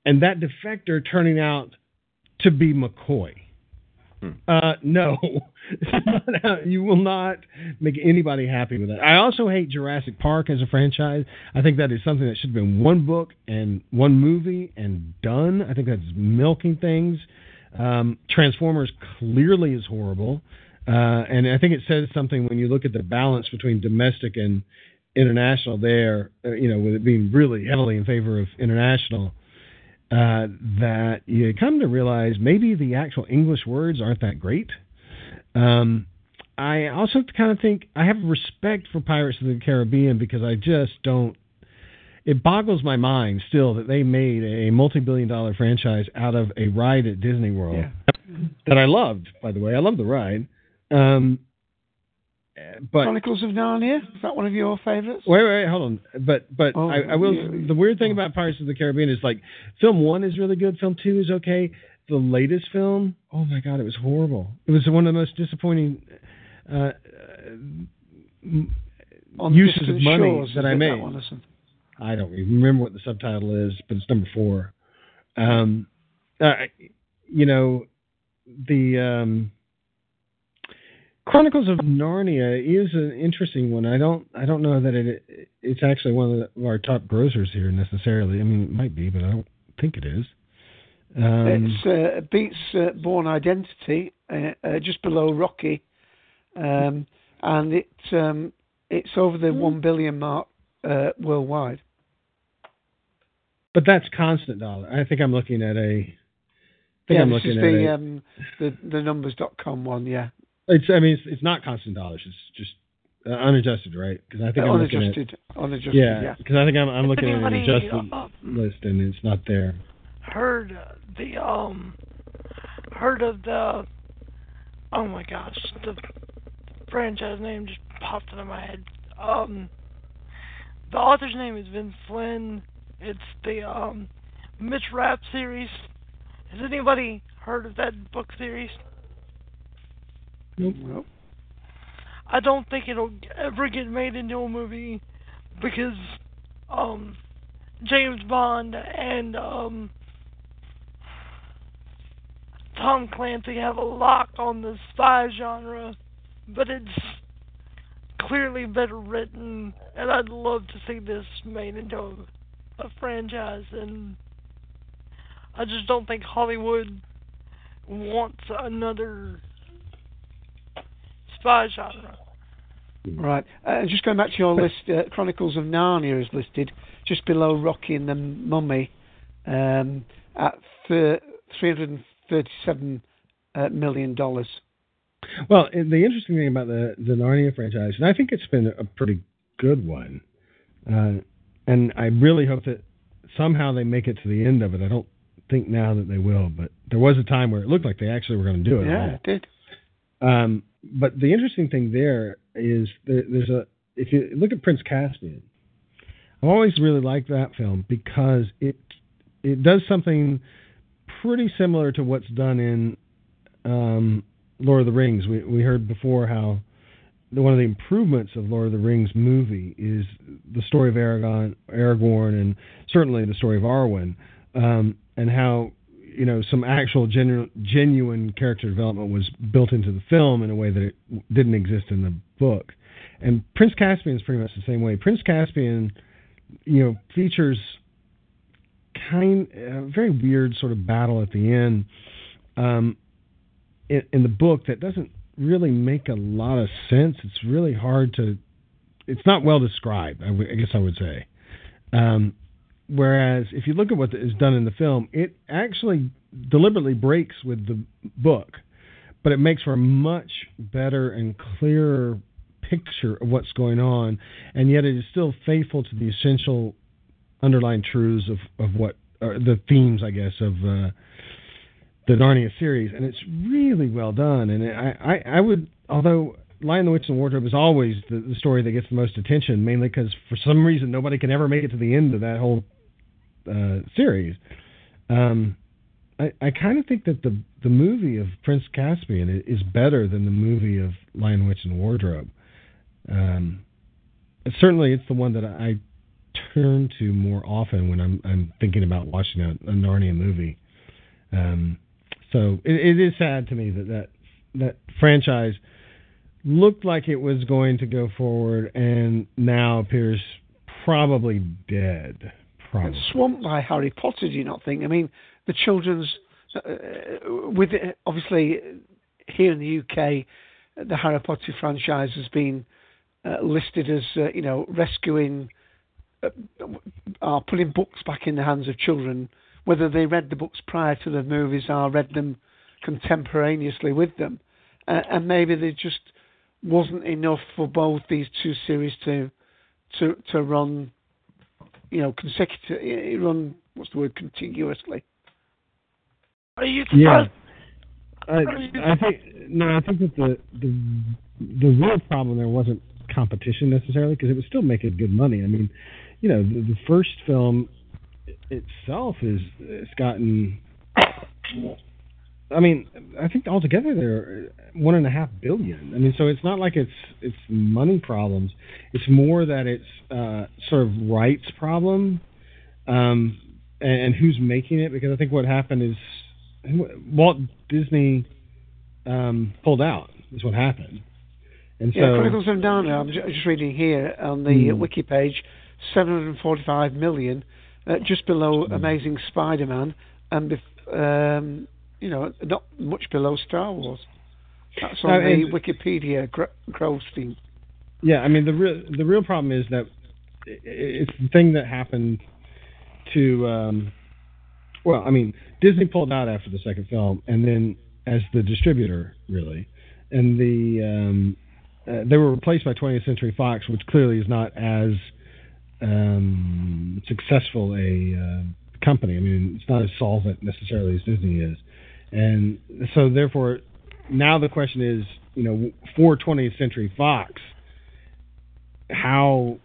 and that defector turning out to be McCoy. Uh, no, you will not make anybody happy with that. I also hate Jurassic Park as a franchise. I think that is something that should have been one book and one movie and done. I think that's milking things. Um, Transformers clearly is horrible. Uh, and I think it says something when you look at the balance between domestic and international there, you know, with it being really heavily in favor of international, uh, that you come to realize maybe the actual English words aren't that great. Um, I also kind of think I have respect for Pirates of the Caribbean because I just don't. It boggles my mind still that they made a multi-billion dollar franchise out of a ride at Disney World yeah. that I loved, by the way. I love the ride. Um, but Chronicles of Narnia? Is that one of your favorites? Wait, wait, hold on. But but oh, I, I will. Yeah. The weird thing about Pirates of the Caribbean is like film one is really good. Film two is okay. The latest film, oh, my God, it was horrible. It was one of the most disappointing uh, uh, uses of money shores, that I made. That one, I don't even remember what the subtitle is, but it's number four. Um, uh, you know, the um, Chronicles of Narnia is an interesting one. I don't, I don't know that it, it's actually one of, the, of our top grossers here necessarily. I mean, it might be, but I don't think it is. Um, it uh, beats uh, Born Identity uh, uh, just below Rocky, um, and it um, it's over the one billion mark uh, worldwide. But that's constant dollar. I think I'm looking at a. I think yeah, I'm this looking is at the, a, um, the the numbers dot com one. Yeah, it's. I mean, it's, it's not constant dollars. It's just uh, unadjusted, right? Because I think uh, I'm unadjusted. At, unadjusted. Yeah, because yeah. I think I'm, I'm looking at an adjusted uh, list, and it's not there. Heard the um, heard of the oh my gosh, the franchise name just popped into my head. Um, the author's name is Vince Flynn. It's the um, Mitch Rapp series. Has anybody heard of that book series? Nope. nope. I don't think it'll ever get made into a movie because um, James Bond and um. Tom Clancy have a lock on the spy genre, but it's clearly better written, and I'd love to see this made into a, a franchise, and I just don't think Hollywood wants another spy genre. Right. Uh, just going back to your list, uh, Chronicles of Narnia is listed just below Rocky and the Mummy um, at th- three hundred fifty. thirty-seven million dollars. Well, the interesting thing about the, the Narnia franchise, and I think it's been a pretty good one, uh, and I really hope that somehow they make it to the end of it. I don't think now that they will, but there was a time where it looked like they actually were going to do it. Yeah, right? It did. Um, but the interesting thing there is there, there's a, if you look at Prince Caspian, I've always really liked that film because it it does something pretty similar to what's done in um, Lord of the Rings. We, we heard before how the, one of the improvements of Lord of the Rings movie is the story of Aragorn, Aragorn and certainly the story of Arwen, um, and how you know some actual genu- genuine character development was built into the film in a way that it didn't exist in the book. And Prince Caspian is pretty much the same way. Prince Caspian, you know, features kind a very weird sort of battle at the end um, in, in the book that doesn't really make a lot of sense. It's really hard to... It's not well described, I, w- I guess I would say. Um, whereas if you look at what is done in the film, it actually deliberately breaks with the book, but it makes for a much better and clearer picture of what's going on, and yet it is still faithful to the essential underlying truths of, of what are the themes, I guess, of uh, the Narnia series. And it's really well done. And I, I, I would, although Lion, the Witch, and the Wardrobe is always the, the story that gets the most attention, mainly because for some reason nobody can ever make it to the end of that whole uh, series. Um, I, I kind of think that the, the movie of Prince Caspian is better than the movie of Lion, the Witch, and the Wardrobe. Um, certainly it's the one that I turn to more often when I'm I'm thinking about watching a, a Narnia movie. Um, so it, it is sad to me that, that that franchise looked like it was going to go forward and now appears probably dead. Probably. And swamped by Harry Potter, do you not think? I mean, the children's... Uh, with uh, obviously, here in the U K, the Harry Potter franchise has been uh, listed as, uh, you know, rescuing, uh, uh, putting books back in the hands of children, whether they read the books prior to the movies or read them contemporaneously with them. Uh, and maybe there just wasn't enough for both these two series to to to run, you know, consecutive, run, what's the word, contiguously. Are you yeah. I, I think no. I think that the the the real problem there wasn't competition necessarily, because it was still making good money. I mean, you know, the, the first film itself is it's gotten. I mean, I think altogether they're one and a half billion. I mean, so it's not like it's it's money problems. It's more that it's uh, sort of rights problem, um, and, and who's making it. Because I think what happened is. Walt Disney um, pulled out, is what happened. And so, yeah, Chronicles of Narnia, I'm just reading here on the mm. wiki page, seven hundred forty-five million, uh, just below mm. Amazing Spider-Man, and, bef- um, you know, not much below Star Wars. That's on now, the Wikipedia, Gr- Growstein. Yeah, I mean, the real, the real problem is that it's the thing that happened to... Um, Well, I mean, Disney pulled out after the second film, and then as the distributor, really, and the um, uh, they were replaced by twentieth Century Fox, which clearly is not as um, successful a uh, company. I mean, it's not as solvent necessarily as Disney is, and so therefore, now the question is, you know, for twentieth Century Fox, how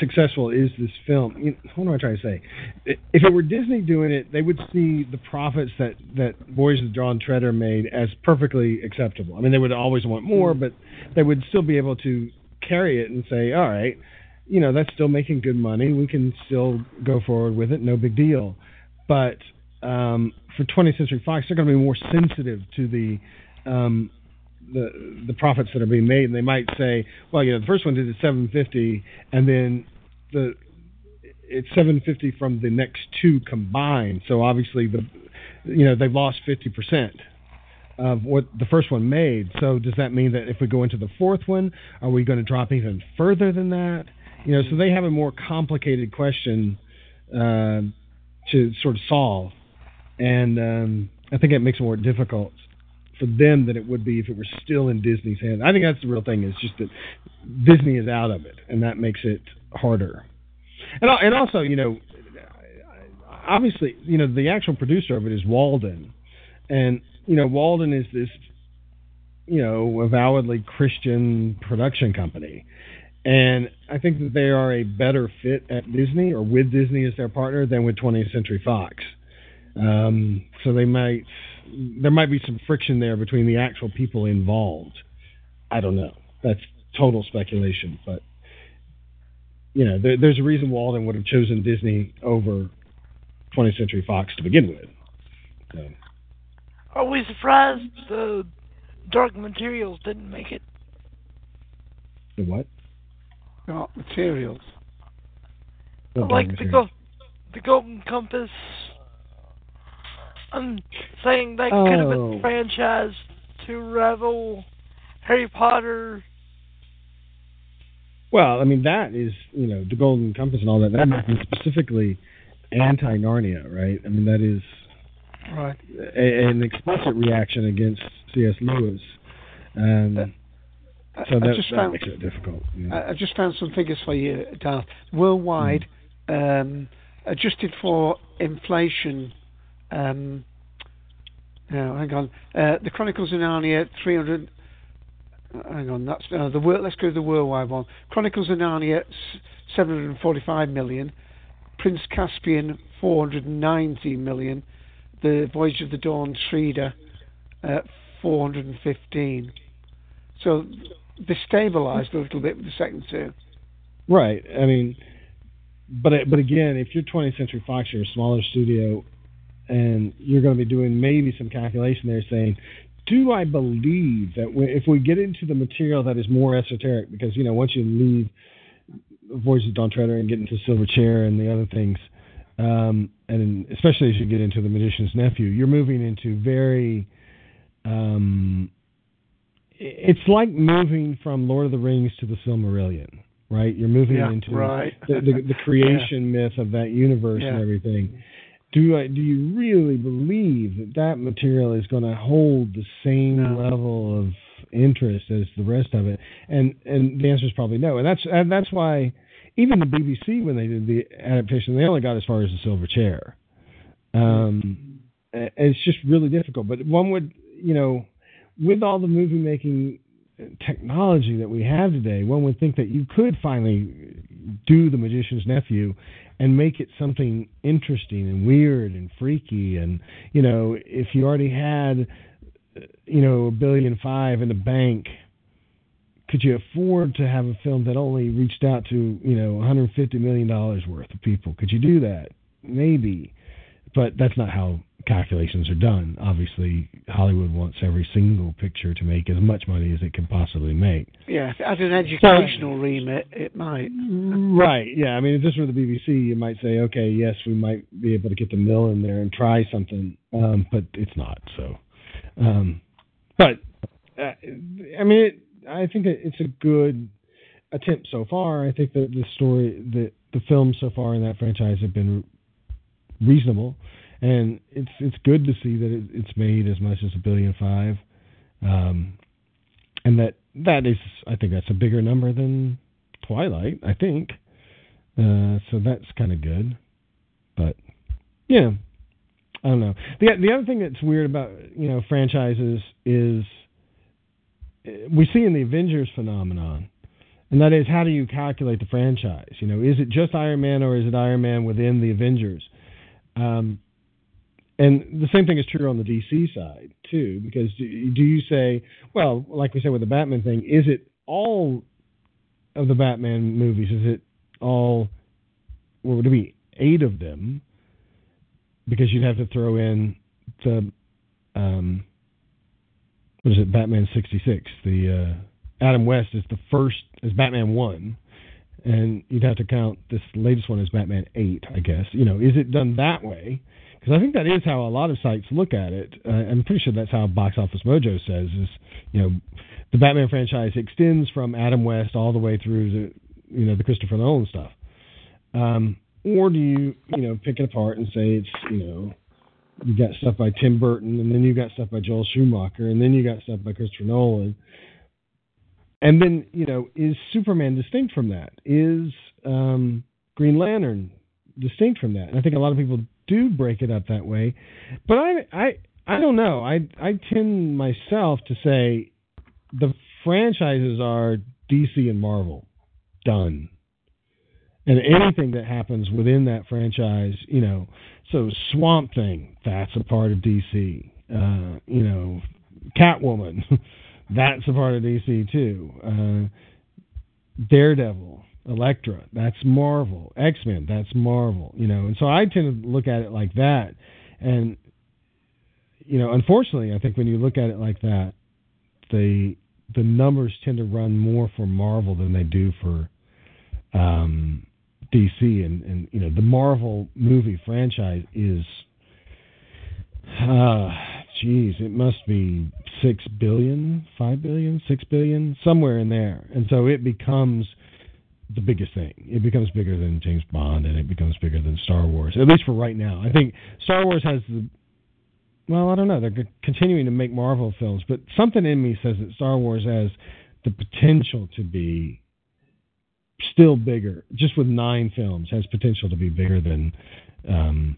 successful is this film? You know, what am I trying to say? If it were Disney doing it, they would see the profits that, that Voyage of the Dawn Treader made as perfectly acceptable. I mean, they would always want more, but they would still be able to carry it and say, all right, you know, that's still making good money. We can still go forward with it. No big deal. But um, for twentieth Century Fox, they're going to be more sensitive to the... Um, the the profits that are being made, and they might say, well, you know, the first one did at seven hundred fifty, and then the it's seven hundred fifty from the next two combined, so obviously the you know they've lost fifty percent of what the first one made. So does that mean that if we go into the fourth one, are we going to drop even further than that? You know, so they have a more complicated question uh, to sort of solve, and um, I think it makes it more difficult for them than it would be if it were still in Disney's hands. I think that's the real thing, is just that Disney is out of it, and that makes it harder. And and also, you know, obviously, you know, the actual producer of it is Walden. And, you know, Walden is this, you know, avowedly Christian production company. And I think that they are a better fit at Disney, or with Disney as their partner, than with twentieth Century Fox. Um, so they might... There might be some friction there between the actual people involved. I don't know. That's total speculation. But, you know, there, there's a reason Walden would have chosen Disney over twentieth Century Fox to begin with. So. Are we surprised the Dark Materials didn't make it? The what? Dark Materials. No, like Dark Materials. The, the Golden Compass... I'm saying they oh. could have been franchised to rival Harry Potter. Well, I mean, that is, you know, the Golden Compass and all that. That is specifically anti-Narnia, right? I mean, that is right. a, an explicit reaction against C S. Lewis. Um, uh, so I, that, I just that found, makes it difficult. Yeah. I just found some figures for you, Darth. Worldwide, mm. um, adjusted for inflation... Um, no, hang on. Uh, the Chronicles of Narnia, three hundred... Hang on, that's... Uh, the wor- let's go to the worldwide one. Chronicles of Narnia, seven hundred forty-five million. Prince Caspian, four hundred ninety million. The Voyage of the Dawn Treader, uh, four hundred fifteen. So they stabilised a little bit with the second two. Right. I mean... But, but again, if you're twentieth Century Fox, you're a smaller studio... And you're going to be doing maybe some calculation there saying, do I believe that if we get into the material that is more esoteric, because, you know, once you leave Voices of Dawn Treader and get into Silver Chair and the other things, um, and especially as you get into The Magician's Nephew, you're moving into very um, it's like moving from Lord of the Rings to the Silmarillion, right? You're moving yeah, into right. the, the, the creation yeah. myth of that universe yeah. and everything. Do I, do you really believe that that material is going to hold the same no. level of interest as the rest of it? And and the answer is probably no. And that's and that's why even the B B C, when they did the adaptation, they only got as far as The Silver Chair. Um, it's just really difficult. But one would, you know, with all the movie making technology that we have today, one would think that you could finally do The Magician's Nephew and make it something interesting and weird and freaky. And, you know, if you already had, you know, a billion five in the bank, could you afford to have a film that only reached out to, you know, one hundred fifty million dollars worth of people? Could you do that? Maybe. But that's not how calculations are done. Obviously, Hollywood wants every single picture to make as much money as it can possibly make. Yeah, as an educational so, remit, it might. Right, yeah. I mean, if this were the B B C, you might say, okay, yes, we might be able to get the mill in there and try something, um, but it's not. So, um, But, uh, I mean, it, I think it's a good attempt so far. I think that the story, the, the films so far in that franchise have been reasonable, and it's it's good to see that it, it's made as much as a billion five, um, and that that is I think that's a bigger number than Twilight. I think uh, so. That's kind of good, but yeah, I don't know. the The other thing that's weird about you know franchises is we see in the Avengers phenomenon. And that is, how do you calculate the franchise? You know, is it just Iron Man, or is it Iron Man within the Avengers? Um, and the same thing is true on the D C side, too, because do, do you say, well, like we said with the Batman thing, is it all of the Batman movies? Is it all, what would it be, eight of them? Because you'd have to throw in the, um, what is it, Batman sixty-six, the uh, Adam West is the first, is Batman one. And you'd have to count this latest one as Batman eight, I guess. You know, is it done that way? Because I think that is how a lot of sites look at it. Uh, I'm pretty sure that's how Box Office Mojo says is, you know, the Batman franchise extends from Adam West all the way through the, you know, the Christopher Nolan stuff. Um, or do you, you know, pick it apart and say it's, you know, you got stuff by Tim Burton, and then you got stuff by Joel Schumacher, and then you got stuff by Christopher Nolan. And then, you know, is Superman distinct from that? Is um, Green Lantern distinct from that? And I think a lot of people do break it up that way. But I I, I don't know. I, I tend myself to say the franchises are D C and Marvel. Done. And anything that happens within that franchise, you know, so Swamp Thing, that's a part of D C. Uh, you know, Catwoman. That's a part of D C, too. Uh, Daredevil, Elektra, that's Marvel. X-Men, that's Marvel. You know, and so I tend to look at it like that. And, you know, unfortunately, I think when you look at it like that, the the numbers tend to run more for Marvel than they do for um, D C. And, and, you know, the Marvel movie franchise is... Uh, Geez, it must be six billion dollars, five billion dollars, six billion dollars, somewhere in there. And so it becomes the biggest thing. It becomes bigger than James Bond, and it becomes bigger than Star Wars, at least for right now. I think Star Wars has the, well, I don't know. They're continuing to make Marvel films, but something in me says that Star Wars has the potential to be still bigger, just with nine films, has potential to be bigger than um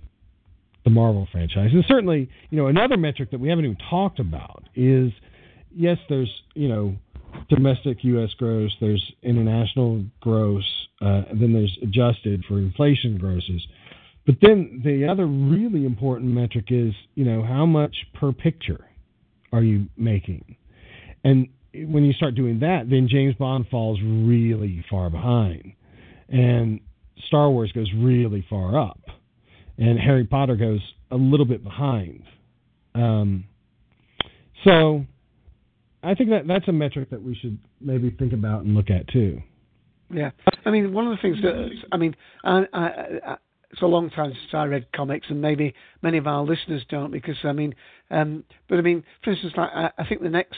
the Marvel franchise. And certainly, you know, another metric that we haven't even talked about is, yes, there's, you know, domestic U S gross, there's international gross, uh, then there's adjusted for inflation grosses. But then the other really important metric is, you know, how much per picture are you making? And when you start doing that, then James Bond falls really far behind. And Star Wars goes really far up. And Harry Potter goes a little bit behind. Um, so I think that that's a metric that we should maybe think about and look at too. Yeah. I mean, one of the things that, I mean, I, I, I, it's a long time since I read comics, and maybe many of our listeners don't because, I mean, um, but I mean, for instance, like, I, I think the next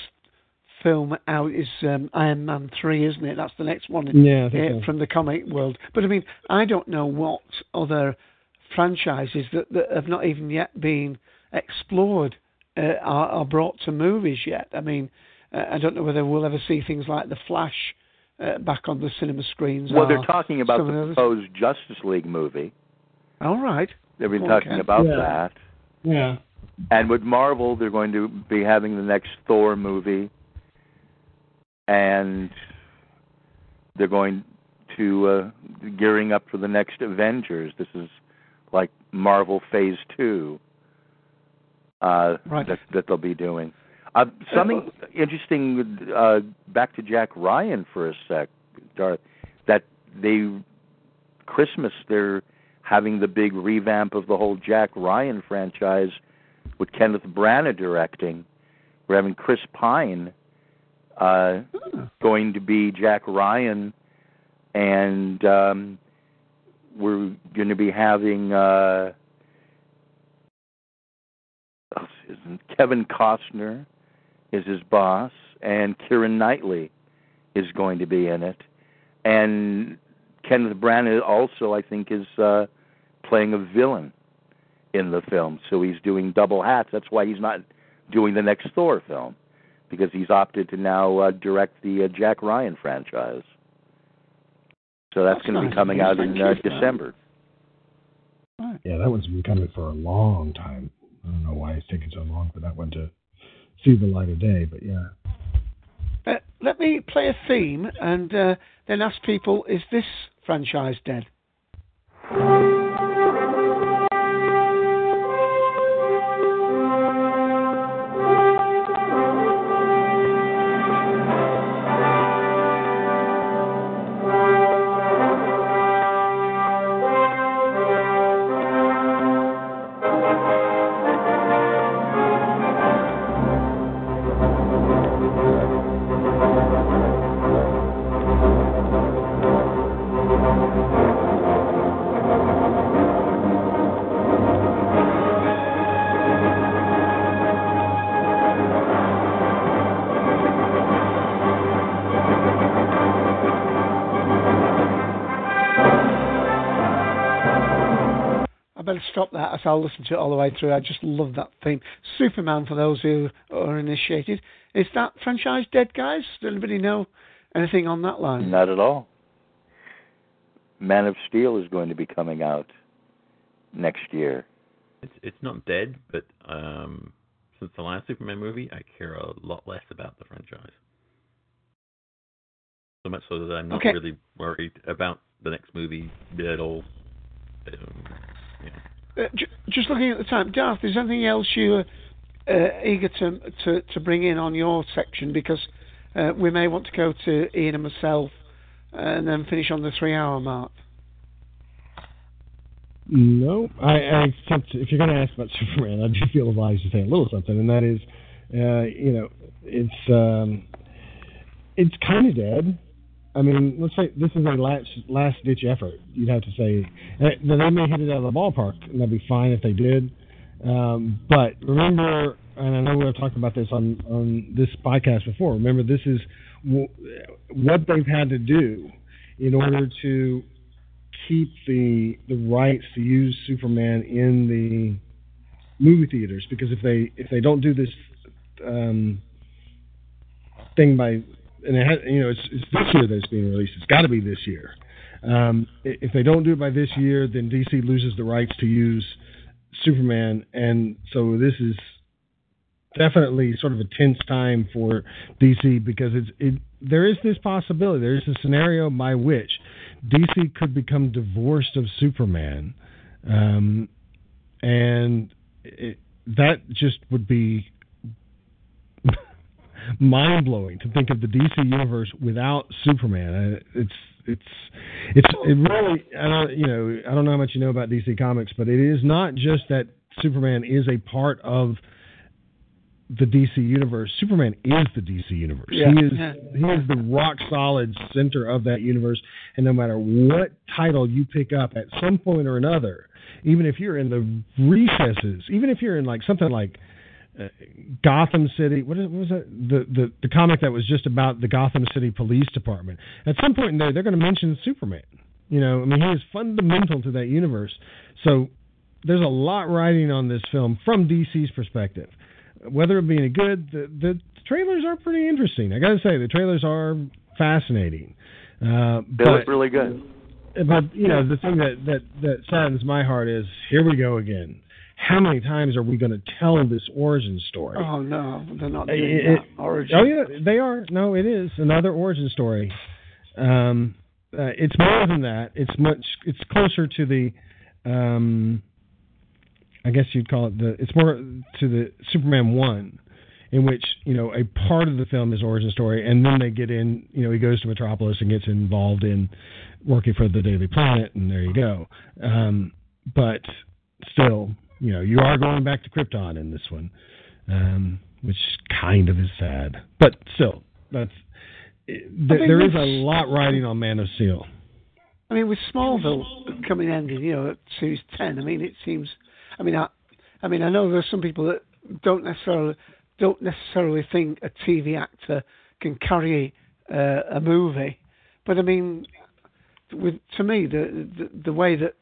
film out is um, Iron Man three, isn't it? That's the next one in, yeah, I think uh, so. From the comic world. But, I mean, I don't know what other franchises that, that have not even yet been explored uh, are, are brought to movies yet. I mean, uh, I don't know whether we'll ever see things like The Flash uh, back on the cinema screens. Well, they're talking about the proposed Justice League movie. All right. They've been okay. talking about yeah. that. Yeah. And with Marvel, they're going to be having the next Thor movie, and they're going to uh, gearing up for the next Avengers. This is like Marvel Phase Two uh, right. that, that they'll be doing. Uh, something interesting. Uh, back to Jack Ryan for a sec, Darth. That they Christmas they're having the big revamp of the whole Jack Ryan franchise. With Kenneth Branagh directing, we're having Chris Pine uh, going to be Jack Ryan, and um, we're going to be having uh, Kevin Costner is his boss, and Keira Knightley is going to be in it, and Kenneth Branagh also, I think, is uh, playing a villain in the film, so he's doing double hats. That's why he's not doing the next Thor film, because he's opted to now uh, direct the uh, Jack Ryan franchise. So that's, that's going to nice. be coming out in uh, December. Right. Yeah, that one's been coming for a long time. I don't know why it's taking so long for that one to see the light of day, but yeah. Uh, let me play a theme and uh, then ask people, is this franchise dead? Stop that, as I'll listen to it all the way through. I just love that theme. Superman, for those who are initiated. Is that franchise dead, guys? Does anybody know anything on that line? Not at all. Man of Steel is going to be coming out next year. It's, it's not dead, but um, since the last Superman movie, I care a lot less about the franchise. So much so that I'm not okay. really worried about the next movie at all. Um, Uh, j- just looking at the time, Darth, is there anything else you are uh, eager to, to to bring in on your section? Because uh, we may want to go to Ian and myself uh, and then finish on the three-hour mark. No. I, I If you're going to ask about Superman, I do feel obliged to say a little something, and that is, uh, you know, it's um, it's kind of dead. I mean, let's say this is a last, last-ditch effort, you'd have to say. Now, they may hit it out of the ballpark, and that'd be fine if they did. Um, but remember, and I know we've talked about this on, on this podcast before, remember this is w- what they've had to do in order to keep the the rights to use Superman in the movie theaters. Because if they, if they don't do this um, thing by... And it has, you know, it's, it's this year that it's being released. It's got to be this year. Um, if they don't do it by this year, then D C loses the rights to use Superman, and so this is definitely sort of a tense time for D C because it's it. There is this possibility. There is a scenario by which D C could become divorced of Superman, um, and it, that just would be mind-blowing to think of the D C universe without Superman. It's it's it's it really I don't you know I don't know how much you know about D C Comics, but it is not just that Superman is a part of the D C universe. Superman is the D C universe. Yeah. He is he is the rock solid center of that universe, and no matter what title you pick up at some point or another, even if you're in the recesses, even if you're in like something like uh, Gotham City. What, is, what was that? The, the the comic that was just about the Gotham City Police Department. At some point in there, they're going to mention Superman. You know, I mean, he is fundamental to that universe. So there's a lot riding on this film from D C's perspective. Whether it be any good, the, the trailers are pretty interesting. I got to say, the trailers are fascinating. Uh, they but, look really good. But, you know, the thing that, that, that saddens my heart is, here we go again. How many times are we going to tell this origin story? Oh, no, they're not doing it, that it, origin. Oh, yeah, they are. No, it is another origin story. Um, uh, it's more than that. It's much. It's closer to the... Um, I guess you'd call it the. It's more to the Superman one, in which you know a part of the film is origin story, and then they get in. You know, he goes to Metropolis and gets involved in working for the Daily Planet, and there you go. Um, but still, you know, you are going back to Krypton in this one, um, which kind of is sad. But still, that's th- there is a lot riding on Man of Steel. I mean, with Smallville coming ending, you know, at series ten. I mean, it seems. I mean, I, I mean, I know there's some people that don't necessarily don't necessarily think a T V actor can carry uh, a movie, but I mean, with to me, the, the the way that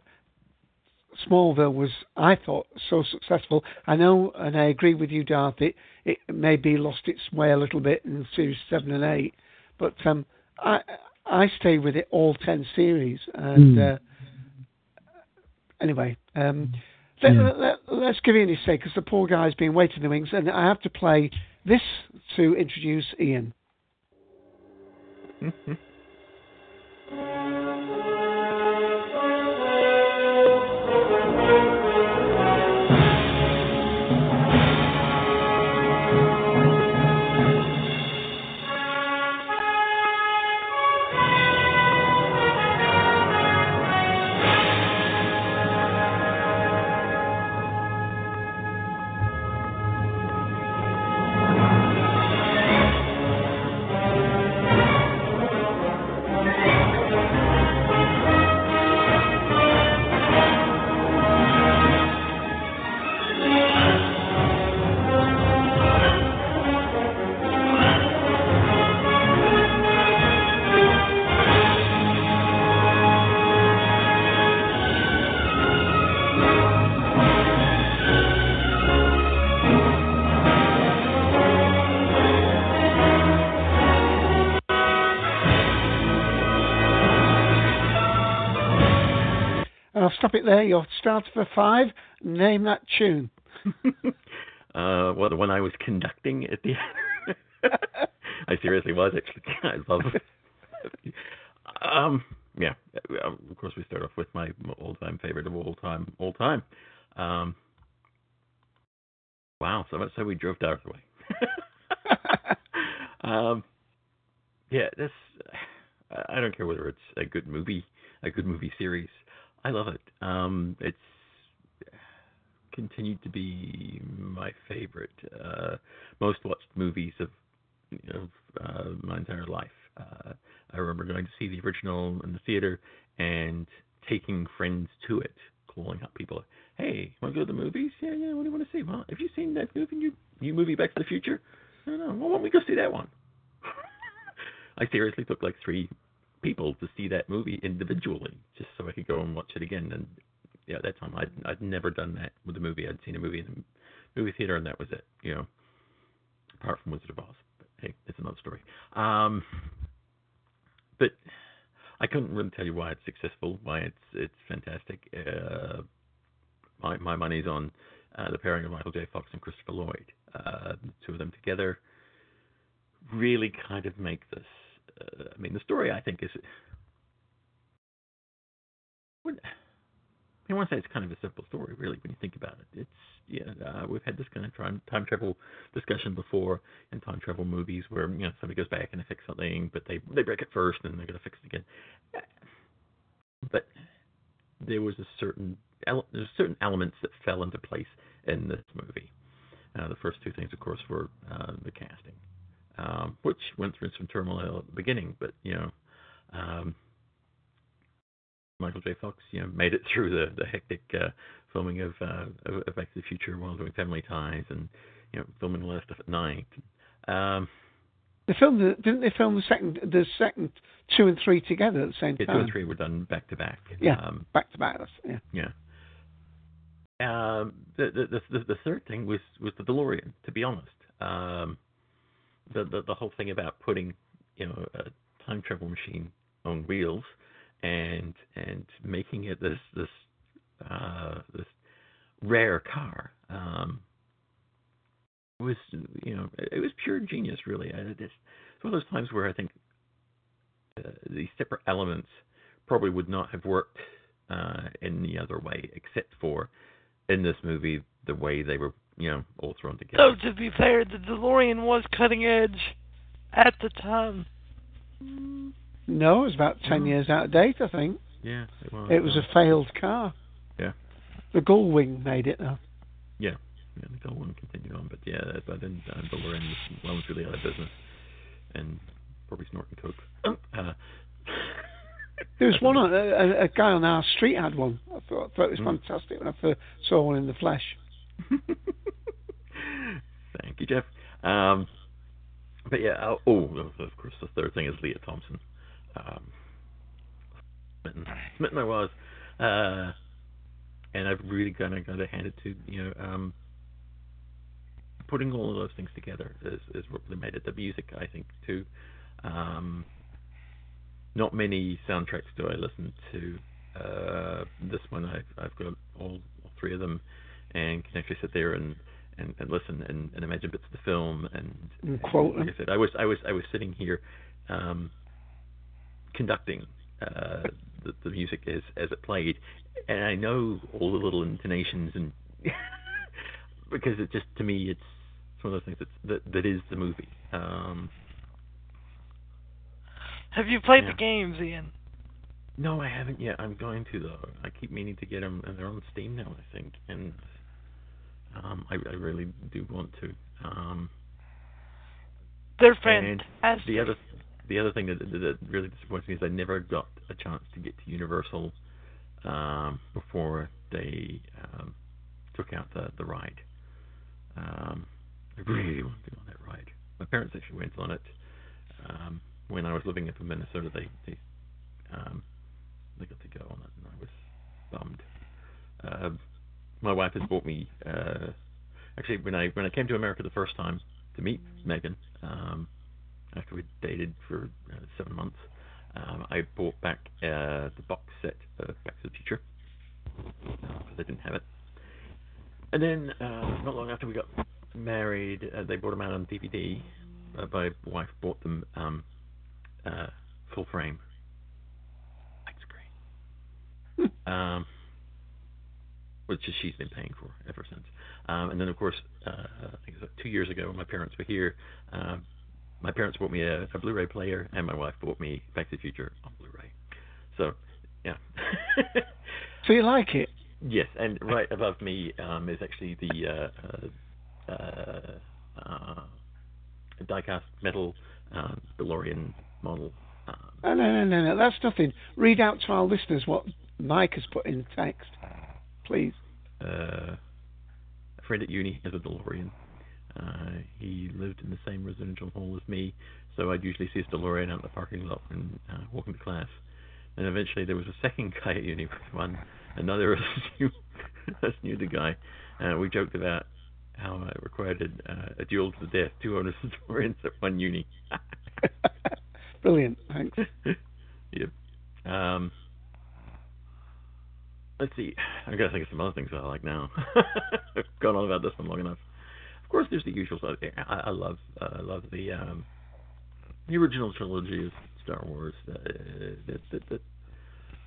Smallville was, I thought, so successful. I know, and I agree with you, Darth. It it maybe lost its way a little bit in series seven and eight, but um, I I stay with it all ten series, and mm. uh, anyway. Um, Yeah. Let, let, let's give Ian his say, because the poor guy's been waiting in the wings, and I have to play this to introduce Ian. Mm-hmm. Stop it there. You'll start for five. Name that tune. uh, well, the one I was conducting at the end. I seriously was. I love it. um, yeah. Of course, we start off with my all-time favorite of all time. All time. Um, wow. So much so we drove Darth away. um, yeah. This. I don't care whether it's a good movie, a good movie series. I love it. Um, it's continued to be my favorite, uh, most watched movies of, of uh, my entire life. Uh, I remember going to see the original in the theater and taking friends to it, calling up people. Hey, want to go to the movies? Yeah, yeah. What do you want to see? Well, have you seen that movie? New, new movie Back to the Future? I don't know. Well, why don't we go see that one? I seriously took like three. people to see that movie individually, just so I could go and watch it again. And yeah, at that time I'd, I'd never done that with a movie. I'd seen a movie in the movie theater, and that was it. You know, apart from Wizard of Oz. But hey, that's another story. Um, but I couldn't really tell you why it's successful, why it's it's fantastic. Uh, my my money's on uh, the pairing of Michael J. Fox and Christopher Lloyd. Uh, the two of them together really kind of make this. Uh, I mean, the story, I think, is... What, I want to say it's kind of a simple story, really, when you think about it. It's yeah, uh, we've had this kind of time, time travel discussion before in time travel movies where, you know, somebody goes back and they fix something, but they, they break it first and they're going to fix it again. But there was a certain... Ele- there's certain elements that fell into place in this movie. Uh, the first two things, of course, were uh, the casting. Um, which went through some turmoil at the beginning, but, you know, um, Michael J. Fox, you know, made it through the, the hectic uh, filming of, uh, of Back to the Future while doing Family Ties, and you know, filming all that stuff at night. Um, they filmed the, didn't they film the second, the second two and three together at the same yeah, time? Two and three were done back to back. Yeah, um, back to back. Yeah. Yeah. Um, the, the the the third thing was, was the DeLorean. To be honest, um, the, the the whole thing about putting, you know, a time travel machine on wheels and and making it this this uh, this rare car. Um, was you know it was pure genius, really. It's one of those times where I think uh, the separate elements probably would not have worked uh, any other way, except for in this movie the way they were, you know, all thrown together. So, to be fair, the DeLorean was cutting edge at the time. No, it was about ten mm. years out of date, I think. Yeah, it was. It was a failed car. Yeah. The Gullwing made it though. Yeah. Yeah, the Gullwing continued on, but yeah, by then uh, DeLorean was well and truly out of business, and probably snorting coke. Uh, there was one, a, a guy on our street had one. I thought, I thought it was mm. fantastic when I first saw one in the flesh. Thank you, Jeff. Um, but yeah, I'll, oh, of course, the third thing is Leah Thompson. Um, smitten, smitten I was, uh, and I've really kind of got to hand it to you know. Um, Putting all of those things together is, is what really made it. The music, I think, too. Um, not many soundtracks do I listen to. Uh, this one, I've, I've got all, all three of them, and can actually sit there and, and, and listen and, and imagine bits of the film and, and quote. And like I said, I was I was I was sitting here um, conducting uh, the, the music as as it played, and I know all the little intonations and. Because it just, to me, it's one of those things that that, that is the movie. Um, Have you played yeah. the games, Ian? No, I haven't yet. I'm going to though. I keep meaning to get them, and they're on Steam now, I think. And um, I, I really do want to. Um, they're fantastic. And the other the other thing that, that really disappoints me is I never got a chance to get to Universal um, before they um, took out the the ride. Um, I really want to go on that ride. My parents actually went on it um, when I was living up in Minnesota. They they, um, they got to go on it, and I was bummed. Uh, my wife has bought me. Uh, actually, when I when I came to America the first time to meet Megan, um, after we dated for uh, seven months, um, I bought back uh, the box set of Back to the Future because I didn't have it. And then, uh, not long after we got married, uh, they brought them out on D V D. Uh, my wife bought them um, uh, full frame. Big screen. um, which she's been paying for ever since. Um, and then, of course, uh, I think it was like two years ago when my parents were here, uh, my parents bought me a, a Blu-ray player, and my wife bought me Back to the Future on Blu-ray. So, yeah. So you like it? Yes, and right above me um, is actually the uh, uh, uh, die-cast metal uh, DeLorean model. Um, oh, no, no, no, no, that's nothing. Read out to our listeners what Mike has put in the text, please. Uh, a friend at uni has a DeLorean. Uh, he lived in the same residential hall as me, so I'd usually see his DeLorean out in the parking lot and uh, walking to class. And eventually there was a second guy at uni with one. Another that's new to guy. Uh, we joked about how it required uh, a duel to the death, two owners of DeLoreans at one uni. Brilliant, thanks. Yep. Um, let's see. I'm going to think of some other things that I like now. I've gone on about this one long enough. Of course, there's the usual stuff. I, I love, uh, I love the um, the original trilogy of Star Wars. Uh, the, the, the,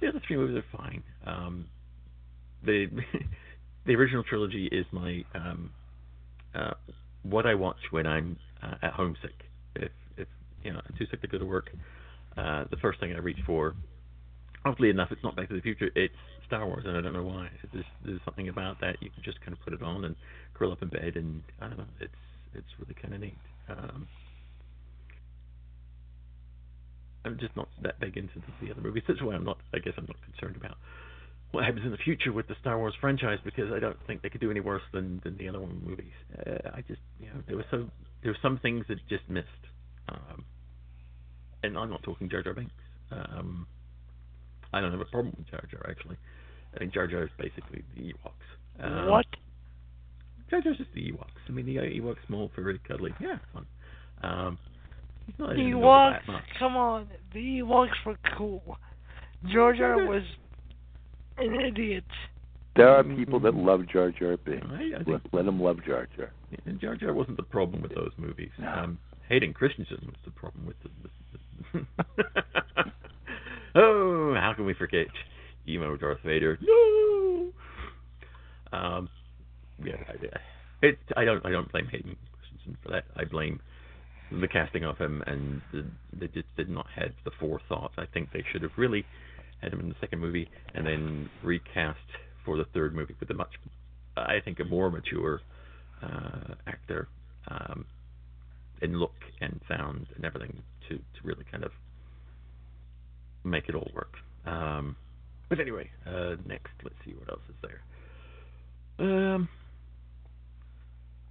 the other three movies are fine. Um, The the original trilogy is my um, uh, what I watch when I'm uh, at home sick. If if you know I'm too sick to go to work, uh, the first thing I reach for, oddly enough, it's not Back to the Future, it's Star Wars, and I don't know why. There's, there's something about that. You can just kind of put it on and curl up in bed, and I don't know. It's it's really kind of neat. Um, I'm just not that big into the other movies. That's why I'm not. I guess I'm not concerned about what happens in the future with the Star Wars franchise, because I don't think they could do any worse than, than the other one movies. Uh, I just, you know, there were so there were some things that just missed, um, and I'm not talking Jar Jar Binks. Um, I don't have a problem with Jar Jar actually. I think Jar Jar is basically the Ewoks. Um, what? Jar Jar's just the Ewoks. I mean, the Ewoks small, very cuddly. Yeah, fun. Um, he's not Ewoks. Come on, the Ewoks were cool. Jar Jar was an idiot. There are people that love Jar Jar Binks. I, I think, let them love Jar Jar. And Jar Jar wasn't the problem with those movies. No. Um, Hayden Christensen was the problem with the. the, the oh, how can we forget emo Darth Vader? No. Um, yeah, it. I don't. I don't blame Hayden Christensen for that. I blame the casting of him, and the, they just did not have the forethought. I think they should have really had him in the second movie and then recast for the third movie with a much, I think, a more mature uh, actor um, in look and sound and everything to, to really kind of make it all work. Um, but anyway, uh, next, let's see what else is there. Um,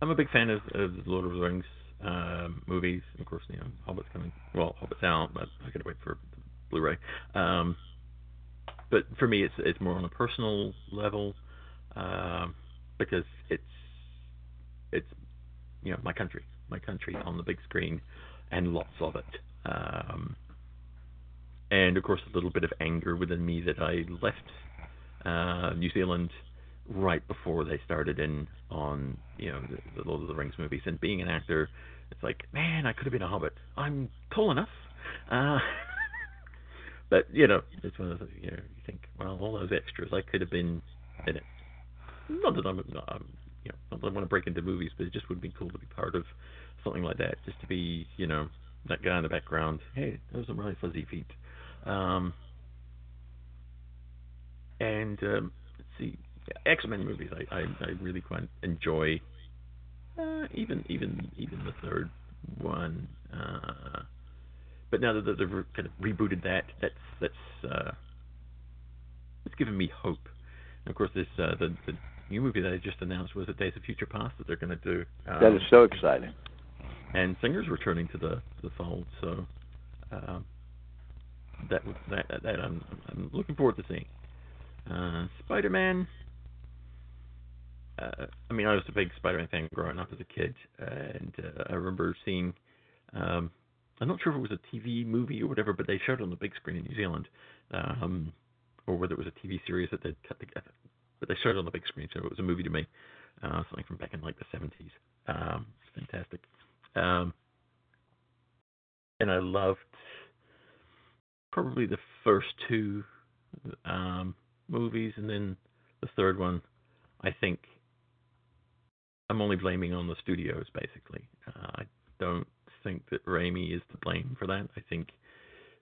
I'm a big fan of, of Lord of the Rings um, movies. Of course, you know, Hobbit's coming. Well, Hobbit's out, but I gotta wait for the Blu-ray. Um, But for me, it's it's more on a personal level, um, because it's it's you know my country, my country on the big screen, and lots of it, um, and of course a little bit of anger within me that I left uh, New Zealand right before they started in on you know the, the Lord of the Rings movies. And being an actor, it's like, man, I could have been a hobbit. I'm tall enough. Uh, But, you know, it's one of those, you know, you think, well, all those extras, I could have been in it. Not that I'm, um, you know, not that I want to break into movies, but it just would be cool to be part of something like that, just to be, you know, that guy in the background. Hey, those are really fuzzy feet. Um, and, um, let's see, X-Men movies, I, I, I really quite enjoy, uh, even, even, even the third one, uh, but now that they've kind of rebooted that, that's that's uh, it's given me hope. And of course, this uh, the, the new movie that I just announced was The Days of Future Past that they're going to do. Um, that is so exciting. And Singer's returning to the to the fold, so um, that that that I'm I'm looking forward to seeing. Uh, Spider-Man. Uh, I mean, I was a big Spider-Man fan growing up as a kid, and uh, I remember seeing. Um, I'm not sure if it was a T V movie or whatever, but they showed it on the big screen in New Zealand, um, or whether it was a T V series that they cut together. But they showed it on the big screen, so it was a movie to me, uh, something from back in like the seventies. Um, it's fantastic, um, and I loved probably the first two um, movies, and then the third one. I think I'm only blaming on the studios basically. Uh, I don't. I think that Raimi is to blame for that. I think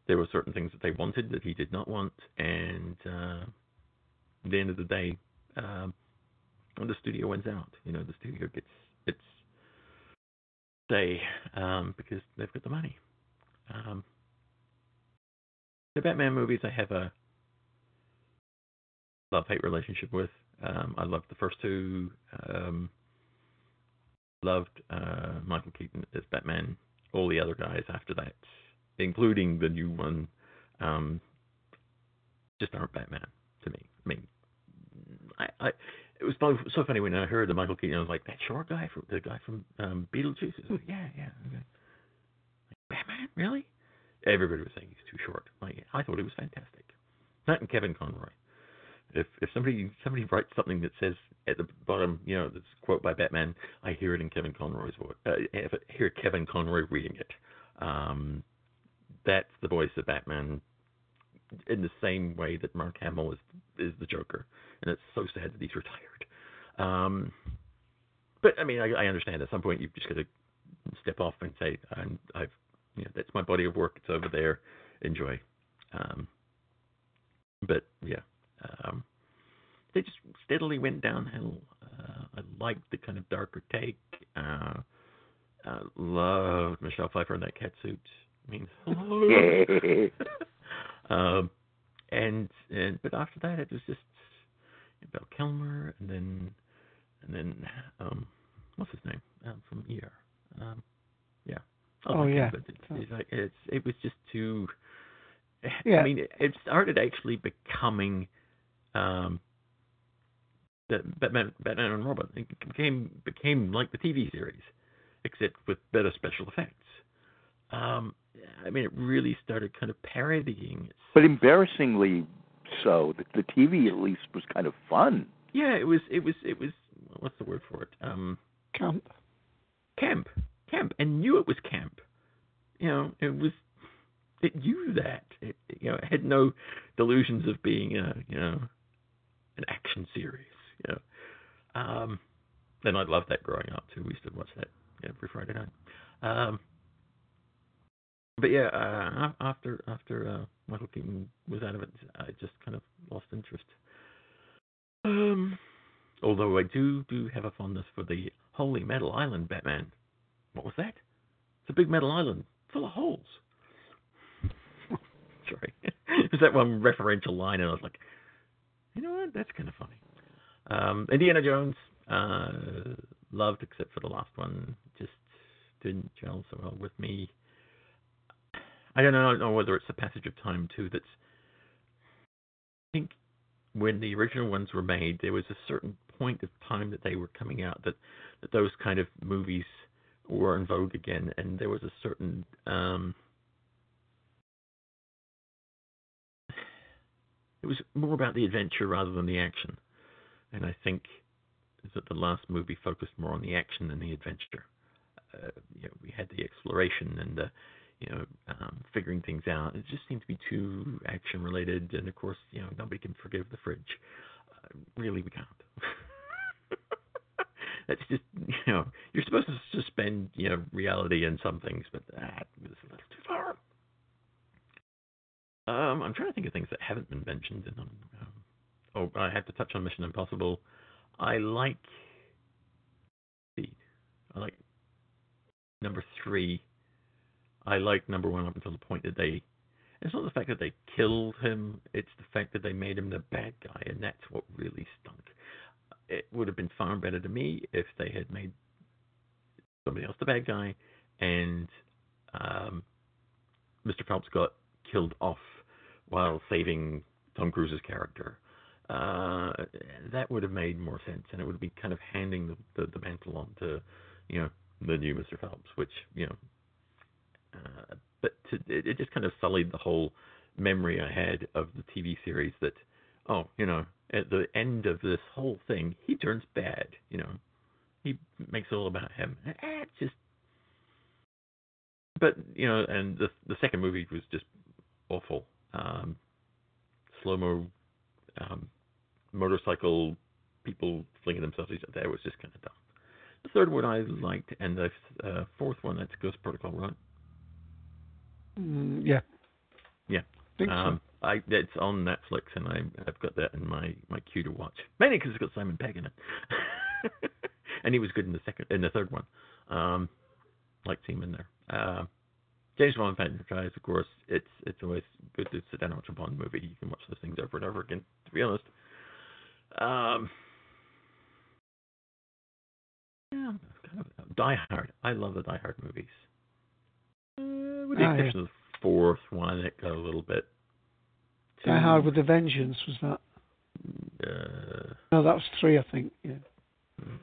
there were certain things that they wanted that he did not want, and uh, at the end of the day, um, the studio wins out. You know, the studio gets its say um, because they've got the money. Um, the Batman movies, I have a love-hate relationship with. Um, I loved the first two. Um, loved uh, Michael Keaton as Batman. All the other guys after that, including the new one, um, just aren't Batman to me. I mean, I, I it was so funny when I heard the Michael Keaton. I was like, that short guy, from, the guy from um, Beetlejuice. I was like, yeah, yeah, okay. Like, Batman, really? Everybody was saying he's too short. Like, I thought he was fantastic. That and Kevin Conroy. If if somebody somebody writes something that says at the bottom, you know, this quote by Batman, I hear it in Kevin Conroy's voice. Uh, I hear Kevin Conroy reading it. Um, that's the voice of Batman, in the same way that Mark Hamill is is the Joker, and it's so sad that he's retired. Um, but I mean, I, I understand at some point you've just got to step off and say, I'm, I've, you know, that's my body of work. It's over there. Enjoy. Um, but yeah. Um, they just steadily went downhill. Uh, I liked the kind of darker take. Uh, I loved Michelle Pfeiffer in that cat suit. I mean, hello. um, And, and but after that, it was just about Kilmer, and then and then um, what's his name um, from E R? Um, yeah. Oh, oh yeah. God, but it's, it's like it's it was just too. Yeah. I mean, it, it started actually becoming. Um, That Batman, Batman and Robin it became became like the T V series, except with better special effects. Um, I mean, it really started kind of parodying itself. But embarrassingly so. The, the T V, at least, was kind of fun. Yeah, it was. It was. It was. What's the word for it? Um, camp. Camp. Camp. And knew it was camp. You know, it was. It knew that. It, you know, it had no delusions of being a you know an action series. Yeah, um, and I loved that growing up too. We used to watch that every Friday night. Um, but yeah, uh, after after uh, Michael Keaton was out of it, I just kind of lost interest. Um, although I do do have a fondness for the Holy Metal Island Batman. What was that? It's a big metal island full of holes. Sorry, it was that one referential line, and I was like, you know what? That's kind of funny. Um, Indiana Jones, uh, loved, except for the last one, just didn't gel so well with me. I don't know, I don't know whether it's the passage of time, too, that's... I think when the original ones were made, there was a certain point of time that they were coming out that, that those kind of movies were in vogue again, and there was a certain... Um, it was more about the adventure rather than the action. And I think that the last movie focused more on the action than the adventure. Uh, you know, we had the exploration and the, you know, um, figuring things out. It just seemed to be too action-related. And, of course, you know, nobody can forgive the fridge. Uh, really, we can't. That's just, you know, you're supposed to suspend, you know, reality in some things, but that was a little too far. Um, I'm trying to think of things that haven't been mentioned, and I'm... Um, Oh, I have to touch on Mission Impossible. I like I like number three. I like number one up until the point that they... It's not the fact that they killed him. It's the fact that they made him the bad guy, and that's what really stunk. It would have been far better to me if they had made somebody else the bad guy, and um, Mister Phelps got killed off while saving Tom Cruise's character. Uh, that would have made more sense, and it would be kind of handing the, the, the mantle on to, you know, the new Mister Phelps, which, you know, uh, but to, it, it just kind of sullied the whole memory I had of the T V series that, oh, you know, at the end of this whole thing, he turns bad, you know, he makes it all about him. It just, but, you know, and the the second movie was just awful. Um, slow-mo, um, motorcycle people flinging themselves at each other. That was just kind of dumb. The third one I liked, and the uh, fourth one, that's Ghost Protocol, right? Mm, yeah. Yeah. Think um, so. I, it's on Netflix, and I, I've got that in my, my queue to watch. Mainly because it's got Simon Pegg in it. And he was good in the second, in the third one. Um, liked seeing him in there. Uh, James Bond franchise, of course, it's it's always good to sit down and watch a Bond movie. You can watch those things over and over again, to be honest. Um, yeah, kind of, Die Hard. I love the Die Hard movies. Uh, with the oh, exception yeah. of the fourth one, it got a little bit... Too... Die Hard with a Vengeance, was that? Uh, no, that was three, I think. Yeah. Hmm.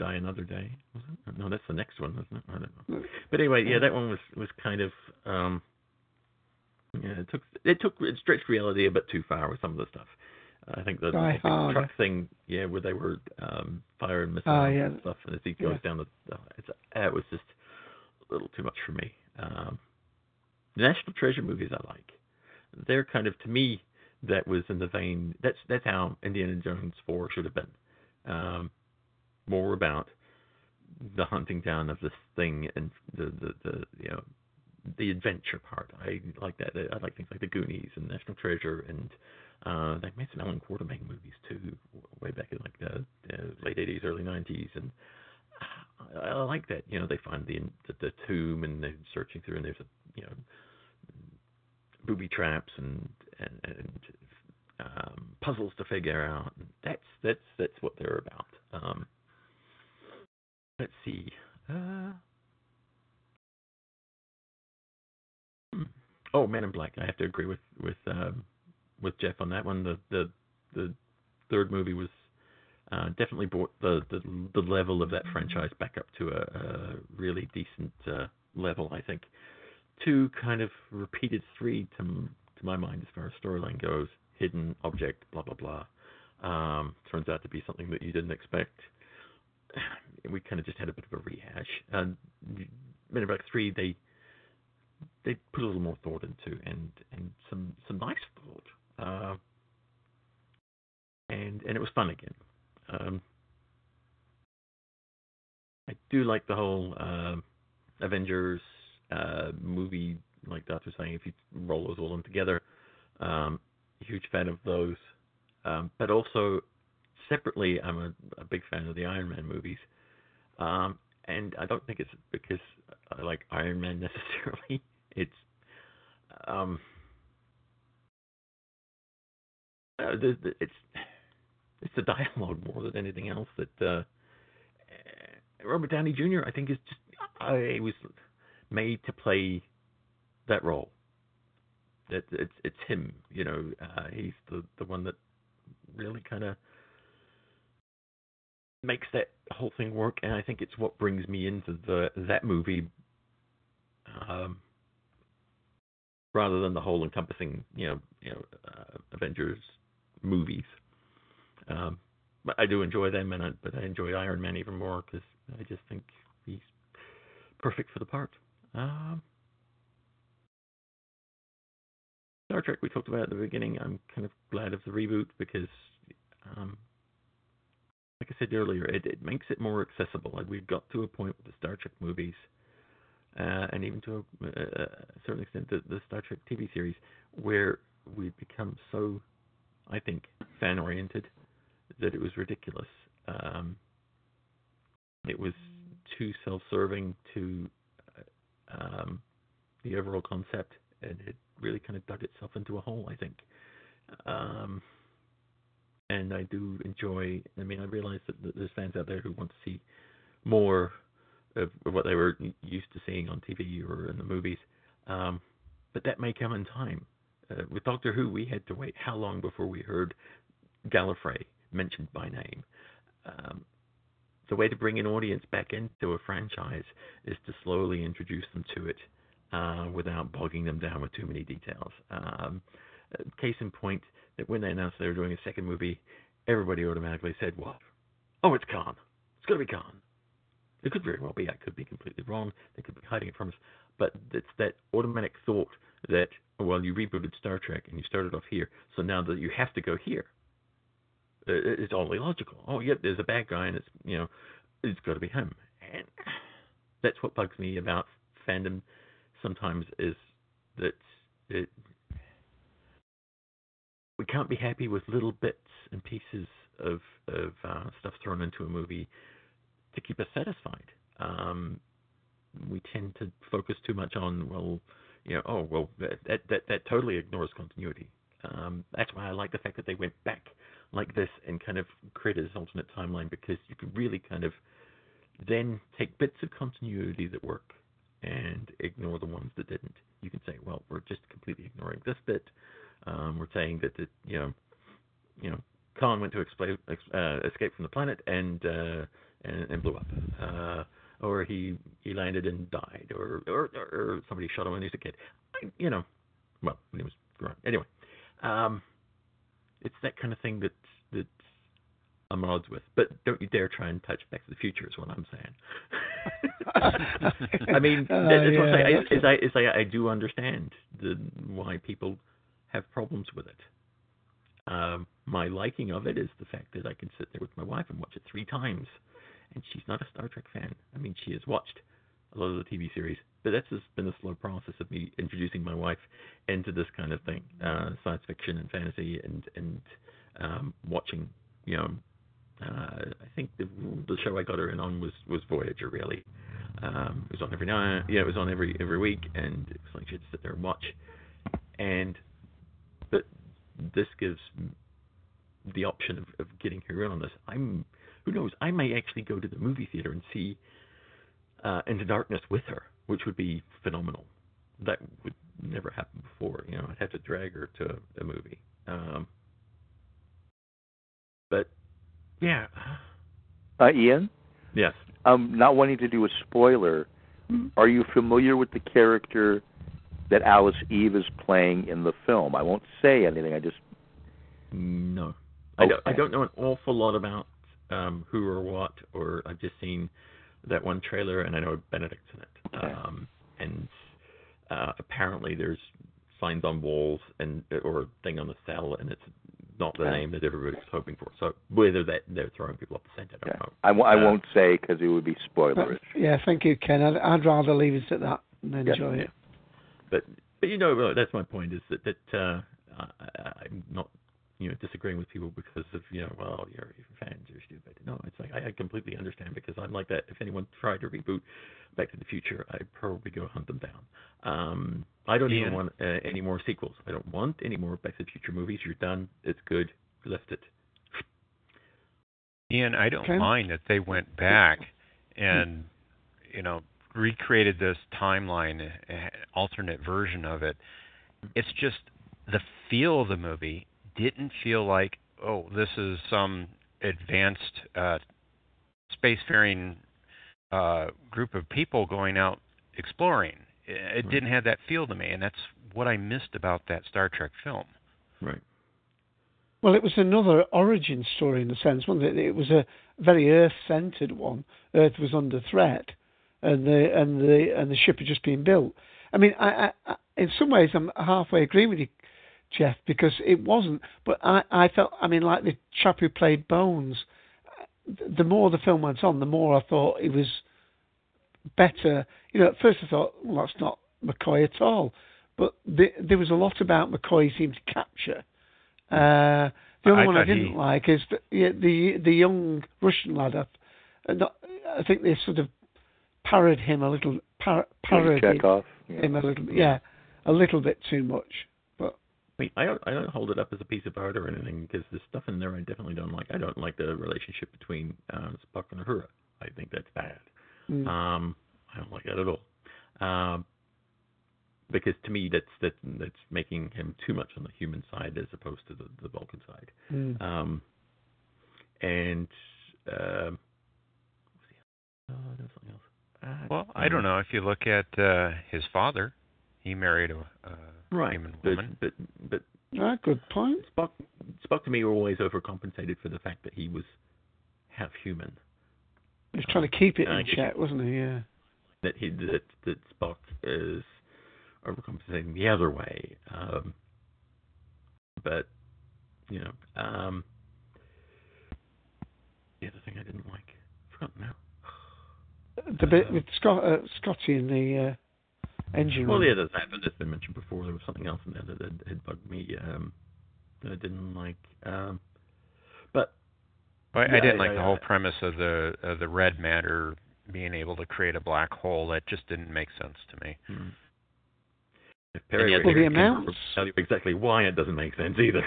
Die Another Day, was it? No, that's the next one, isn't it? I don't know. But anyway, yeah, that one was, was kind of um, yeah, it took it took it stretched reality a bit too far with some of the stuff. I think the, I think the truck thing, yeah, where they were um, firing missiles uh, yeah. and stuff, and as he goes yeah. down the, it's, it was just a little too much for me. Um, the National Treasure movies I like. They're kind of, to me, that was in the vein. That's that's how Indiana Jones four should have been. Um, more about the hunting down of this thing and the, the, the you know the adventure part. I like that. I like things like The Goonies and National Treasure, and uh, they made some Alan Quartermain movies too, way back in like the, the late eighties, early nineties, and I, I like that. You know, they find the, the the tomb and they're searching through, and there's a you know booby traps and and, and um, puzzles to figure out. That's that's that's what they're about. Um, let's see. Uh, oh, Men in Black. I have to agree with with um, with Jeff on that one. The the the third movie was uh, definitely brought the, the the level of that franchise back up to a, a really decent uh, level. I think two kind of repeated three to to my mind as far as storyline goes. Hidden object, blah blah blah. Um, turns out to be something that you didn't expect. We kind of just had a bit of a rehash. And Men in Black three, they they put a little more thought into and and some some nice thought. Uh, and and it was fun again. Um, I do like the whole uh, Avengers uh, movie, like Dart was saying. If you roll those all in together. Um, Huge fan of those, um, but also separately, I'm a, a big fan of the Iron Man movies, um, and I don't think it's because I like Iron Man necessarily. It's um, uh, the, the, it's it's the dialogue more than anything else that uh, Robert Downey Junior I think is just I was made to play that role. That it's it's him, you know. Uh, he's the, the one that really kind of makes that whole thing work, and I think it's what brings me into the that movie, um, rather than the whole encompassing, you know, you know, uh, Avengers movies. Um, but I do enjoy them, and I, but I enjoy Iron Man even more because I just think he's perfect for the part. Um, Star Trek we talked about at the beginning. I'm kind of glad of the reboot because, um, like I said earlier, it, it makes it more accessible. Like we've got to a point with the Star Trek movies, uh, and even to a, a certain extent the, the Star Trek T V series, where we've become so, I think, fan-oriented that it was ridiculous. Um, it was too self-serving to um, the overall concept, and it really kind of dug itself into a hole, I think. Um, and I do enjoy, I mean, I realize that there's fans out there who want to see more of what they were used to seeing on T V or in the movies, um, but that may come in time. Uh, with Doctor Who, we had to wait how long before we heard Gallifrey mentioned by name? Um, the way to bring an audience back into a franchise is to slowly introduce them to it, Uh, without bogging them down with too many details. Um, case in point, that when they announced they were doing a second movie, everybody automatically said, what? Oh, it's Khan. It's going to be Khan. It could very well be. I could be completely wrong. They could be hiding it from us. But it's that automatic thought that, well, you rebooted Star Trek and you started off here, so now that you have to go here, it's only logical. Oh, yep, there's a bad guy, and it's, you know, it's got to be him. And that's what bugs me about fandom sometimes, is that it, we can't be happy with little bits and pieces of, of uh, stuff thrown into a movie to keep us satisfied. Um, we tend to focus too much on, well, you know, oh, well, that that, that, that totally ignores continuity. Um, that's why I like the fact that they went back like this and kind of created this alternate timeline, because you can really kind of then take bits of continuity that work and ignore the ones that didn't. You can say, well, we're just completely ignoring this bit. Um, we're saying that, that you know, you know, Khan went to explain, uh, escape from the planet and uh, and, and blew up, uh, or he, he landed and died, or, or or somebody shot him when he was a kid. I, you know, well, when he was growing. Anyway, um, it's that kind of thing that that I'm at odds with. But don't you dare try and touch Back to the Future, is what I'm saying. I mean, uh, that's yeah, what I'm saying. Is I, is I, I do understand the, why people have problems with it. Um, my liking of it is the fact that I can sit there with my wife and watch it three times, and she's not a Star Trek fan. I mean, she has watched a lot of the T V series, but that's just been a slow process of me introducing my wife into this kind of thing, uh, science fiction and fantasy, and and um, watching, you know. Uh, I think the, the show I got her in on was, was Voyager, really. Um, it was on every night, yeah, it was on every every week, and it was like she had to sit there and watch. And but this gives the option of, of getting her in on this. I'm, who knows, I might actually go to the movie theater and see uh, Into Darkness with her, which would be phenomenal. That would never happen before. You know, I'd have to drag her to a, a movie. Um, but, yeah. Uh, Ian? Yes? Um, not wanting to do a spoiler, mm-hmm. Are you familiar with the character that Alice Eve is playing in the film? I won't say anything, I just... No. I don't, I don't know an awful lot about um, who or what, or I've just seen that one trailer, and I know Benedict's in it. Okay. Um, and uh, apparently there's signs on walls and or a thing on the cell, and it's not the okay. name that everybody's hoping for. So whether that they're throwing people off the scent, I don't okay. know. I, w- I uh, won't say because it would be spoilerish. But, yeah, thank you, Ken. I'd, I'd rather leave it at that and enjoy yeah. it. But, but, you know, that's my point, is that, that uh, I, I'm not... you know, disagreeing with people because of, you know, well, your fans are stupid. No, it's like, I, I completely understand, because I'm like that. If anyone tried to reboot Back to the Future, I'd probably go hunt them down. Um, I don't yeah. even want uh, any more sequels. I don't want any more Back to the Future movies. You're done. It's good. Lift it. Ian, I don't okay. mind that they went back and, you know, recreated this timeline, alternate version of it. It's just the feel of the movie didn't feel like, oh, this is some advanced uh, spacefaring uh, group of people going out exploring. It, it right. didn't have that feel to me, and that's what I missed about that Star Trek film. Right. Well, it was another origin story in a sense, wasn't it? It was a very Earth-centered one. Earth was under threat, and the and the and the ship had just been built. I mean, I, I in some ways I'm halfway agreeing with you, Jeff, because it wasn't, but I, I felt, I mean, like the chap who played Bones, the more the film went on, the more I thought it was better. You know, at first I thought, well, that's not McCoy at all, but the, there was a lot about McCoy he seemed to capture. Uh, the only I one I didn't he... like is the, yeah, the the young Russian lad. I, not, I think they sort of parried him a little, par, parried Chekhov, yeah. him a little, yeah, a little bit too much. I mean, I don't, I don't hold it up as a piece of art or anything, because there's stuff in there I definitely don't like. I don't like the relationship between um, Spock and Uhura. I think that's bad. Mm. Um, I don't like that at all. Um, because to me, that's that, that's making him too much on the human side as opposed to the, the Vulcan side. Mm. Um, and uh, oh, there was something else. Uh, well, I don't know. If you look at uh, his father, he married a... Uh, Right, but, but but ah, good point. Spock, Spock to me always overcompensated for the fact that he was half human. He was trying um, to keep it in I check, wasn't he? Yeah. That he that, that Spock is overcompensating the other way, um, but you know, um, the other thing I didn't like, I forgot now. The bit um, with Scott, uh, Scotty in the. Uh, Engine well, the other thing that's been mentioned before, there was something else in there that, that had bugged me um, that I didn't like. Um, but well, yeah, I didn't I, like I, the I, whole I, premise of the of the red matter being able to create a black hole. That just didn't make sense to me. Hmm. If Perry well, the amount tell you exactly why it doesn't make sense either.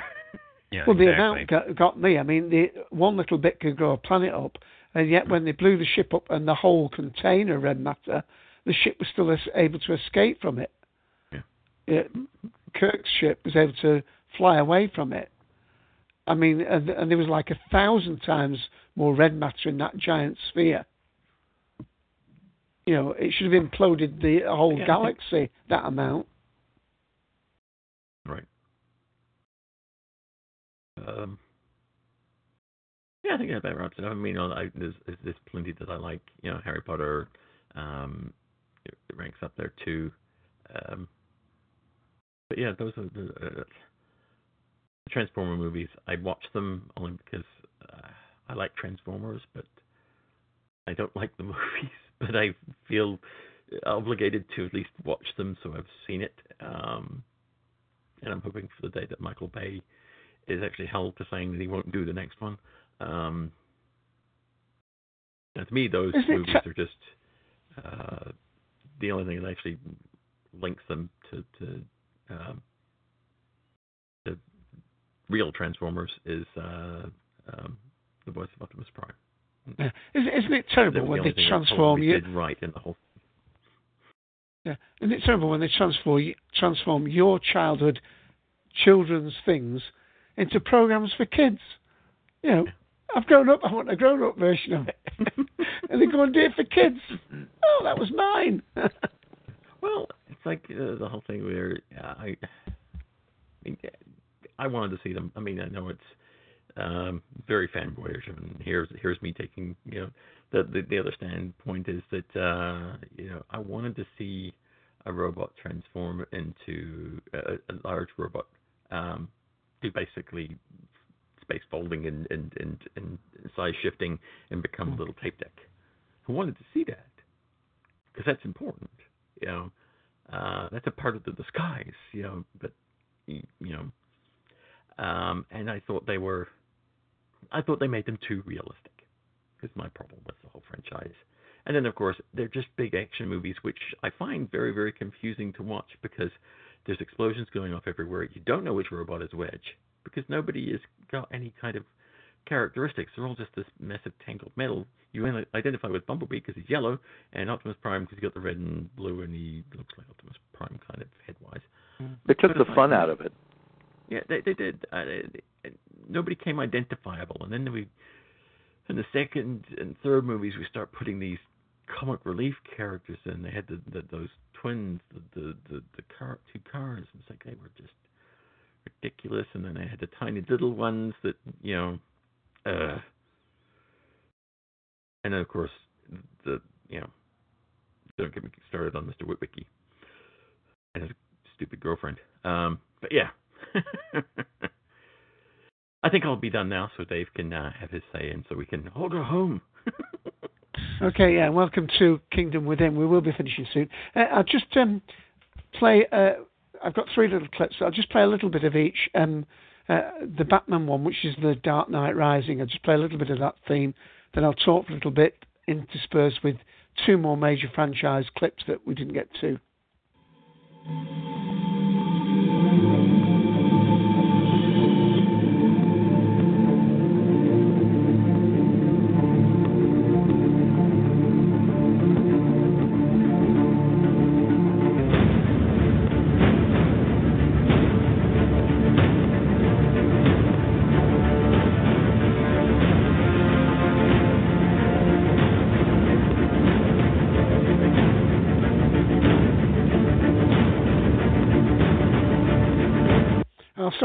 yeah, well, exactly. The amount got, got me. I mean, the one little bit could grow a planet up, and yet when they blew the ship up and the whole container red matter, the ship was still able to escape from it. Yeah. It. Kirk's ship was able to fly away from it. I mean, and, and there was like a thousand times more red matter in that giant sphere. You know, it should have imploded the whole yeah, galaxy, think... that amount. Right. Um, yeah, I think that about wraps it up. I mean, I, there's, there's plenty that I like. You know, Harry Potter... Um, it ranks up there too, um, but yeah, those are the, uh, the Transformer movies. I watch them only because uh, I like Transformers, but I don't like the movies. But I feel obligated to at least watch them, so I've seen it, um, and I'm hoping for the day that Michael Bay is actually held to saying that he won't do the next one. Um, and to me, those movies tra- are just. Uh, the only thing that actually links them to, to um, the real Transformers is uh, um, the voice of Optimus Prime. Yeah. Isn't, isn't it terrible the when they transform you? Did right in the whole. Yeah, isn't it terrible when they transform transform your childhood children's things into programs for kids? You know, I've grown up. I want a grown-up version of it, and they go and do it for kids. Oh, that was mine. Well, it's like uh, the whole thing where uh, I, I, mean, I wanted to see them. I mean, I know it's um, very fanboyish, and here's here's me taking you know the the, the other standpoint is that uh, you know I wanted to see a robot transform into a, a large robot um, to basically space folding and and, and and size shifting and become a little tape deck. I wanted to see that because that's important. You know, uh, that's a part of the disguise, you know, but, you know, um, and I thought they were, I thought they made them too realistic. Is my problem with the whole franchise. And then, of course, they're just big action movies, which I find very, very confusing to watch because there's explosions going off everywhere. You don't know which robot is which because nobody has got any kind of characteristics. They're all just this massive tangled metal. You identify with Bumblebee because he's yellow, and Optimus Prime because he's got the red and blue, and he looks like Optimus Prime kind of head-wise. They took but the fun out of it. Yeah, they they did. Uh, they, nobody came identifiable, and then we, in the second and third movies, we start putting these comic relief characters in. They had the, the, those twins, the the the, the car, two cars, and it's like they were just ridiculous. And then they had the tiny little ones that you know. Uh, and then, of course, the you know, don't get me started on Mister Witwicky and his stupid girlfriend. Um, but yeah, I think I'll be done now, so Dave can uh, have his say in, so we can all go home. Okay, yeah, welcome to Kingdom Within. We will be finishing soon. Uh, I'll just um, play. Uh, I've got three little clips. So I'll just play a little bit of each. Um, Uh, the Batman one, which is the Dark Knight Rising. I'll just play a little bit of that theme, then I'll talk a little bit, interspersed with two more major franchise clips that we didn't get to.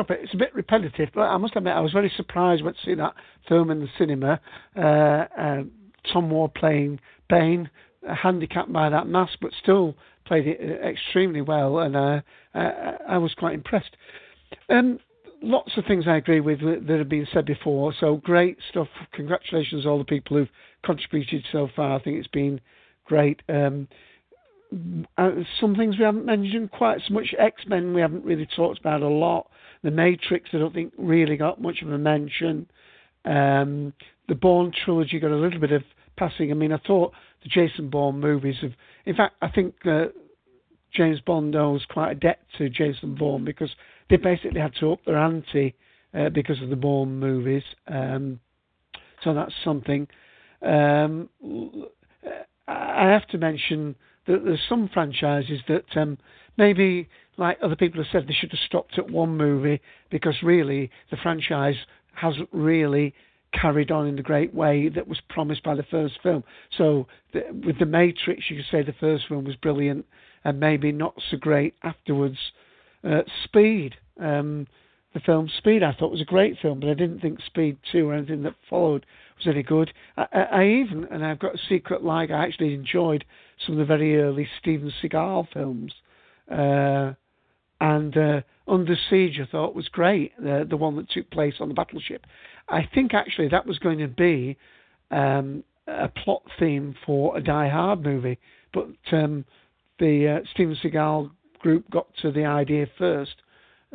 It's a bit repetitive, but I must admit I was very surprised when seeing that film in the cinema. Uh, uh, Tom Moore playing Bane, uh, handicapped by that mask, but still played it extremely well, and uh, uh, I was quite impressed. Um, lots of things I agree with that have been said before, so great stuff. Congratulations to all the people who've contributed so far. I think it's been great. Um, Uh, some things we haven't mentioned quite so much. X-Men we haven't really talked about a lot. The Matrix I don't think really got much of a mention. Um, the Bourne trilogy got a little bit of passing. I mean, I thought the Jason Bourne movies have... In fact, I think uh, James Bond owes quite a debt to Jason Bourne because they basically had to up their ante uh, because of the Bourne movies. Um, so that's something. Um, I have to mention... There's some franchises that um, maybe, like other people have said, they should have stopped at one movie because really the franchise hasn't really carried on in the great way that was promised by the first film. So the, with The Matrix, you could say the first film was brilliant and maybe not so great afterwards. Uh, Speed, um, the film Speed, I thought was a great film, but I didn't think Speed two or anything that followed was any good. I, I, I even, and I've got a secret lie, I actually enjoyed some of the very early Steven Seagal films. Uh, and uh, Under Siege, I thought, was great, the, the one that took place on the battleship. I think, actually, that was going to be um, a plot theme for a Die Hard movie, but um, the uh, Steven Seagal group got to the idea first,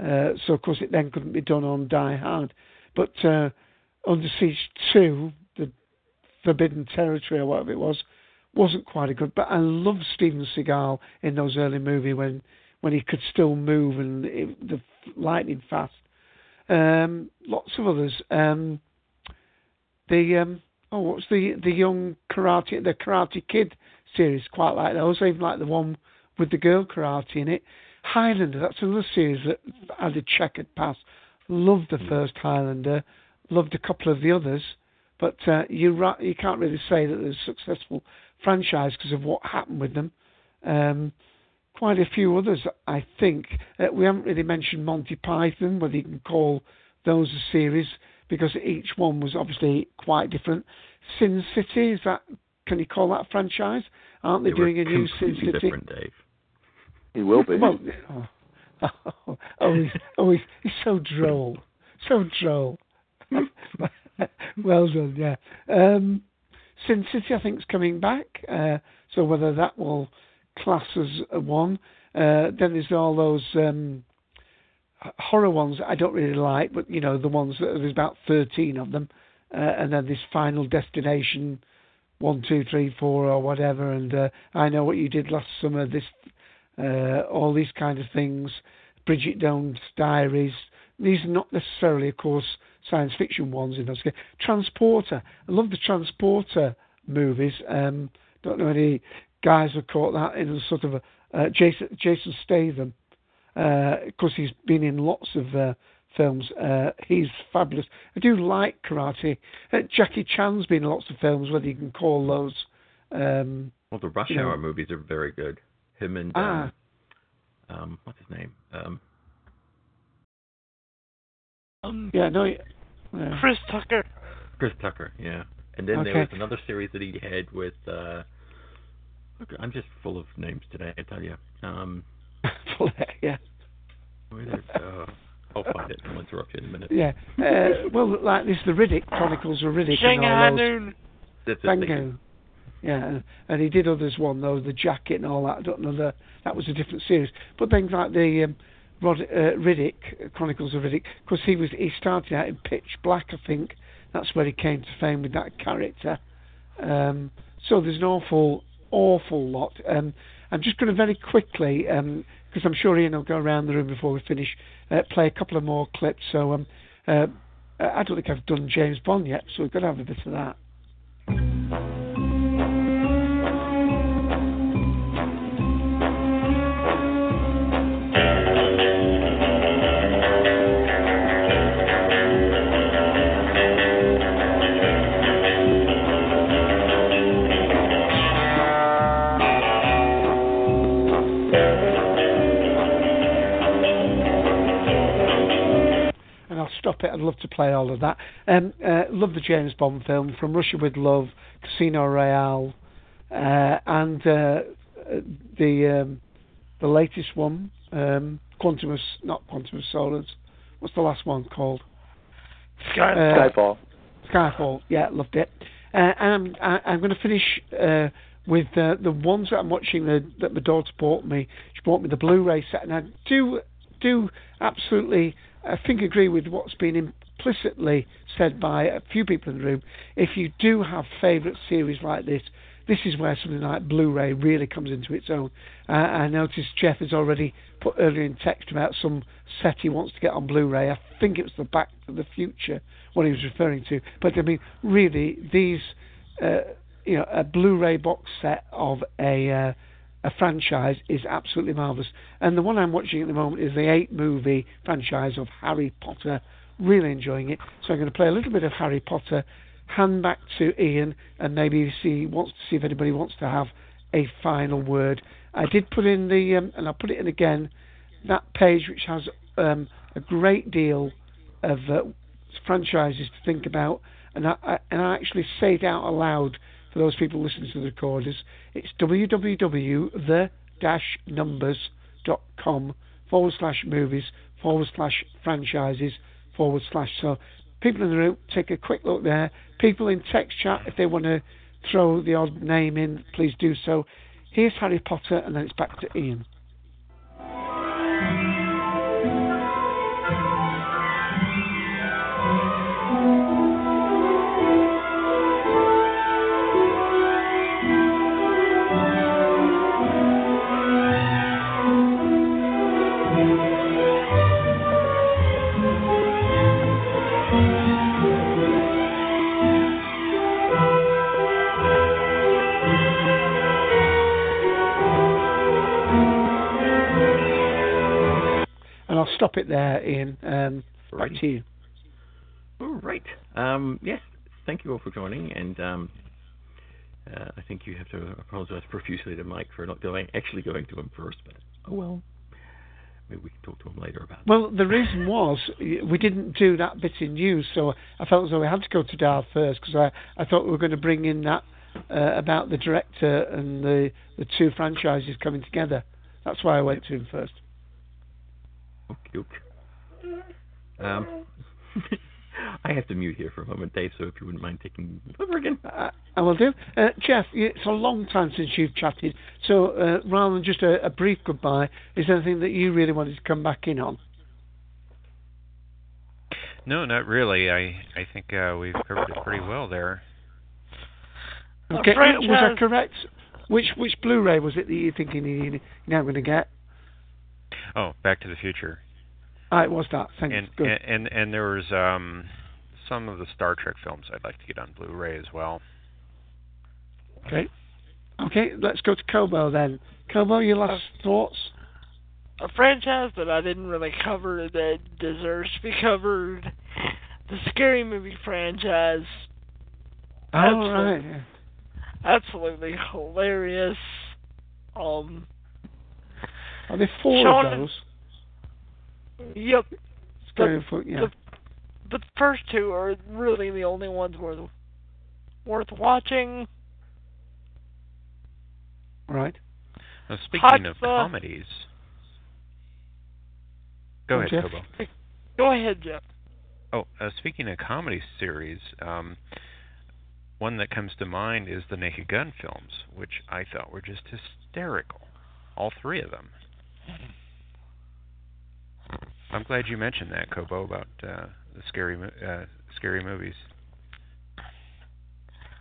uh, so, of course, it then couldn't be done on Die Hard. But uh, Under Siege two, the Forbidden Territory or whatever it was, wasn't quite a good, but I love Steven Seagal in those early movies when, when he could still move and it, the lightning fast. Um, lots of others. Um, the um, oh, what's the the young karate the Karate Kid series? Quite like those. Even like the one with the girl karate in it. Highlander. That's another series that had a checkered past. Loved the first Highlander. Loved a couple of the others. But uh, you you can't really say that they're a successful franchise because of what happened with them. Um, quite a few others, I think. Uh, we haven't really mentioned Monty Python, whether you can call those a series, because each one was obviously quite different. Sin City, is that, can you call that a franchise? Aren't they, they doing a new Sin City? Different, Dave. It will be. Well, oh, oh, oh, he's, oh he's, he's so droll. So droll. Well done, yeah. Um, Sin City, I think, is coming back. Uh, so whether that will class as a one. Uh, then there's all those um, horror ones that I don't really like, but, you know, the ones that there's about thirteen of them. Uh, and then this Final Destination, one, two, three, four, or whatever. And uh, I Know What You Did Last Summer, this, uh, all these kind of things. Bridget Jones's Diaries. These are not necessarily, of course, science fiction ones in those cases. Transporter. I love the Transporter movies. Um, don't know any guys who caught that in a sort of a, uh, Jason Jason Statham. Uh, of course, he's been in lots of uh, films. Uh, he's fabulous. I do like karate. Uh, Jackie Chan's been in lots of films. Whether you can call those. Um, well, the Rush you know, Hour movies are very good. Him and ah, um, um, what's his name? Um, um yeah, no. Yeah. Chris Tucker. Chris Tucker, yeah. And then okay. There was another series that he had with. Uh, I'm just full of names today, I tell you. Um, full of yeah. Uh, I'll find it. I'll interrupt you in a minute. Yeah. Uh, well, like this, the Riddick Chronicles of Riddick. Shanghai Noon. Bango. Yeah, and he did others. One though, the jacket and all that. I don't know that that was a different series. But things like the. Um, Rod, uh, Riddick, Chronicles of Riddick, because he was he started out in Pitch Black, I think. That's where he came to fame with that character. Um, so there's an awful, awful lot. Um, I'm just going to very quickly, because um, I'm sure Ian will go around the room before we finish, uh, play a couple of more clips. So um, uh, I don't think I've done James Bond yet, so we've got to have a bit of that. It. I'd love to play all of that. Um, uh, love the James Bond film, From Russia with Love, Casino Royale, uh, and uh, the um, the latest one, um, Quantum of not Quantum of Solace. What's the last one called? Sky, uh, Skyfall. Skyfall. Yeah, loved it. Uh, and I'm, I'm going to finish uh, with uh, the ones that I'm watching the, that my daughter bought me. She bought me the Blu-ray set, and I do do absolutely. I think agree with what's been implicitly said by a few people in the room. If you do have favourite series like this, this is where something like Blu-ray really comes into its own. Uh, I noticed Jeff has already put earlier in text about some set he wants to get on Blu-ray. I think it was the Back to the Future, what he was referring to. But I mean, really, these, uh, you know, a Blu-ray box set of a uh, a franchise is absolutely marvellous. And the one I'm watching at the moment is the eight movie franchise of Harry Potter. Really enjoying it. So I'm going to play a little bit of Harry Potter, hand back to Ian, and maybe see wants to see if anybody wants to have a final word. I did put in the, um, and I'll put it in again, that page which has um, a great deal of uh, franchises to think about, and I, I, and I actually say it out aloud for those people listening to the recorders. It's w w w dot the dash numbers dot com forward slash movies forward slash franchises forward slash. So people in the room, take a quick look there. People in text chat, if they want to throw the odd name in, please do so. Here's Harry Potter, and then it's back to Ian. stop it there, Ian. Um, right to you. All right. Um, yes, thank you all for joining, and um, uh, I think you have to apologise profusely to Mike for not going actually going to him first, but oh well. Maybe we can talk to him later about that. Well, the reason was we didn't do that bit in news, so I felt as though we had to go to Dar first, because I, I thought we were going to bring in that uh, about the director and the, the two franchises coming together. That's why I went to him first. Okay, okay. Um, I have to mute here for a moment, Dave, so if you wouldn't mind taking over again. I, I will do. Uh, Jeff, it's a long time since you've chatted, so uh, rather than just a, a brief goodbye, is there anything that you really wanted to come back in on? No, not really. I, I think uh, we've covered it pretty well there. Okay, was I correct? Which which Blu-ray was it that you're thinking you're now going to get? Oh, Back to the Future. Ah, it was that. Thanks. And, Good. And, and and there was um, some of the Star Trek films I'd like to get on Blu-ray as well. Okay. Okay, let's go to Kobo then. Kobo, your last uh, thoughts? A franchise that I didn't really cover that deserves to be covered. The Scary Movie franchise. Oh, absolutely, right. Yeah. Absolutely hilarious. Um, Are there four Sean of those? Yep. The, foot, yeah. the, the first two are really the only ones worth worth watching. Right. Now, speaking Hotza. of comedies, go oh, ahead, Jeff. Kobo. Go ahead, Jeff. Oh, uh, speaking of comedy series, um, one that comes to mind is the Naked Gun films, which I thought were just hysterical, all three of them. I'm glad you mentioned that, Kobo, about uh, the scary, uh, scary movies.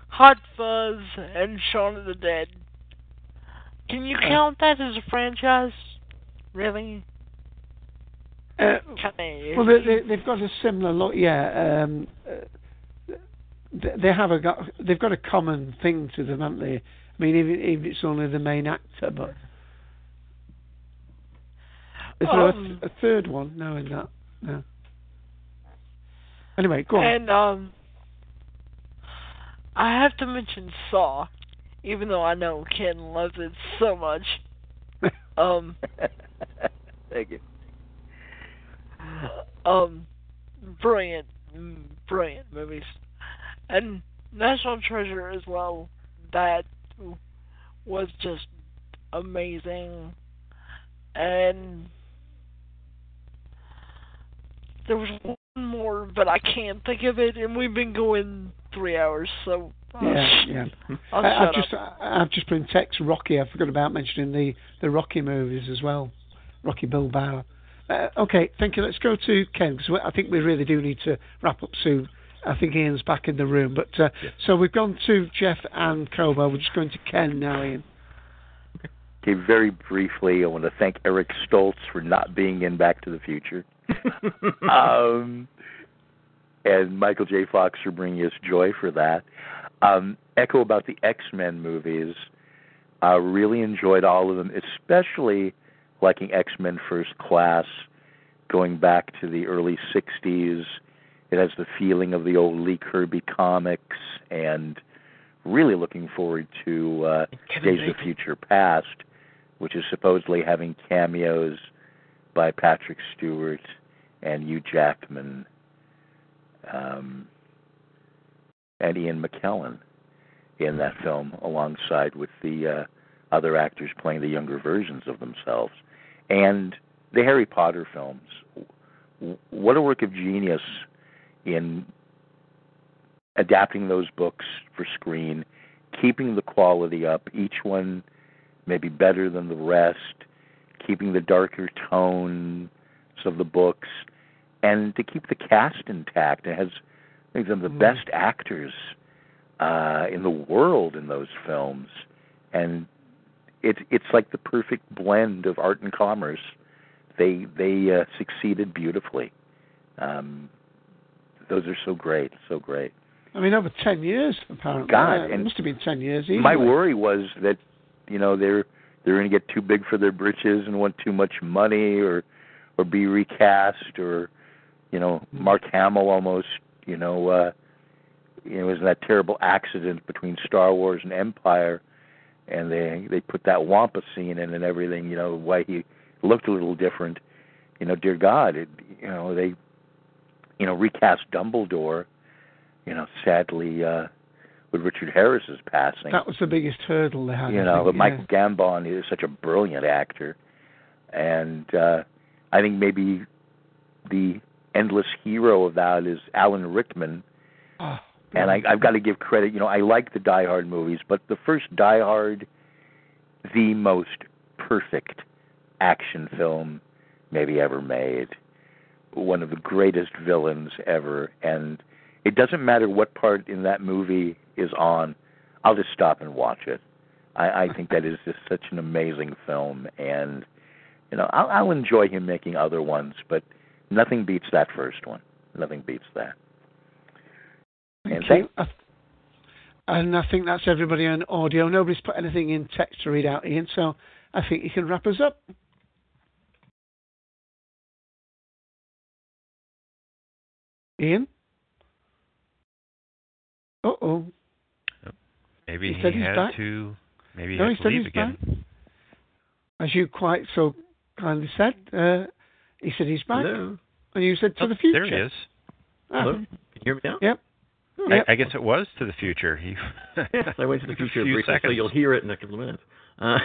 Hot Fuzz and Shaun of the Dead. Can you count that as a franchise? Really? Uh, well, they, they, they've got a similar look. Yeah, um, uh, they have a got. They've got a common thing to them, haven't they? I mean, even even it's only the main actor, but. Is there um, a, th- a third one? No, in that. No. Anyway, go on. And um, I have to mention Saw, even though I know Ken loves it so much. Um, Thank you. Um, brilliant, brilliant movies, and National Treasure as well. That was just amazing, and. There was one more, but I can't think of it, and we've been going three hours, so... I'll yeah, sh- yeah. I'll I, shut I've, just, I, I've just been text Rocky. I forgot about mentioning the, the Rocky movies as well. Rocky Balboa. Uh, okay, thank you. Let's go to Ken, because I think we really do need to wrap up soon. I think Ian's back in the room. but uh, yeah. So we've gone to Jeff and Kobo. We're just going to Ken now, Ian. Okay, very briefly, I want to thank Eric Stoltz for not being in Back to the Future. um, and Michael J. Fox for bringing us joy for that. Um, echo about the X-Men movies. I uh, really enjoyed all of them, especially liking X-Men First Class, going back to the early sixties. It has the feeling of the old Lee Kirby comics, and really looking forward to uh, Days of Future Past, which is supposedly having cameos by Patrick Stewart and Hugh Jackman um, and Ian McKellen in that film, alongside with the uh, other actors playing the younger versions of themselves. And the Harry Potter films. What a work of genius in adapting those books for screen, keeping the quality up, each one maybe better than the rest, keeping the darker tones of the books, and to keep the cast intact. It has I think, some of the mm. best actors uh, in the world in those films, and it's it's like the perfect blend of art and commerce. They they uh, succeeded beautifully. Um, those are so great, so great. I mean, over ten years apparently. God, yeah, it and must have been ten years. Easily. My worry was that you know they're. They're going to get too big for their britches and want too much money, or or be recast, or, you know, Mark Hamill almost, you know, uh, it was that terrible accident between Star Wars and Empire, and they they put that Wampa scene in and everything, you know, why he looked a little different. You know, dear God, it, you know, they, you know, recast Dumbledore, you know, sadly, uh, with Richard Harris's passing. That was the biggest hurdle they had. You know, but yeah. Michael Gambon is such a brilliant actor. And uh, I think maybe the endless hero of that is Alan Rickman. Oh, and I, I've got to give credit. You know, I like the Die Hard movies, but the first Die Hard, the most perfect action film maybe ever made. One of the greatest villains ever. And it doesn't matter what part in that movie is on. I'll just stop and watch it. I, I think that is just such an amazing film. And, you know, I'll, I'll enjoy him making other ones, but nothing beats that first one. Nothing beats that. And thank you. And I think that's everybody on audio. Nobody's put anything in text to read out, Ian, so I think you can wrap us up. Ian? Uh-oh. Maybe he, he had to, maybe he no, had he to leave again. Back. As you quite so kindly said, uh, he said he's back. Hello. And you said to oh, the future. There he is. Oh. Hello. Can you hear me now? Yep. Oh, yep. I, I guess it was to the future. He I went to the future briefly, seconds. So you'll hear it in a couple of minutes. Uh,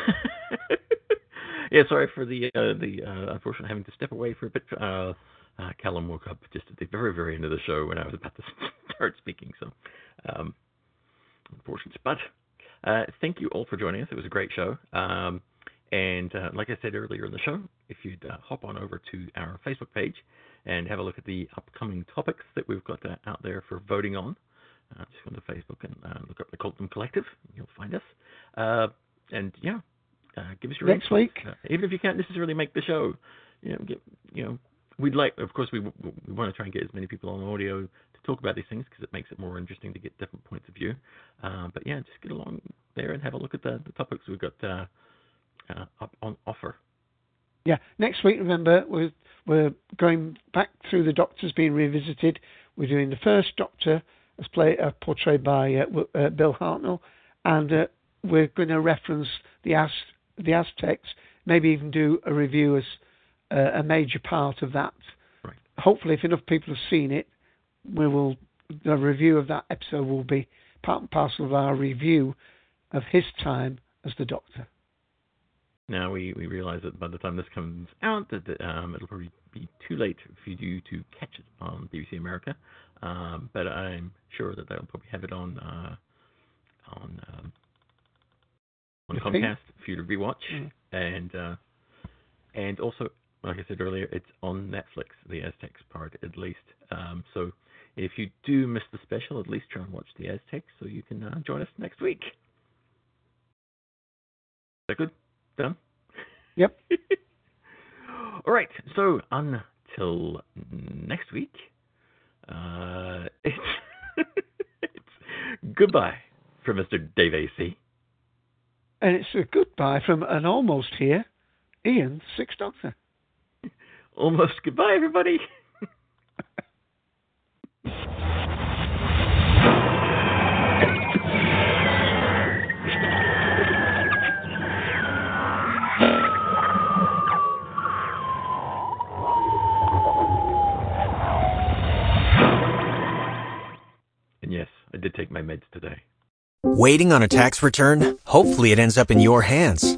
yeah, sorry for the, uh, the uh, unfortunately having to step away for a bit. Uh, Uh, Callum woke up just at the very, very end of the show when I was about to start speaking, so um, unfortunate. But uh, thank you all for joining us. It was a great show. Um, and uh, like I said earlier in the show, if you'd uh, hop on over to our Facebook page and have a look at the upcoming topics that we've got uh, out there for voting on, uh, just go to Facebook and uh, look up the Coltham Collective. You'll find us. Uh, and, yeah, uh, give us your next input. Week. Uh, even if you can't necessarily make the show, you know, get, you know, We'd like, of course, we, we want to try and get as many people on audio to talk about these things because it makes it more interesting to get different points of view. Uh, but yeah, just get along there and have a look at the, the topics we've got uh, uh, up on offer. Yeah, next week, remember, we're, we're going back through the Doctors being revisited. We're doing the first Doctor as play, uh, portrayed by uh, uh, Bill Hartnell, and uh, we're going to reference the, Az- the Aztecs, maybe even do a review as a major part of that. Right. Hopefully, if enough people have seen it, we will. The review of that episode will be part and parcel of our review of his time as the Doctor. Now we, we realise that by the time this comes out, that um, it'll probably be too late for you to catch it on B B C America. Um, but I'm sure that they'll probably have it on uh, on um, on the Comcast thing for you to rewatch, mm. and uh, and also. Like I said earlier, it's on Netflix, the Aztecs part, at least. Um, so if you do miss the special, at least try and watch the Aztecs so you can uh, join us next week. Is that good? Done? Yep. All right. So until next week, uh, it's, it's goodbye from Mister Dave A C. And it's a goodbye from an almost here, Ian, Sixth Doctor. Almost goodbye, everybody. And yes, I did take my meds today. Waiting on a tax return? Hopefully it ends up in your hands.